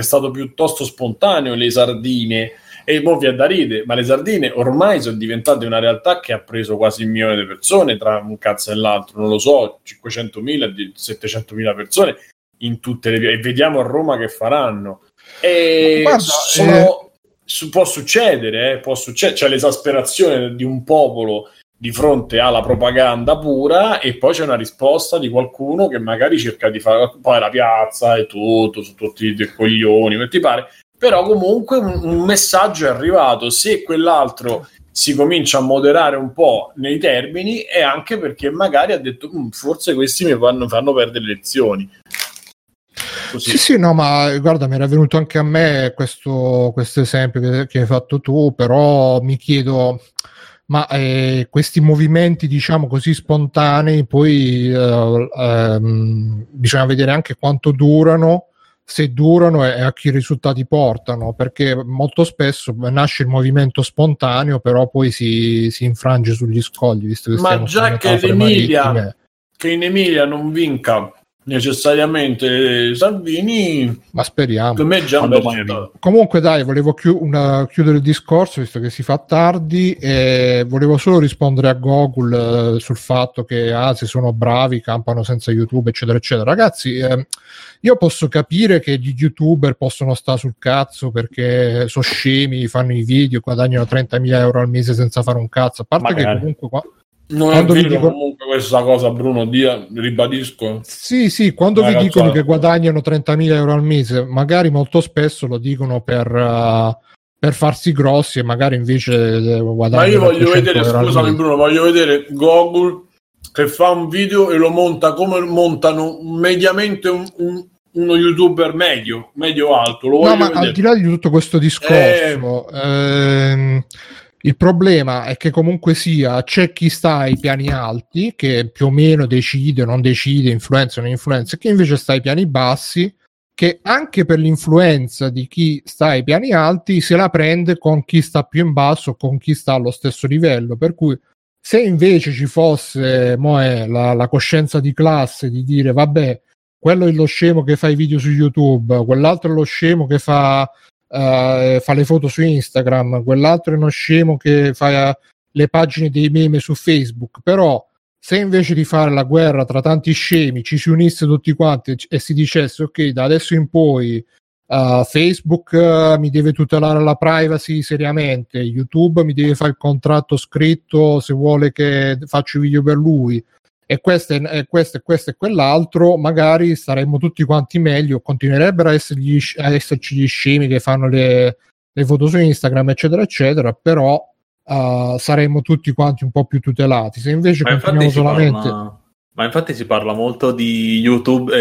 stato piuttosto spontaneo. Le sardine, e poi vi è da ridere, ma le sardine ormai sono diventate una realtà che ha preso quasi 1 milione di persone, tra un cazzo e l'altro, non lo so, 500.000, 700.000 persone in tutte le vie, e vediamo a Roma che faranno. E guarda, può succedere, c'è l'esasperazione di un popolo di fronte alla propaganda pura, e poi c'è una risposta di qualcuno che magari cerca di fare poi la piazza e tutto, su tutti i coglioni, come ti pare, però comunque un messaggio è arrivato. Se quell'altro si comincia a moderare un po' nei termini, è anche perché magari ha detto forse questi mi fanno perdere le lezioni. Così. Sì, sì, no, ma guarda, mi era venuto anche a me questo esempio che hai fatto tu, però mi chiedo, ma questi movimenti, diciamo così, spontanei, poi bisogna vedere anche quanto durano, se durano e a che risultati portano, perché molto spesso nasce il movimento spontaneo, però poi si infrange sugli scogli, visto che ma già che in Emilia non vinca necessariamente Salvini, ma speriamo. Per me già comunque dai, volevo chiudere il discorso, visto che si fa tardi, e volevo solo rispondere a Google sul fatto che se sono bravi campano senza YouTube eccetera eccetera. Ragazzi, io posso capire che gli youtuber possono stare sul cazzo perché sono scemi, fanno i video, guadagnano 30.000 euro al mese senza fare un cazzo, a parte magari. Che comunque qua non vi dico comunque questa cosa, Bruno, ribadisco. Sì, quando vi dicono che guadagnano 30.000 euro al mese, magari molto spesso lo dicono per farsi grossi e magari invece guadagnano. Ma io voglio vedere, scusami Bruno, voglio vedere Google che fa un video e lo monta come montano mediamente uno youtuber medio alto. Lo voglio vedere. Al di là di tutto questo discorso... il problema è che comunque sia c'è chi sta ai piani alti, che più o meno decide o non decide, influenza o non influenza, e chi invece sta ai piani bassi, che anche per l'influenza di chi sta ai piani alti se la prende con chi sta più in basso, con chi sta allo stesso livello. Per cui se invece ci fosse la coscienza di classe di dire vabbè, quello è lo scemo che fa i video su YouTube, quell'altro è lo scemo che fa le foto su Instagram, quell'altro è uno scemo che fa le pagine dei meme su Facebook, però se invece di fare la guerra tra tanti scemi ci si unisse tutti quanti e si dicesse ok, da adesso in poi Facebook mi deve tutelare la privacy seriamente, YouTube mi deve fare il contratto scritto se vuole che faccio video per lui, e questo e quell'altro, magari saremmo tutti quanti meglio, continuerebbero a esserci gli scemi che fanno le foto su Instagram eccetera eccetera, però saremmo tutti quanti un po' più tutelati. Se invece continuiamo solamente... Ma infatti si parla molto di YouTube,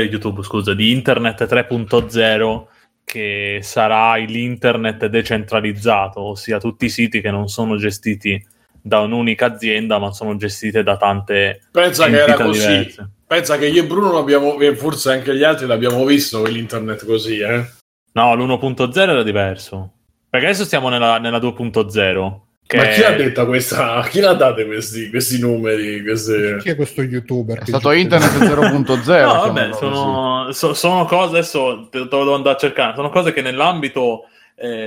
di Internet 3.0, che sarà l'internet decentralizzato, ossia tutti i siti che non sono gestiti da un'unica azienda ma sono gestite da tante pensa che era così diverse. Pensa che io e Bruno l'abbiamo, e forse anche gli altri l'abbiamo visto quell'internet così no, l'1.0 era diverso, perché adesso stiamo nella 2.0 che... ma chi l'ha detta questa? Chi l'ha data questi numeri? Chi è questo youtuber? È stato internet 0.0. No vabbè, sono cose, adesso te lo devo andare a cercare, sono cose che nell'ambito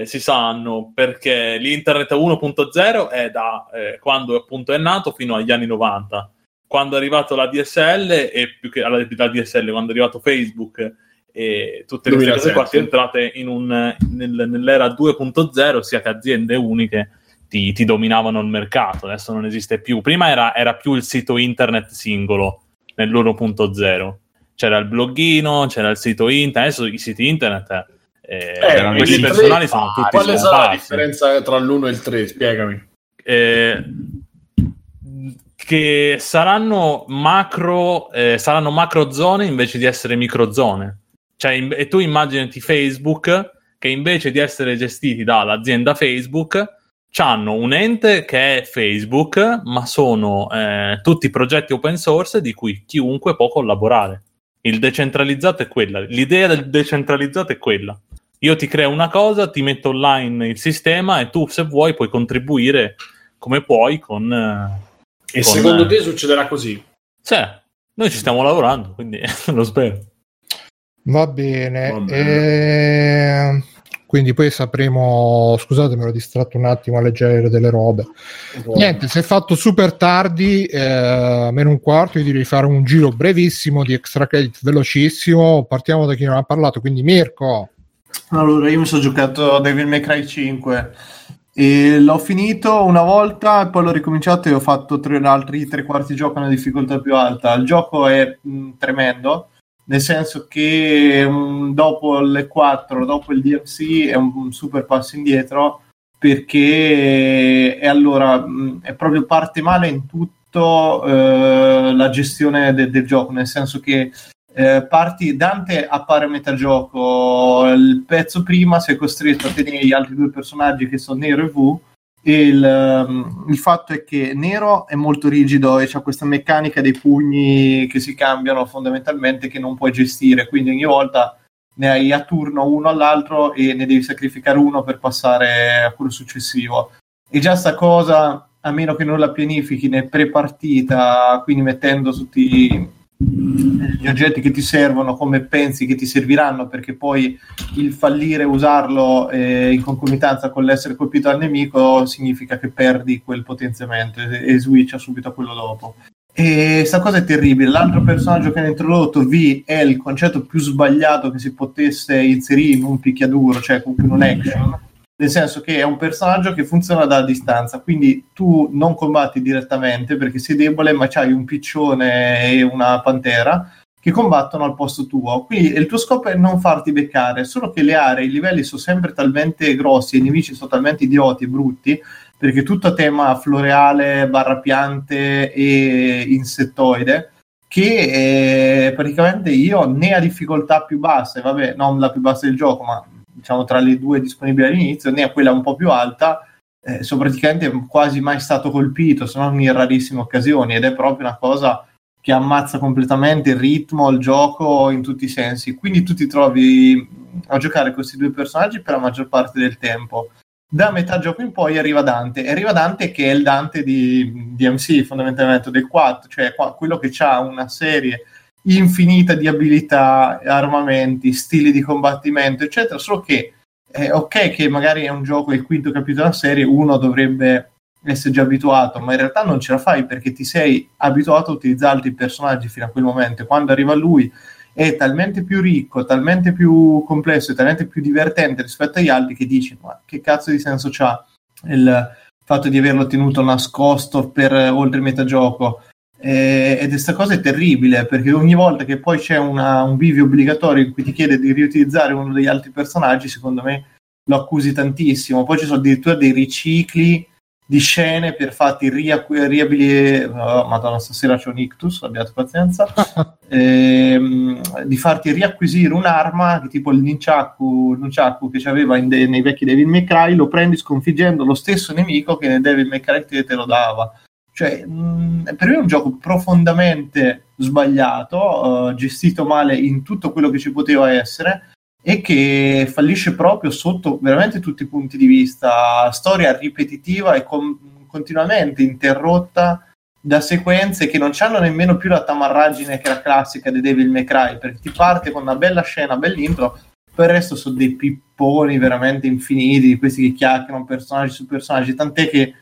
si sanno, perché l'internet 1.0 è da quando appunto è nato fino agli anni 90, quando è arrivato la DSL e più che la DSL, quando è arrivato Facebook e tutte queste cose qua, sono entrate in nell'era 2.0, sia che aziende uniche ti dominavano il mercato. Adesso non esiste più, prima era più il sito internet singolo, nell'1.0 c'era il bloggino, c'era il sito internet, adesso i siti internet quelli personali sono tutti. Quale sarà la differenza tra l'1 e il 3? Spiegami. Che saranno macro zone invece di essere micro zone, cioè e tu immaginati Facebook che invece di essere gestiti dall'azienda Facebook c'hanno un ente che è Facebook, ma sono tutti progetti open source di cui chiunque può collaborare. Il decentralizzato è quella, l'idea del decentralizzato è quella. Io ti creo una cosa, ti metto online il sistema e tu se vuoi puoi contribuire come puoi con... E secondo te succederà così? Sì, noi ci stiamo lavorando, quindi lo spero. Va bene. Quindi poi sapremo... Scusate, me l'ho distratto un attimo a leggere delle robe. Buono. Niente, si è fatto super tardi, meno un quarto, io direi di fare un giro brevissimo di extra credit, velocissimo. Partiamo da chi non ha parlato, quindi Mirko. Allora, io mi sono giocato Devil May Cry 5 e l'ho finito una volta, poi l'ho ricominciato e ho fatto altri tre quarti gioco a una difficoltà più alta. Il gioco è tremendo, nel senso che dopo le 4, dopo il DMC è un super passo indietro, perché è proprio parte male in tutto la gestione del gioco, nel senso che parti, Dante appare a metà gioco, il pezzo prima sei costretto a tenere gli altri due personaggi che sono Nero e V. Il fatto è che Nero è molto rigido e c'ha questa meccanica dei pugni che si cambiano fondamentalmente, che non puoi gestire, quindi ogni volta ne hai a turno uno all'altro e ne devi sacrificare uno per passare a quello successivo. E già sta cosa, a meno che non la pianifichi nel pre-partita, quindi mettendo tutti gli oggetti che ti servono come pensi che ti serviranno, perché poi il fallire usarlo in concomitanza con l'essere colpito dal nemico significa che perdi quel potenziamento e switcha subito a quello dopo, e sta cosa è terribile. L'altro personaggio che hanno introdotto, V, è il concetto più sbagliato che si potesse inserire in un picchiaduro, cioè comunque in un action, nel senso che è un personaggio che funziona da distanza, quindi tu non combatti direttamente perché sei debole, ma c'hai un piccione e una pantera che combattono al posto tuo, quindi il tuo scopo è non farti beccare, solo che le aree, i livelli sono sempre talmente grossi e i nemici sono talmente idioti e brutti, perché tutto a tema floreale, barra piante e insettoide, che praticamente io ne a difficoltà più bassa, e vabbè, non la più bassa del gioco, ma diciamo tra le due disponibili all'inizio, né a quella un po' più alta, sono praticamente quasi mai stato colpito, se non in rarissime occasioni, ed è proprio una cosa che ammazza completamente il ritmo, il gioco in tutti i sensi. Quindi tu ti trovi a giocare questi due personaggi per la maggior parte del tempo. Da metà gioco in poi arriva Dante, che è il Dante di DMC fondamentalmente, del 4, cioè quello che ha una serie infinita di abilità, armamenti, stili di combattimento eccetera, solo che ok che magari è un gioco, è il quinto capitolo della serie, uno dovrebbe esserci abituato, ma in realtà non ce la fai perché ti sei abituato a utilizzare altri personaggi fino a quel momento. Quando arriva lui è talmente più ricco, talmente più complesso e talmente più divertente rispetto agli altri che dici ma che cazzo di senso c'ha il fatto di averlo tenuto nascosto per oltre metà gioco. Ed sta cosa è terribile perché ogni volta che poi c'è un bivio obbligatorio in cui ti chiede di riutilizzare uno degli altri personaggi, secondo me lo accusi tantissimo. Poi ci sono addirittura dei ricicli di scene per farti Madonna, stasera c'è un ictus, abbiate pazienza. Di farti riacquisire un'arma che tipo il nunchaku che c'aveva nei vecchi Devil May Cry, lo prendi sconfiggendo lo stesso nemico che nel Devil May Cry te lo dava. Cioè, per me è un gioco profondamente sbagliato, gestito male in tutto quello che ci poteva essere e che fallisce proprio sotto veramente tutti i punti di vista. Storia ripetitiva e continuamente interrotta da sequenze che non c'hanno nemmeno più la tamarragine che era classica di Devil May Cry, perché ti parte con una bella scena, bell'intro, poi il resto sono dei pipponi veramente infiniti, di questi che chiacchierano personaggi su personaggi, tant'è che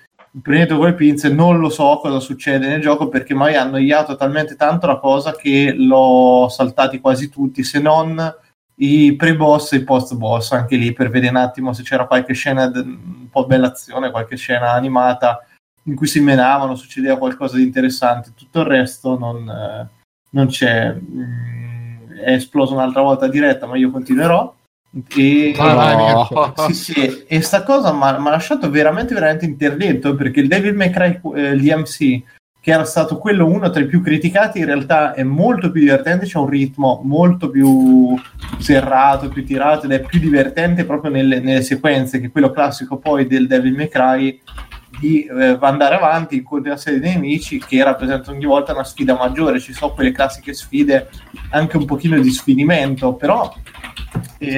prendendo quelle pinze non lo so cosa succede nel gioco perché mi ha annoiato talmente tanto la cosa che l'ho saltati quasi tutti, se non i pre-boss e i post-boss, anche lì per vedere un attimo se c'era qualche scena un po' bella azione, qualche scena animata in cui si menavano, succedeva qualcosa di interessante. Tutto il resto non c'è. È esploso un'altra volta diretta, ma io continuerò. Sì. E sta cosa mi ha lasciato veramente interdetto, perché il Devil May Cry il DMC, che era stato quello uno tra i più criticati, in realtà è molto più divertente, c'è un ritmo molto più serrato, più tirato, ed è più divertente proprio nelle sequenze che quello classico poi del Devil May Cry di andare avanti incontri una serie di nemici che rappresentano ogni volta una sfida maggiore. Ci sono quelle classiche sfide anche un pochino di sfinimento, però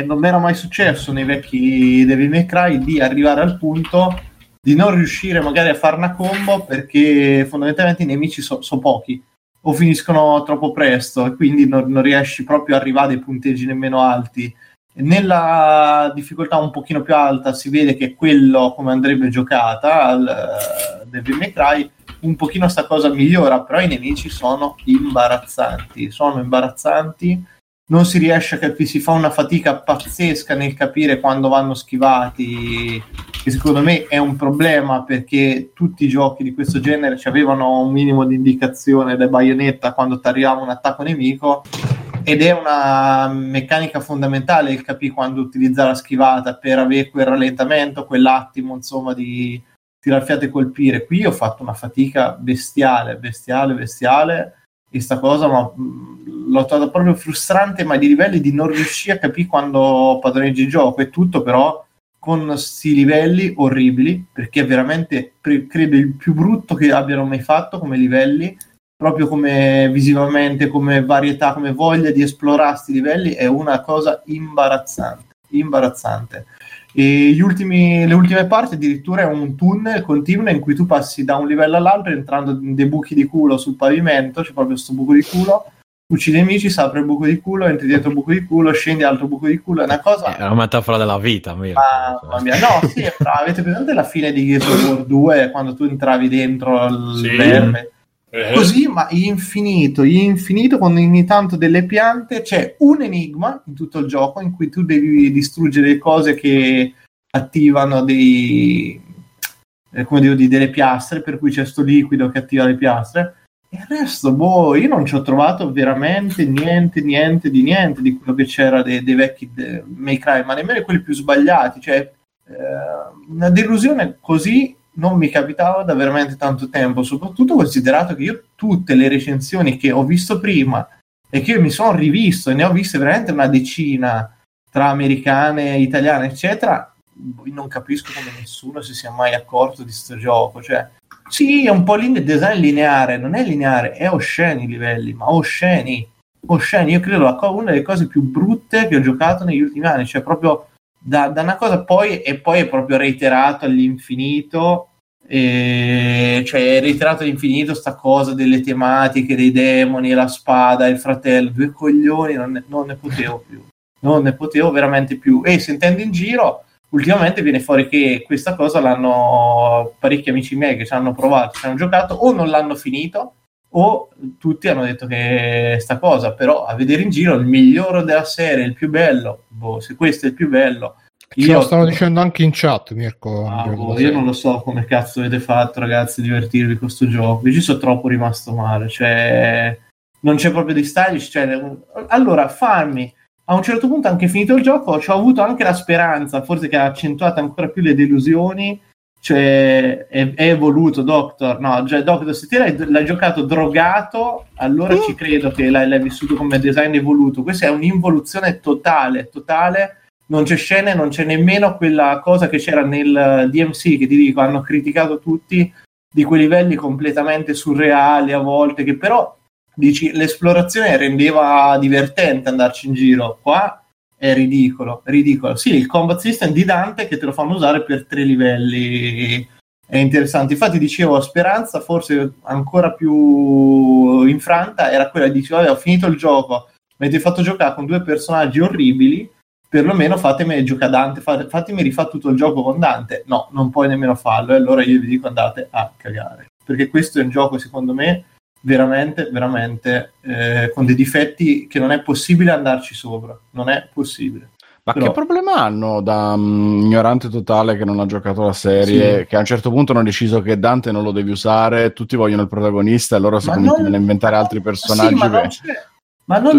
non era mai successo nei vecchi Devil May Cry di arrivare al punto di non riuscire magari a fare una combo perché fondamentalmente i nemici sono pochi o finiscono troppo presto e quindi non riesci proprio a arrivare a dei punteggi nemmeno alti. Nella difficoltà un pochino più alta si vede che è quello come andrebbe giocata al Devil May Cry, un pochino sta cosa migliora, però i nemici sono imbarazzanti, non si riesce a capire, si fa una fatica pazzesca nel capire quando vanno schivati, che secondo me è un problema perché tutti i giochi di questo genere avevano un minimo di indicazione da Bayonetta quando ti arrivava un attacco nemico, ed è una meccanica fondamentale il capire quando utilizzare la schivata per avere quel rallentamento, quell'attimo insomma di tirar fiato e colpire. Qui ho fatto una fatica bestiale e sta cosa ma l'ho trovato proprio frustrante, ma di livelli di non riuscire a capire quando padroneggi il gioco e tutto, però con questi livelli orribili, perché è veramente credo il più brutto che abbiano mai fatto come livelli, proprio come visivamente, come varietà, come voglia di esplorare questi livelli, è una cosa imbarazzante. E le ultime parti addirittura è un tunnel continuo in cui tu passi da un livello all'altro entrando in dei buchi di culo sul pavimento, c'è proprio sto buco di culo, uccidi amici, si apre il buco di culo, entri dentro il buco di culo, scendi altro buco di culo, è una cosa, è una metafora della vita, mia. No, sì, avete presente la fine di Gears of War 2 quando tu entravi dentro il verme? Così, ma infinito, con ogni tanto delle piante, c'è un enigma in tutto il gioco in cui tu devi distruggere cose che attivano delle piastre, per cui c'è sto liquido che attiva le piastre, e il resto, io non ci ho trovato veramente niente di quello che c'era dei vecchi May Cry, ma nemmeno quelli più sbagliati, cioè una delusione così non mi capitava da veramente tanto tempo, soprattutto considerato che io tutte le recensioni che ho visto prima e che mi sono rivisto, e ne ho viste veramente una decina tra americane, italiane eccetera, non capisco come nessuno si sia mai accorto di sto gioco. Cioè sì, è un po' il design lineare, non è lineare, è osceni i livelli, ma osceni, io credo una delle cose più brutte che ho giocato negli ultimi anni, cioè proprio da una cosa poi è proprio reiterato all'infinito, cioè è reiterato all'infinito sta cosa delle tematiche, dei demoni, la spada, il fratello, due coglioni, non ne potevo veramente più. E sentendo in giro ultimamente viene fuori che questa cosa l'hanno parecchi amici miei che ci hanno provato, ci hanno giocato, o non l'hanno finito o tutti hanno detto che sta cosa, però a vedere in giro il migliore della serie, il più bello, se questo è il più bello, io lo stavo dicendo anche in chat, Mirko, io non lo so come cazzo avete fatto, ragazzi, a divertirvi con sto gioco. Io ci sono troppo rimasto male, cioè non c'è proprio di stylish, cioè, allora farmi a un certo punto, anche finito il gioco, ci ho avuto anche la speranza, forse, che ha accentuato ancora più le delusioni. Cioè, è evoluto Doctor, no? Cioè, Doctor, se te l'hai giocato drogato, allora ci credo che l'hai vissuto come design evoluto. Questa è un'involuzione totale, non c'è scene, non c'è nemmeno quella cosa che c'era nel DMC, che ti dico, hanno criticato tutti, di quei livelli completamente surreali a volte, che però, dici, l'esplorazione rendeva divertente andarci in giro. Qua è ridicolo. Sì, il combat system di Dante che te lo fanno usare per 3 livelli è interessante. Infatti dicevo, la speranza forse ancora più infranta era quella di dire, vabbè, ho finito il gioco, mi avete fatto giocare con 2 personaggi orribili, perlomeno fatemi giocare Dante, fatemi rifare tutto il gioco con Dante. No, non puoi nemmeno farlo, e allora io vi dico andate a cagare, perché questo è un gioco, secondo me, veramente con dei difetti che non è possibile andarci sopra, non è possibile. Ma però, che problema hanno da ignorante totale che non ha giocato la serie, sì, che a un certo punto hanno deciso che Dante non lo devi usare, tutti vogliono il protagonista, allora si continuano a inventare altri personaggi,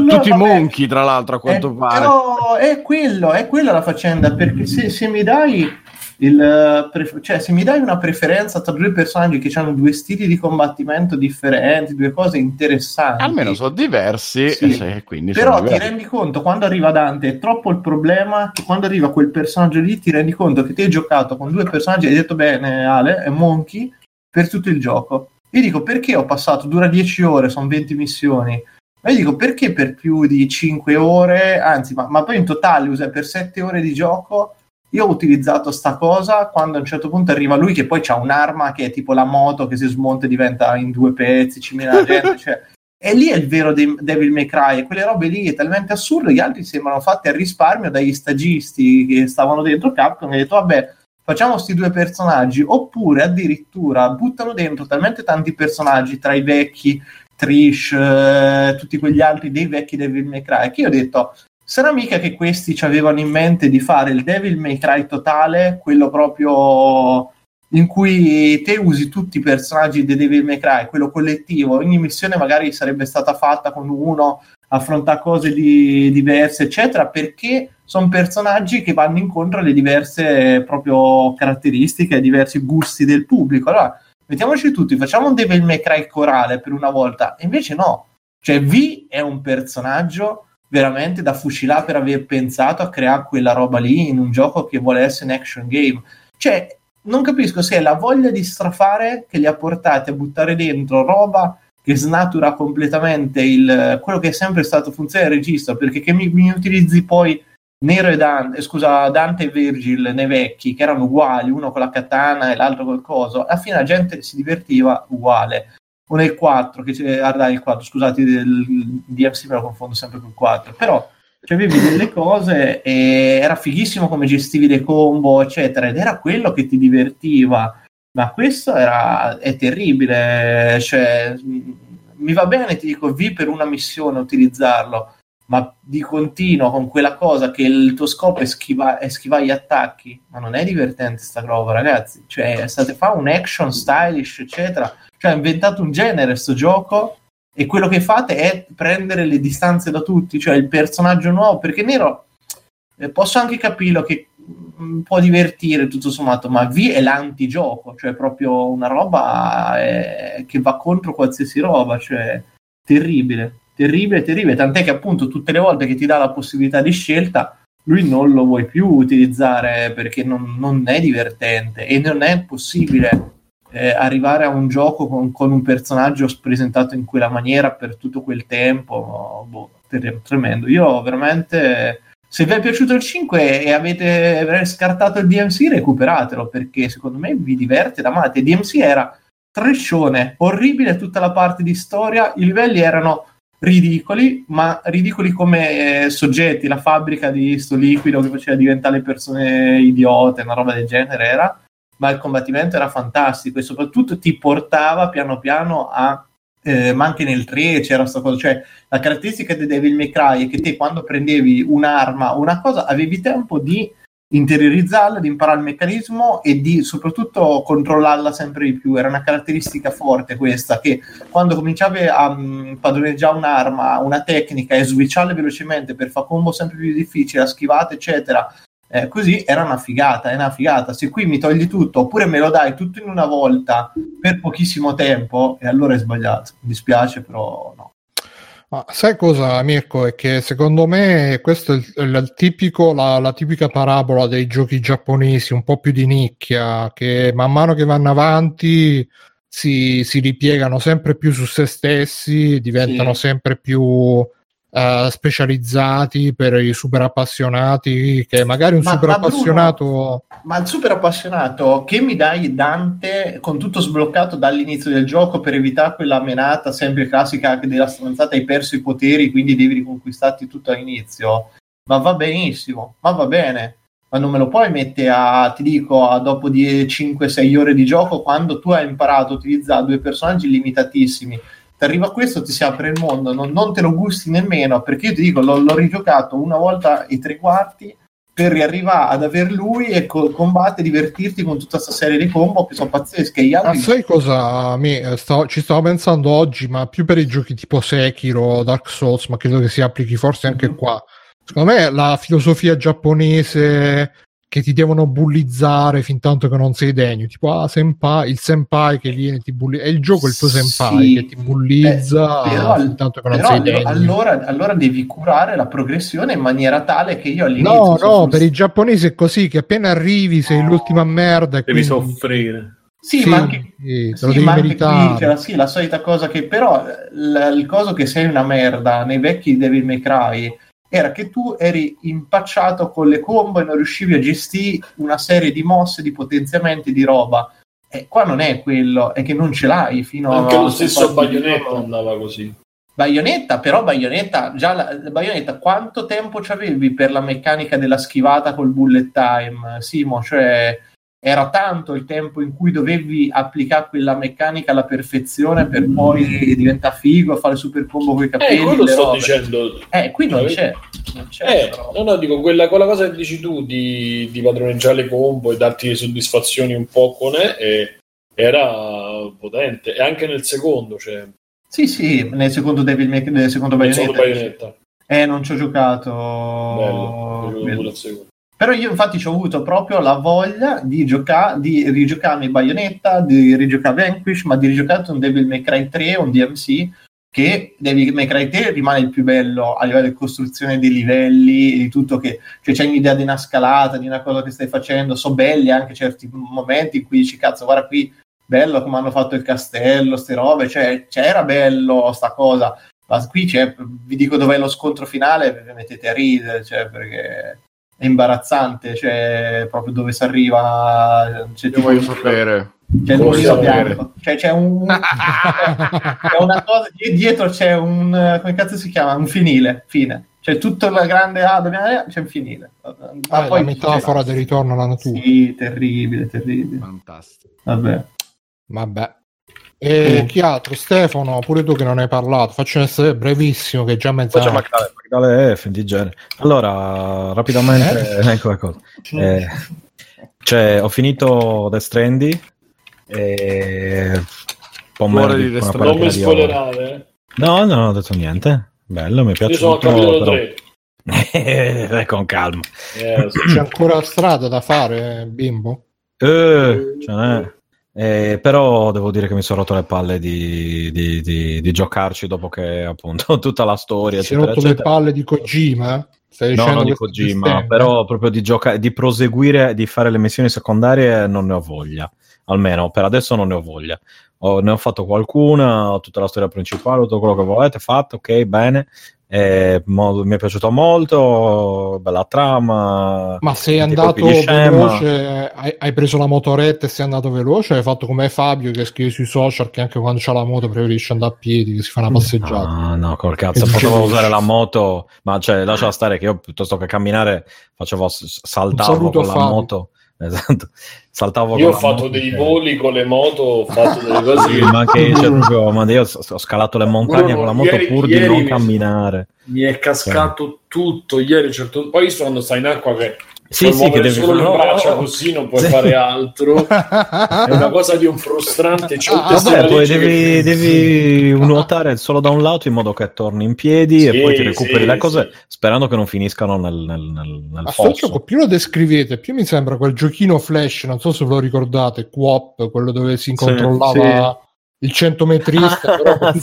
tutti monchi, tra l'altro, a quanto pare. Però è quella la faccenda, perché se mi dai se mi dai una preferenza tra 2 personaggi che hanno 2 stili di combattimento differenti, 2 cose interessanti, almeno sono diversi, sì. Quindi però sono diversi. Ti rendi conto, quando arriva Dante è troppo il problema, che quando arriva quel personaggio lì ti rendi conto che ti hai giocato con 2 personaggi, hai detto bene Ale, è Monkey per tutto il gioco. Io dico, perché ho passato, dura 10 ore, sono 20 missioni, ma io dico, perché per più di 5 ore, anzi ma poi in totale per 7 ore di gioco io ho utilizzato sta cosa, quando a un certo punto arriva lui che poi c'ha un'arma che è tipo la moto che si smonta e diventa in 2 pezzi, ci mina la gente, cioè, e lì è il vero Devil May Cry, e quelle robe lì è talmente assurdo, gli altri sembrano fatti al risparmio dagli stagisti che stavano dentro Capcom, e hanno detto vabbè, facciamo sti 2 personaggi, oppure addirittura buttano dentro talmente tanti personaggi tra i vecchi, Trish, tutti quegli altri dei vecchi Devil May Cry, che io ho detto, sarà mica che questi ci avevano in mente di fare il Devil May Cry totale, quello proprio in cui te usi tutti i personaggi dei Devil May Cry, quello collettivo, ogni missione magari sarebbe stata fatta con uno, affrontare cose diverse eccetera, perché sono personaggi che vanno incontro alle diverse proprio caratteristiche, ai diversi gusti del pubblico. Allora mettiamoci tutti, facciamo un Devil May Cry corale per una volta, e invece no. Cioè V è un personaggio veramente da fucilare per aver pensato a creare quella roba lì in un gioco che vuole essere un action game. Cioè, non capisco se è la voglia di strafare che li ha portati a buttare dentro roba che snatura completamente quello che è sempre stato funzione del regista, perché che mi utilizzi poi Nero e Dante, scusa, Dante e Virgil nei vecchi, che erano uguali, uno con la katana e l'altro col coso, alla fine la gente si divertiva uguale. O nel 4, scusate, del DMC me lo confondo sempre col 4, però cioè, avevi delle cose e era fighissimo come gestivi le combo, eccetera, ed era quello che ti divertiva. Ma questo è terribile, cioè mi va bene, ti dico, V per una missione utilizzarlo, ma di continuo con quella cosa che il tuo scopo è schivare gli attacchi, ma non è divertente sta roba, ragazzi. Cioè fa un action stylish, eccetera, cioè ha inventato un genere sto gioco e quello che fate è prendere le distanze da tutti, cioè il personaggio nuovo, perché Nero posso anche capirlo che può divertire tutto sommato, ma V è l'antigioco, cioè proprio una roba che va contro qualsiasi roba, cioè terribile, tant'è che appunto tutte le volte che ti dà la possibilità di scelta lui non lo vuoi più utilizzare perché non è divertente e non è possibile arrivare a un gioco con un personaggio presentato in quella maniera per tutto quel tempo. Tremendo. Io veramente, se vi è piaciuto il 5 e avete scartato il DMC, recuperatelo, perché secondo me vi diverte da mate. Il DMC era trascione, orribile tutta la parte di storia, i livelli erano ridicoli, ma ridicoli come soggetti, la fabbrica di sto liquido che faceva diventare le persone idiote, una roba del genere era, ma il combattimento era fantastico e soprattutto ti portava piano piano a ma anche nel 3 c'era sta cosa, cioè la caratteristica di Devil May Cry è che te quando prendevi un'arma o una cosa avevi tempo di interiorizzarla, di imparare il meccanismo e di soprattutto controllarla sempre di più. Era una caratteristica forte questa, che quando cominciavi a padroneggiare un'arma, una tecnica e switcharle velocemente per fare combo sempre più difficile, a schivate eccetera, così era una figata, è una figata. Se qui mi togli tutto oppure me lo dai tutto in una volta per pochissimo tempo, e allora è sbagliato, mi dispiace però no. Ma sai cosa, Mirko? È che secondo me questa è la tipica parabola dei giochi giapponesi, un po' più di nicchia, che man mano che vanno avanti si ripiegano sempre più su se stessi, diventano sempre più specializzati per i super appassionati, che magari il super appassionato che mi dai Dante con tutto sbloccato dall'inizio del gioco per evitare quella menata sempre classica della stronzata, hai perso i poteri quindi devi riconquistarti tutto all'inizio, ma va benissimo, ma va bene, ma non me lo puoi mettere a dopo 5-6 ore di gioco, quando tu hai imparato a utilizzare due personaggi limitatissimi. Arriva questo, ti si apre il mondo, non te lo gusti nemmeno, perché io ti dico l'ho rigiocato una volta e 3/4 per riarrivare ad aver lui e combattere, divertirti con tutta questa serie di combo che sono pazzesche. Ma sai cosa ci stavo pensando oggi, ma più per i giochi tipo Sekiro, Dark Souls, ma credo che si applichi forse anche qua. Secondo me la filosofia giapponese che ti devono bullizzare fin tanto che non sei degno, tipo senpai, il senpai che viene ti bullizza, è il gioco il tuo senpai che ti bullizza fin tanto che non sei degno. Allora devi curare la progressione in maniera tale che io all'inizio per i giapponesi è così, che appena arrivi sei l'ultima merda e devi soffrire. Sì, ma anche la solita cosa che però il coso che sei una merda nei vecchi Devil May Cry era che tu eri impacciato con le combo e non riuscivi a gestire una serie di mosse, di potenziamenti, di roba. E qua non è quello, è che non ce l'hai fino a... Anche lo stesso Bayonetta andava così. Bayonetta, quanto tempo c'avevi per la meccanica della schivata col bullet time, Simo? Cioè, era tanto il tempo in cui dovevi applicare quella meccanica alla perfezione per poi diventare figo, fare super combo coi capelli. Quello sto dicendo. Qui non c'è. No, dico quella cosa che dici tu di padroneggiare le combo e darti le soddisfazioni un po' con era potente. E anche nel secondo, cioè. Sì, nel secondo Bayonetta. Non ci ho giocato. Bello. Il secondo. Però io infatti ci ho avuto proprio la voglia di rigiocarmi Bayonetta, di rigiocare Vanquish, ma di rigiocare un Devil May Cry 3, un DMC, che Devil May Cry 3 rimane il più bello a livello di costruzione dei livelli e di tutto, che cioè, c'è un'idea di una scalata, di una cosa che stai facendo, so belli anche certi momenti in cui dici cazzo guarda qui bello come hanno fatto il castello, ste robe, cioè c'era bello sta cosa, ma qui c'è, vi dico dov'è lo scontro finale, vi mettete a ridere, cioè perché è imbarazzante, cioè proprio dove si arriva, cioè, io voglio sapere, c'è il mulino bianco, cioè c'è un c'è una cosa dietro, c'è un come cazzo si chiama, un finile, fine, c'è tutta la grande c'è un finile, ma poi la metafora del ritorno alla natura, sì, terribile, fantastico, vabbè. E chi altro? Stefano, pure tu che non hai parlato, faccio essere brevissimo che già mezz'ora. Magdale è fin di genere. Allora, rapidamente, ecco la cosa. Cioè, ho finito The Strandy e non mi spoilerare. No, non ho detto niente. Bello, mi piace. Io sono capitolo 3. Con calma. C'è ancora strada da fare, bimbo? Ce n'è. Però devo dire che mi sono rotto le palle di giocarci dopo che appunto tutta la storia si è rotto eccetera. Le palle di Kojima? Stai no, non di Kojima sistema? Però proprio di giocare, di proseguire, di fare le missioni secondarie non ne ho voglia, almeno per adesso non ne ho voglia, ne ho fatto qualcuna, ho tutta la storia principale, tutto quello che volete fatto, ok, bene, mi è piaciuto molto, bella trama. Ma sei andato veloce, hai preso la motoretta e sei andato veloce, hai fatto come Fabio che scrive sui social che anche quando c'ha la moto preferisce andare a piedi, che si fa una passeggiata. No, col cazzo, potevo usare la moto, ma cioè lascia stare che io piuttosto che camminare saltavo con la moto. Esatto, saltavo. Io ho fatto dei voli con le moto, ho fatto delle cose. Sì, ma che c'è proprio, ma io ho scalato le montagne con la moto pur di non camminare. Mi è cascato tutto ieri, certo. Poi sono stato in acqua che sì, che devi solo le braccia così non puoi fare altro. È una cosa di un frustrante. Poi devi nuotare solo da un lato in modo che torni in piedi e poi ti recuperi le cose, sperando che non finiscano nel fosso. Più lo descrivete, più mi sembra quel giochino Flash, non so se ve lo ricordate, Coop, quello dove si incontrollava il centometrista, però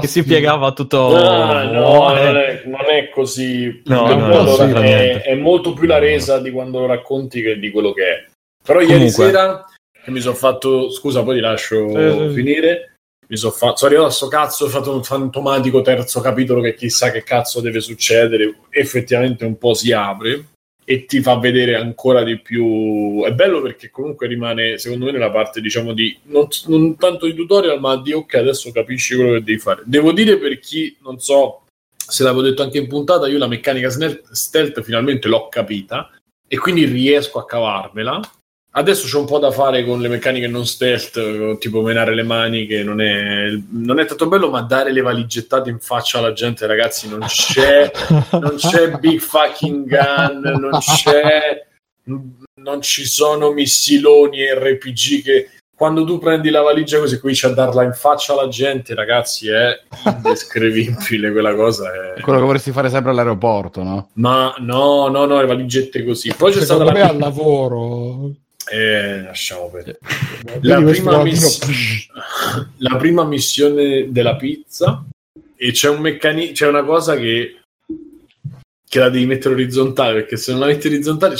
che si piegava tutto. Non è così. È molto più la resa di quando lo racconti che di quello che è. Però ieri sera mi sono fatto, scusa, poi ti lascio finire. Sono arrivato a sto cazzo, ho fatto un fantomatico terzo capitolo che chissà che cazzo deve succedere. Effettivamente un po' si apre e ti fa vedere ancora di più. È bello perché comunque rimane, secondo me, nella parte, diciamo, di non tanto di tutorial, ma di ok, adesso capisci quello che devi fare. Devo dire, per chi, non so se l'avevo detto anche in puntata, io la meccanica stealth finalmente l'ho capita e quindi riesco a cavarmela. Adesso c'è un po' da fare con le meccaniche non stealth, tipo menare le mani, che non è tanto bello, ma dare le valigettate in faccia alla gente, ragazzi, non c'è big fucking gun, non ci sono missiloni e RPG che quando tu prendi la valigia così qui c'è a darla in faccia alla gente, ragazzi, è indescrivibile quella cosa. È quello che vorresti fare sempre all'aeroporto, no? Ma no, le valigette così. Poi c'è stata al lavoro. Lasciamo vedere. La prima missione della pizza, e c'è c'è una cosa che la devi mettere orizzontale, perché se non la metti orizzontale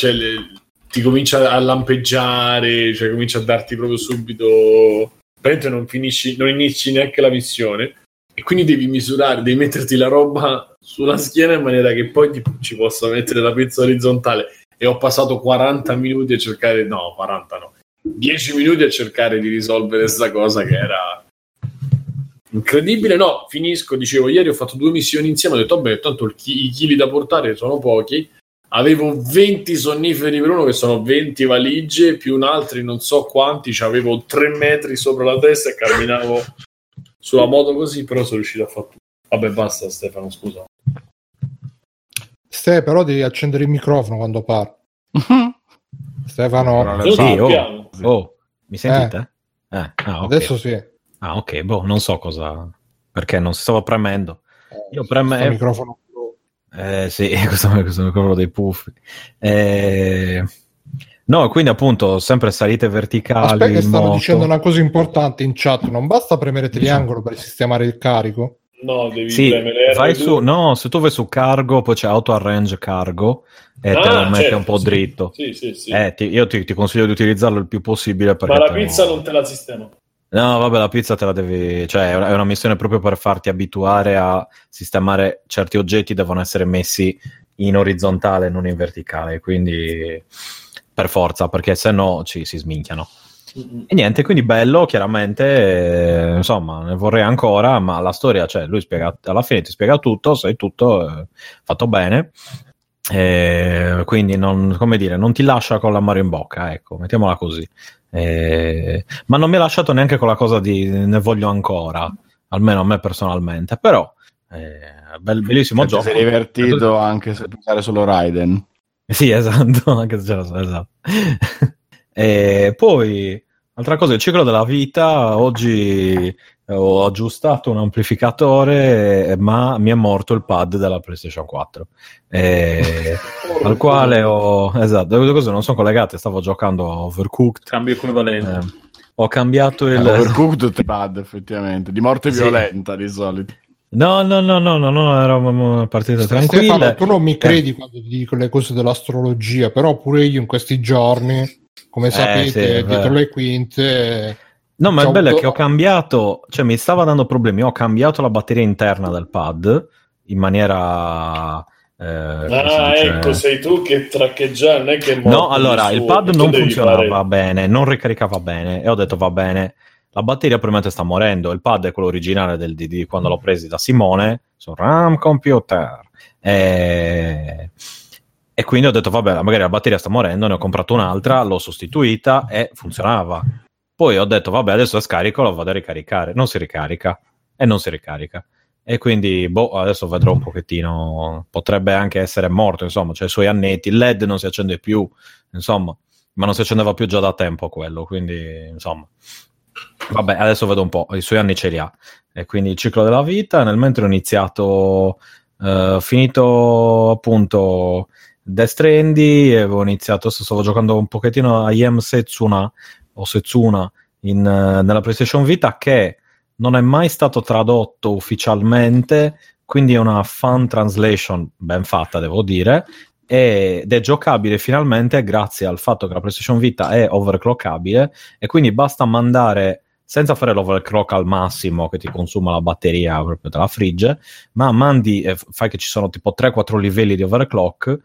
ti comincia a lampeggiare, cioè comincia a darti proprio subito, praticamente non inizi neanche la missione, e quindi devi misurare, devi metterti la roba sulla schiena in maniera che poi ci possa mettere la pizza orizzontale. E ho passato 40 minuti a cercare, 10 minuti a cercare di risolvere questa cosa che era incredibile. No, finisco, dicevo, ieri ho fatto 2 missioni insieme, ho detto, vabbè, tanto i chili da portare sono pochi, avevo 20 sonniferi per uno che sono 20 valigie, più un altro non so quanti, avevo 3 metri sopra la testa e camminavo sulla moto così, però sono riuscito a fare tutto. Vabbè, basta Stefano, scusa. Però devi accendere il microfono quando parlo. Stefano, mi sentite? Okay. Adesso sì. Ah, ok, non so cosa, perché non si stava premendo. Io premo il microfono. Sì, questo è il microfono dei puffi. No, quindi appunto sempre salite verticali. Aspetta, stanno dicendo una cosa importante in chat, non basta premere triangolo per sistemare il carico? No, devi premere vai su, no, se tu vai su cargo, poi c'è auto arrange cargo e te lo mette un po' dritto. Sì. Io ti consiglio di utilizzarlo il più possibile. Ma la pizza non te la sistemo. No, vabbè, la pizza te la devi... Cioè, è una missione proprio per farti abituare a sistemare certi oggetti, devono essere messi in orizzontale, non in verticale, quindi per forza, perché se no ci si sminchiano. E niente, quindi bello, chiaramente, insomma, ne vorrei ancora, ma la storia, cioè, lui spiega, alla fine ti spiega tutto, sai tutto, fatto bene, quindi non, come dire, non ti lascia con l'amaro in bocca, ecco, mettiamola così. Ma non mi ha lasciato neanche con la cosa di ne voglio ancora, almeno a me personalmente, però bellissimo gioco, si è divertito anche se pensare solo Raiden, sì esatto, anche se c'era solo, esatto. E poi altra cosa, il ciclo della vita, oggi ho aggiustato un amplificatore ma mi è morto il pad della PlayStation 4 al quale ho, esatto, le cose non sono collegate, stavo giocando Overcooked, cambio equivalente, ho cambiato il Overcooked pad, effettivamente di morte violenta di solito. No, eravamo partiti tranquilli. Stefano, tu non mi credi quando ti dico le cose dell'astrologia, però pure io in questi giorni, come sapete, sì, dietro le quinte... No, ma il bello è che ho cambiato, cioè mi stava dando problemi, ho cambiato la batteria interna del pad in maniera... ecco, sei tu che traccheggia, non è che... No, allora, il pad non funzionava bene, non ricaricava bene, e ho detto va bene, la batteria probabilmente sta morendo, il pad è quello originale del DD quando l'ho preso da Simone, su RAM Computer, e quindi ho detto vabbè, magari la batteria sta morendo, ne ho comprato un'altra, l'ho sostituita e funzionava. Poi ho detto vabbè, adesso la scarico, la vado a ricaricare, non si ricarica, e quindi adesso vedrò un pochettino, potrebbe anche essere morto, insomma, cioè i suoi annetti, il LED non si accende più, insomma, ma non si accendeva più già da tempo quello, quindi insomma vabbè, adesso vedo un po', i suoi anni ce li ha, e quindi il ciclo della vita. Nel mentre ho iniziato, finito appunto Death Stranding, avevo iniziato, stavo giocando un pochettino a I Am Setsuna o Setsuna nella PlayStation Vita, che non è mai stato tradotto ufficialmente, quindi è una fan translation ben fatta, devo dire, ed è giocabile finalmente grazie al fatto che la PlayStation Vita è overclockabile, e quindi basta mandare, senza fare l'overclock al massimo che ti consuma la batteria proprio dalla frigge, ma mandi, fai che ci sono tipo 3-4 livelli di overclock,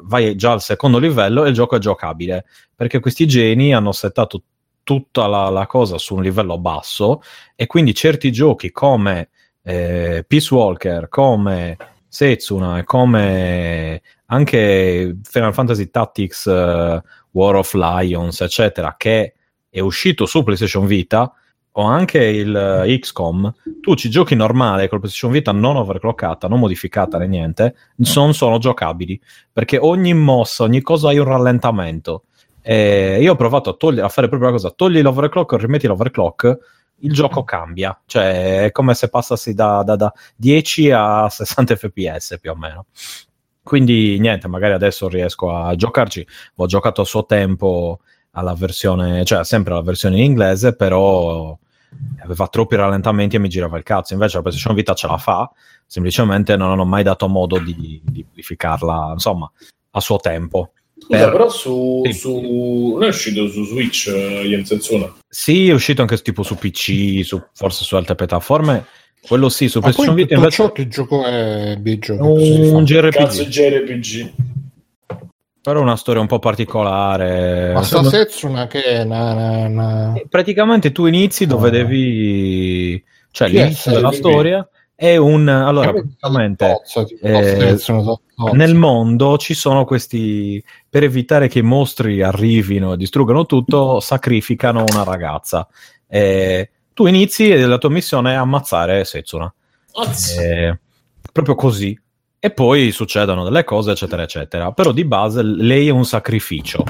vai già al secondo livello e il gioco è giocabile, perché questi geni hanno settato tutta la cosa su un livello basso, e quindi certi giochi come Peace Walker, come Setsuna, come anche Final Fantasy Tactics, War of Lions, eccetera, che è uscito su PlayStation Vita, o anche il XCOM, tu ci giochi normale con PlayStation Vita non overclockata, non modificata né niente, non sono giocabili, perché ogni mossa, ogni cosa hai un rallentamento, e io ho provato a fare proprio la cosa, togli l'overclock, rimetti l'overclock, il gioco cambia, cioè è come se passassi da 10 a 60 fps più o meno. Quindi niente, magari adesso riesco a giocarci, ho giocato a suo tempo alla versione, cioè sempre alla versione in inglese, però aveva troppi rallentamenti e mi girava il cazzo, invece la PlayStation Vita ce la fa, semplicemente non hanno mai dato modo di modificarla, insomma, a suo tempo. Scusa, però non è uscito su Switch, Ian Setsuna? Sì, è uscito anche tipo su PC, forse su altre piattaforme, quello sì, su PlayStation Vita. Ma invece... che gioco è un JRPG. Però una storia un po' particolare. Ma sta Setsuna che è una... Praticamente tu inizi dove devi... Cioè l'inizio della storia è un... Allora, praticamente nel mondo ci sono questi... Per evitare che i mostri arrivino e distruggano tutto, sacrificano una ragazza. Tu inizi e la tua missione è ammazzare Setsuna. Proprio così. E poi succedono delle cose, eccetera, eccetera. Però di base lei è un sacrificio.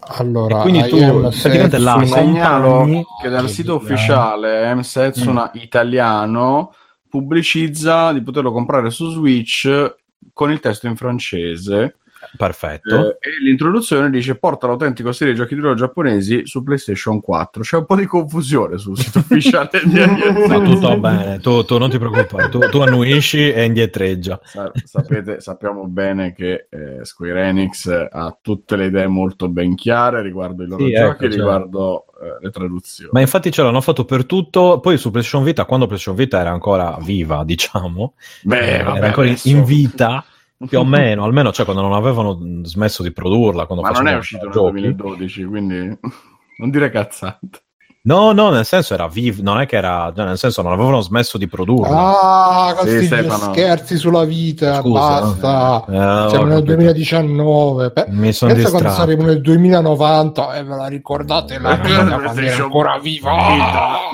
Allora, e quindi tu praticamente la segnalo che dal sito ufficiale M Setsuna italiano pubblicizza di poterlo comprare su Switch con il testo in francese. Perfetto. E l'introduzione dice: porta l'autentico stile giochi di ruolo giapponesi su PlayStation 4. C'è un po' di confusione sul sito ufficiale. Ma tutto bene, tu non ti preoccupare, tu annuisci e indietreggia. Sappiamo bene che Square Enix ha tutte le idee molto ben chiare riguardo i loro giochi, ecco, riguardo le traduzioni. Ma infatti ce l'hanno fatto per tutto. Poi su PlayStation Vita, quando PlayStation Vita era ancora viva, diciamo, era ancora in vita. Più o meno, almeno, cioè, quando non avevano smesso di produrla, quando ma non è uscito nel 2012, quindi non dire cazzate. No, nel senso era vivo, non è che era, nel senso non avevano smesso di produrla. Ah, questi scherzi sulla vita, scusa, basta. Siamo nel 2019. Mi sono distratto. Quando saremo nel 2090 e ve la ricordate, la ancora viva.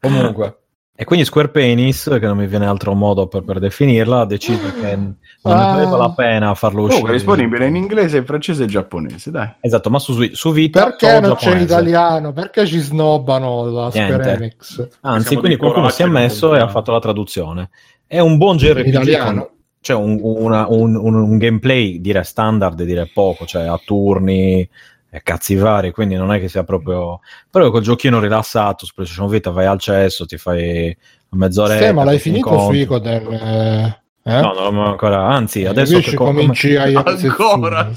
Comunque. E quindi Square Penis, che non mi viene altro modo per definirla, decide che non ne valeva la pena farlo uscire. Comunque è disponibile in inglese, in francese e in giapponese, dai. Esatto, ma su Vita. Perché non c'è l'italiano? Perché ci snobbano la Square Enix? Anzi, quindi qualcuno si è messo e ha fatto la traduzione. È un buon JRPG italiano. Cioè un gameplay, dire standard, dire poco, cioè a turni, cazzi vari, quindi non è che sia proprio, però col giochino rilassato su PlayStation Vita vai al cesso, ti fai mezz'oretta. Sì, ma l'hai finito su Icoden? No, non ho ancora, anzi adesso che cominci ancora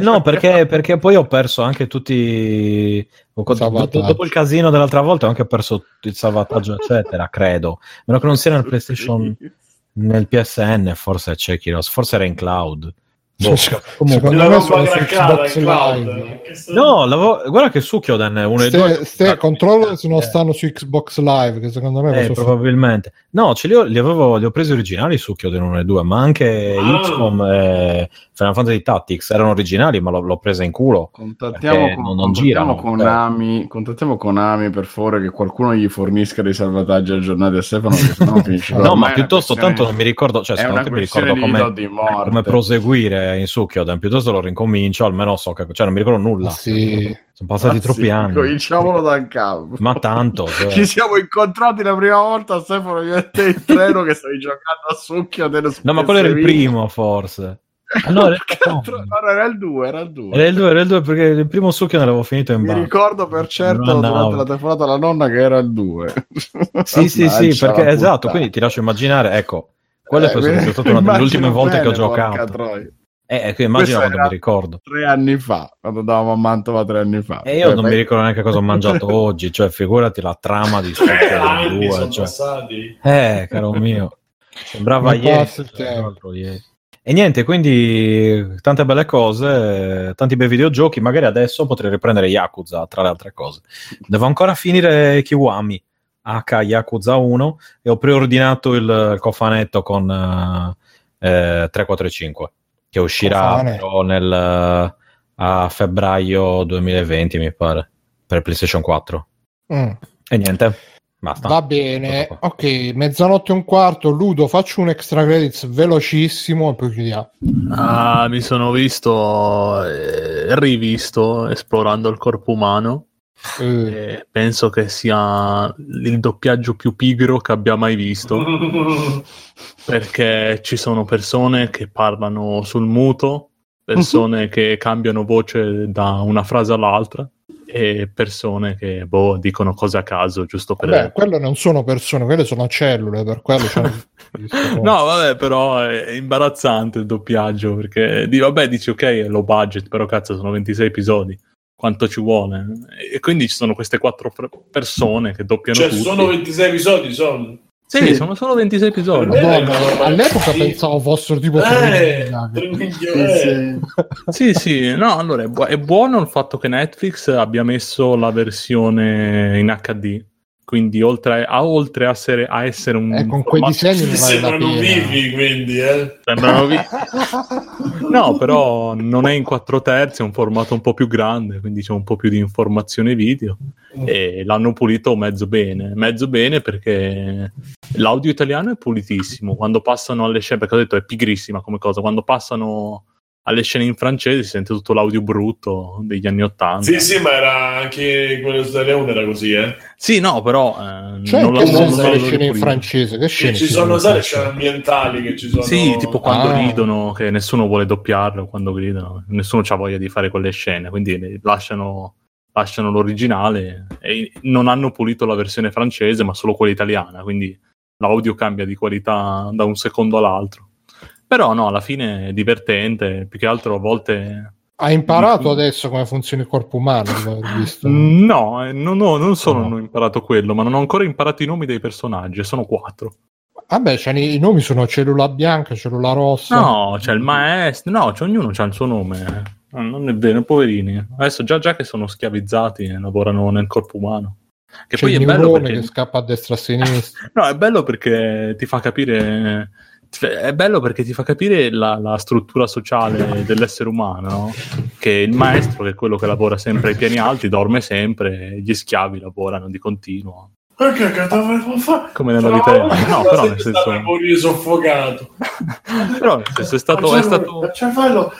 no, perché poi ho perso anche tutti dopo il casino dell'altra volta, ho anche perso il salvataggio eccetera, credo, meno che non sia nel PlayStation, nel PSN forse c'è Kiros, forse era in cloud. Comunque, guarda che succhio controllo se non stanno su Xbox Live, che secondo me probabilmente no, li ho presi originali su Succhio del 1 e 2, ma anche XCOM e Final Fantasy Tactics erano originali, ma l'ho presa in culo. Contattiamo Konami per favore, che qualcuno gli fornisca dei salvataggi aggiornati a Stefano, perché non finisce. No, ma piuttosto tanto non mi ricordo, cioè se non mi ricordo come proseguire in Succhioden, piuttosto lo rincomincio, almeno so che, cioè non mi ricordo nulla. Sì. Sono passati troppi anni. Cominciamolo dal capo. Ma tanto. Cioè. Ci siamo incontrati la prima volta, Stefano, io e te in treno che stavi giocando a Succhioden. No, ma quello era il primo, forse. Allora, era il 2 perché il primo succhio non l'avevo finito in bar. Mi ricordo per certo durante la telefonata alla nonna che era il 2. sì, perché esatto, quindi ti lascio immaginare, ecco. Quella è stata una delle ultime volte che ho giocato. Immagino quando mi ricordo. 3 anni fa, quando andavamo a Mantova 3 anni fa. E io non mi ricordo neanche cosa ho mangiato oggi, cioè figurati la trama di Super 2. Sono passati. Caro mio. Sembrava ieri. E niente, quindi tante belle cose, tanti bei videogiochi. Magari adesso potrei riprendere Yakuza, tra le altre cose. Devo ancora finire Kiwami. Yakuza 1 e ho preordinato il cofanetto con 345 che uscirà però a febbraio 2020 mi pare, per PlayStation 4 e niente, basta. Va bene, ok, 00:15. Ludo, faccio un extra credits velocissimo e poi chiudiamo. Mi sono visto rivisto Esplorando il corpo umano. Penso che sia il doppiaggio più pigro che abbia mai visto, perché ci sono persone che parlano sul muto, persone che cambiano voce da una frase all'altra e persone che dicono cose a caso, giusto per... Beh, quelle non sono persone, quelle sono cellule, per quello no vabbè, però è imbarazzante il doppiaggio, perché dici ok è low budget, però cazzo sono 26 episodi, quanto ci vuole? E quindi ci sono queste 4 persone che doppiano, cioè, tutti. Sono 26 episodi, sono? Sì. Sono solo 26 episodi. Madonna, all'epoca pensavo fossero tipo 3 milioni. Sì. No, allora è buono il fatto che Netflix abbia messo la versione in HD, quindi oltre a essere un con quei disegni vale sembrano vivi, quindi sembrano vivi. No, però non è in 4:3, è un formato un po' più grande, quindi c'è un po' più di informazione video e l'hanno pulito mezzo bene, perché l'audio italiano è pulitissimo quando passano alle scene, perché ho detto è pigrissima come cosa, quando passano alle scene in francese si sente tutto l'audio brutto degli anni '80. Sì, sì, ma era anche quello italiano era così, eh? Sì, no, però cioè, non la sono le scene in francese, che scene ci sono le scene ambientali che ci sono. Sì, tipo quando ridono, che nessuno vuole doppiarlo quando gridano, nessuno c'ha voglia di fare quelle scene, quindi lasciano l'originale e non hanno pulito la versione francese, ma solo quella italiana, quindi l'audio cambia di qualità da un secondo all'altro. Però no, alla fine è divertente, più che altro a volte... Hai imparato adesso come funziona il corpo umano? Visto? Non ho imparato quello, ma non ho ancora imparato i nomi dei personaggi, sono 4. Vabbè, cioè, i nomi sono Cellula Bianca, Cellula Rossa... No, c'è il maestro, no, cioè, ognuno c'ha il suo nome. Non è vero, poverini. Adesso già che sono schiavizzati e lavorano nel corpo umano. Che c'è poi il è bello perché... che scappa a destra a sinistra. No, è bello perché ti fa capire... È bello perché ti fa capire la struttura sociale dell'essere umano, no? Che il maestro, che è quello che lavora sempre ai piani alti, dorme sempre, gli schiavi lavorano di continuo. Perché che dovevo fare? Come nella vita reale. No, però nel senso... Stavo morire soffocato. Però nel senso è stato... Il cervello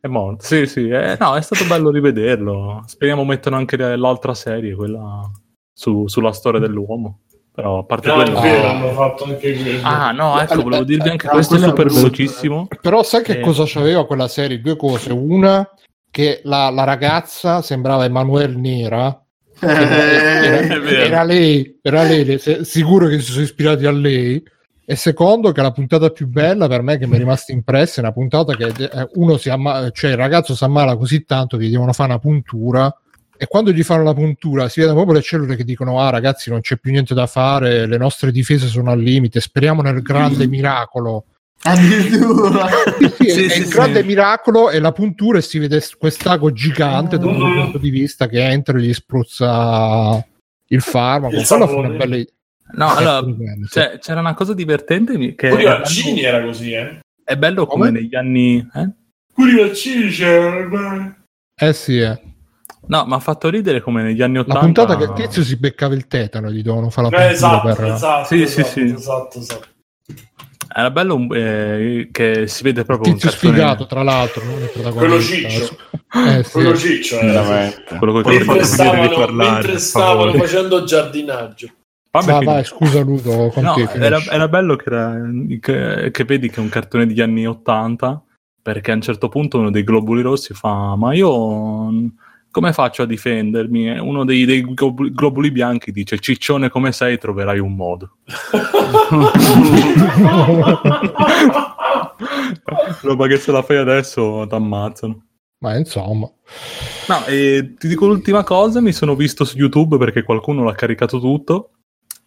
è morto. Sì, sì. No, è stato bello rivederlo. Speriamo mettano anche l'altra serie, quella sulla storia dell'uomo. Però a parte quello hanno fatto anche questo. Ecco, volevo dirvi anche questo super velocissimo. Però sai che cosa c'aveva quella serie? Due cose: una, che la ragazza sembrava Emanuele Nera, era lei, sicuro che si sono ispirati a lei. E secondo, che la puntata più bella per me, che mi è rimasta impressa, è una puntata che uno si ammala, cioè il ragazzo si ammala così tanto che gli devono fare una puntura. E quando gli fanno la puntura si vedono proprio le cellule che dicono: ah ragazzi, non c'è più niente da fare, le nostre difese sono al limite, speriamo nel grande miracolo. Addirittura il grande miracolo è la puntura, e si vede quest'ago gigante da un punto di vista che entra e gli spruzza il farmaco. C'era una cosa divertente che Curiolcini era così, è bello come negli anni Curiolcini c'era, no, ma ha fatto ridere come negli anni '80. La puntata che Tizio si beccava il tetano, gli dovevano fare la puntura. Esatto. Era bello che si vede proprio Tizio un sfigato, tra l'altro, non il protagonista. Quello ciccio. Quello che ho fatto finire di parlare. Mentre stavano facendo giardinaggio. Vai, scusa Ludo, con te. Era bello che vedi che è un cartone degli anni '80, perché a un certo punto uno dei globuli rossi fa: ma io... come faccio a difendermi? Uno dei globuli bianchi dice: ciccione come sei, troverai un modo. Roba che se la fai adesso t'ammazzano. Ma insomma. No, e ti dico l'ultima cosa, mi sono visto su YouTube, perché qualcuno l'ha caricato tutto,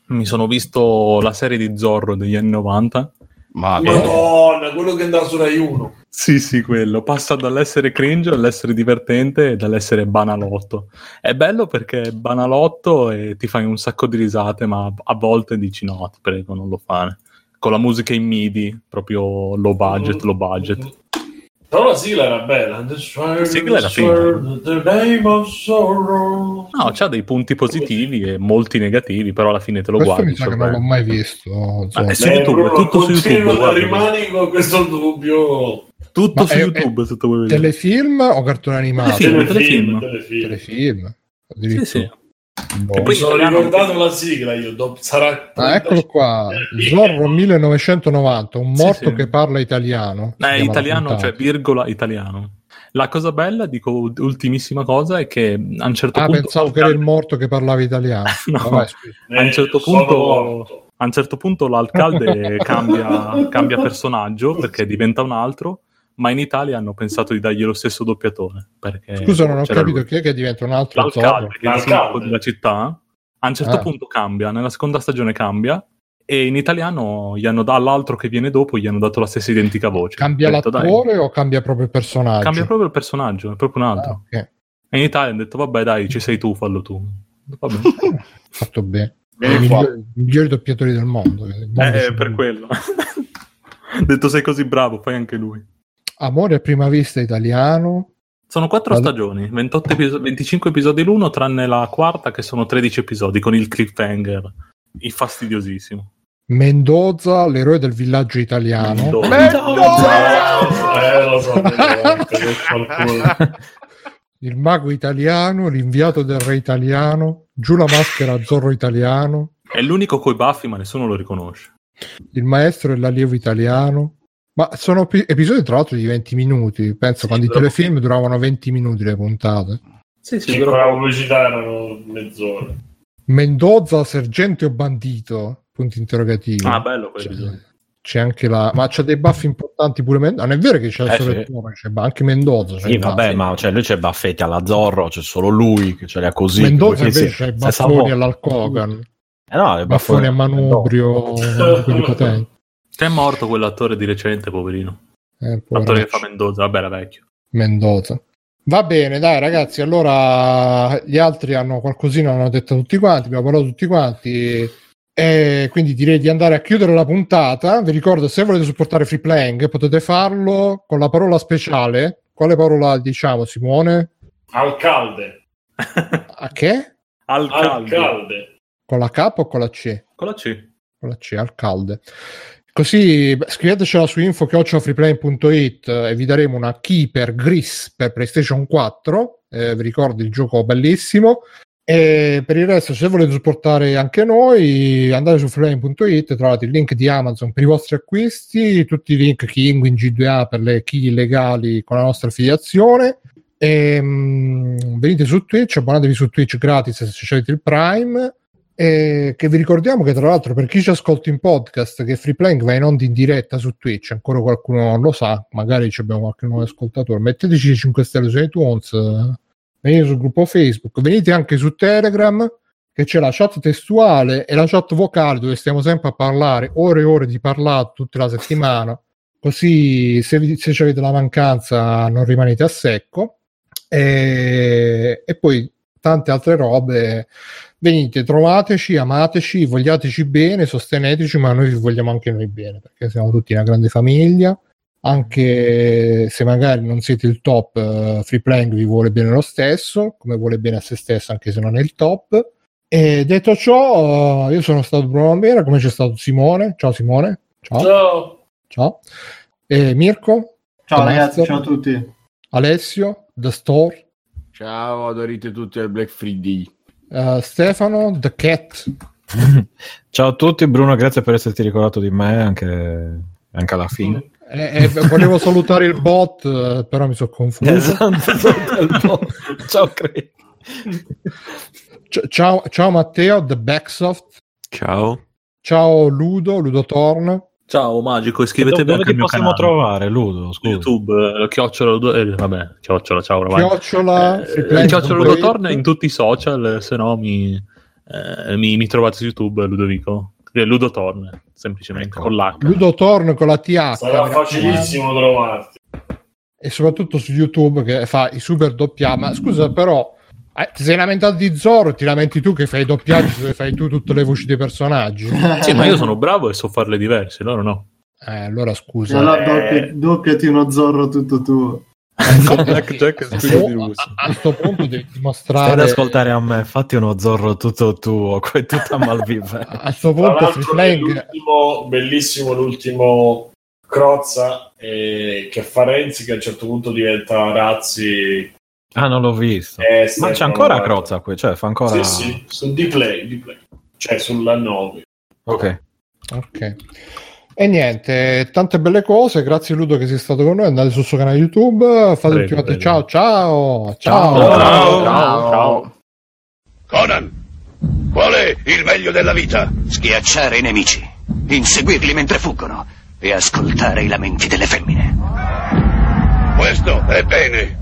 mi sono visto la serie di Zorro degli anni 90. Madonna, quello che andava su Rai 1. Sì, quello. Passa dall'essere cringe all'essere divertente e dall'essere banalotto. È bello perché è banalotto e ti fai un sacco di risate, ma a volte dici: no, ti prego, non lo fare. Con la musica in MIDI, proprio low budget. Però la sigla era bella. La sigla era figa. No, c'ha dei punti positivi e molti negativi, però alla fine te lo questo guardi. Questo mi sa che non l'ho mai visto. È su YouTube, è tutto su YouTube. Rimani con questo dubbio. Tutto ma su YouTube. Telefilm o cartone animato? Telefilm. Sì. Boh. E poi sono ricordato la sigla io dopo, sarà eccolo qua, Zorro 1990, un morto che parla italiano, italiano, cioè virgola italiano. La cosa bella, dico ultimissima cosa, è che a un certo punto pensavo che era il morto che parlava italiano. No. Vabbè, a un certo punto l'alcalde cambia personaggio perché diventa un altro, ma in Italia hanno pensato di dargli lo stesso doppiatore, perché scusa, non ho capito lui. Chi è che diventa un altro? L'alcalde, che è il sindaco della città, a un certo punto cambia, nella seconda stagione cambia, e in italiano gli hanno all'altro che viene dopo gli hanno dato la stessa identica voce. Cambia l'attore o cambia proprio il personaggio? Cambia proprio il personaggio, è proprio un altro. Okay. E in Italia hanno detto: vabbè dai, ci sei tu, fallo tu. Vabbè. Fatto bene. I migliori doppiatori del mondo. Per quello. Detto: sei così bravo, fai anche lui. Amore a prima vista italiano. Sono 4 stagioni, 25 episodi l'uno, tranne la quarta che sono 13 episodi con il cliffhanger, il fastidiosissimo. Mendoza, l'eroe del villaggio italiano. Mendoza! Lo so, il mago italiano, l'inviato del re italiano, giù la maschera Zorro italiano. È l'unico coi baffi, ma nessuno lo riconosce. Il maestro e l'allievo italiano. Ma sono episodi tra l'altro di 20 minuti, penso, sì, quando i telefilm duravano 20 minuti le puntate. Sì, sì, però la pubblicità erano mezz'ora. Mendoza, sergente o bandito? Punto interrogativo. Ah, bello quello. C'è anche la... Ma c'ha dei buff importanti pure Mendoza. Non è vero che c'è il selettore, sì. C'è anche Mendoza. C'è sì, vabbè, baffi. Ma cioè, lui c'è baffetti alla Zorro, c'è solo lui che ce li ha così. Mendoza invece c'è i baffoni all'Alcogan. No, i baffoni a manubrio. È morto quell'attore di recente, poverino. L'attore che fa Mendoza, vabbè, era vecchio. Mendoza. Va bene, dai ragazzi, allora gli altri hanno qualcosina, hanno detto tutti quanti, abbiamo parlato tutti quanti, e quindi direi di andare a chiudere la puntata. Vi ricordo, se volete supportare Free Playing potete farlo con la parola speciale. Quale parola diciamo, Simone? Alcalde. A che? Alcalde. Con la K o con la C? Con la C. Con la C, Alcalde. Così scrivetecela su info@freeplay.it e vi daremo una key per Gris per PlayStation 4, vi ricordo il gioco bellissimo, e per il resto se volete supportare anche noi andate su freeplay.it, trovate il link di Amazon per i vostri acquisti, tutti i link Kinguin G2A per le key illegali con la nostra affiliazione, e, venite su Twitch, abbonatevi su Twitch gratis se avete il Prime. E che vi ricordiamo che tra l'altro per chi ci ascolta in podcast che Free Plank va in onda in diretta su Twitch, ancora qualcuno non lo sa, magari abbiamo qualche nuovo ascoltatore, metteteci 5 stelle su iTunes, venite sul gruppo Facebook, venite anche su Telegram che c'è la chat testuale e la chat vocale dove stiamo sempre a parlare ore e ore di parlato tutta la settimana, così se avete la mancanza non rimanete a secco, e poi tante altre robe. Venite, trovateci, amateci, vogliateci bene, sosteneteci, ma noi vi vogliamo anche noi bene, perché siamo tutti una grande famiglia, anche se magari non siete il top, Free Playing vi vuole bene lo stesso, come vuole bene a se stesso anche se non è il top. E detto ciò, io sono stato Bruno Lambera, come c'è stato Simone, ciao Simone, ciao. E Mirko, ciao ragazzi, ciao a tutti. Alessio, The Store. Ciao, adorite tutti al Black Friday. Stefano, The Cat. Ciao a tutti, Bruno, grazie per esserti ricordato di me anche alla fine. Volevo salutare il bot, però mi sono confuso. Esatto, il bot. Ciao, Craig. Ciao Matteo, The Backsoft. Ciao. Ciao Ludo Torn. Ciao Magico, iscrivetevi anche al mio canale. Dove possiamo trovare Ludo? Scusa. YouTube, chiocciola, ciao ormai. Chiocciola Ludo Torna in tutti i social, se no mi trovate su YouTube Ludovico. Ludo Torna, semplicemente, ecco. Con l'H. Ludo Torna con la TH. Sarà facilissimo trovarti. E soprattutto su YouTube che fa i super doppia, ma scusa però... ti sei lamentato di Zorro, ti lamenti tu che fai i doppiaggi dove fai tu tutte le voci dei personaggi. Sì, ma io sono bravo e so farle diverse, loro no. Allora scusa. Allora doppiati uno Zorro tutto tuo. A questo punto devi dimostrare. Stai ad ascoltare a me, fatti uno Zorro tutto tuo, è tutta malviva. A questo punto bellissimo l'ultimo Crozza che fa Renzi, che a un certo punto diventa Razzi. Ah, non l'ho visto. Ma c'è ancora Crozza qui, cioè fa ancora... Sì, su D-Play. Cioè sulla 9. Ok. E niente, tante belle cose. Grazie Ludo che sei stato con noi. Andate sul suo canale YouTube. Fate ultimate. Ciao. Conan, qual è il meglio della vita? Schiacciare i nemici, inseguirli mentre fuggono e ascoltare i lamenti delle femmine. Questo è bene.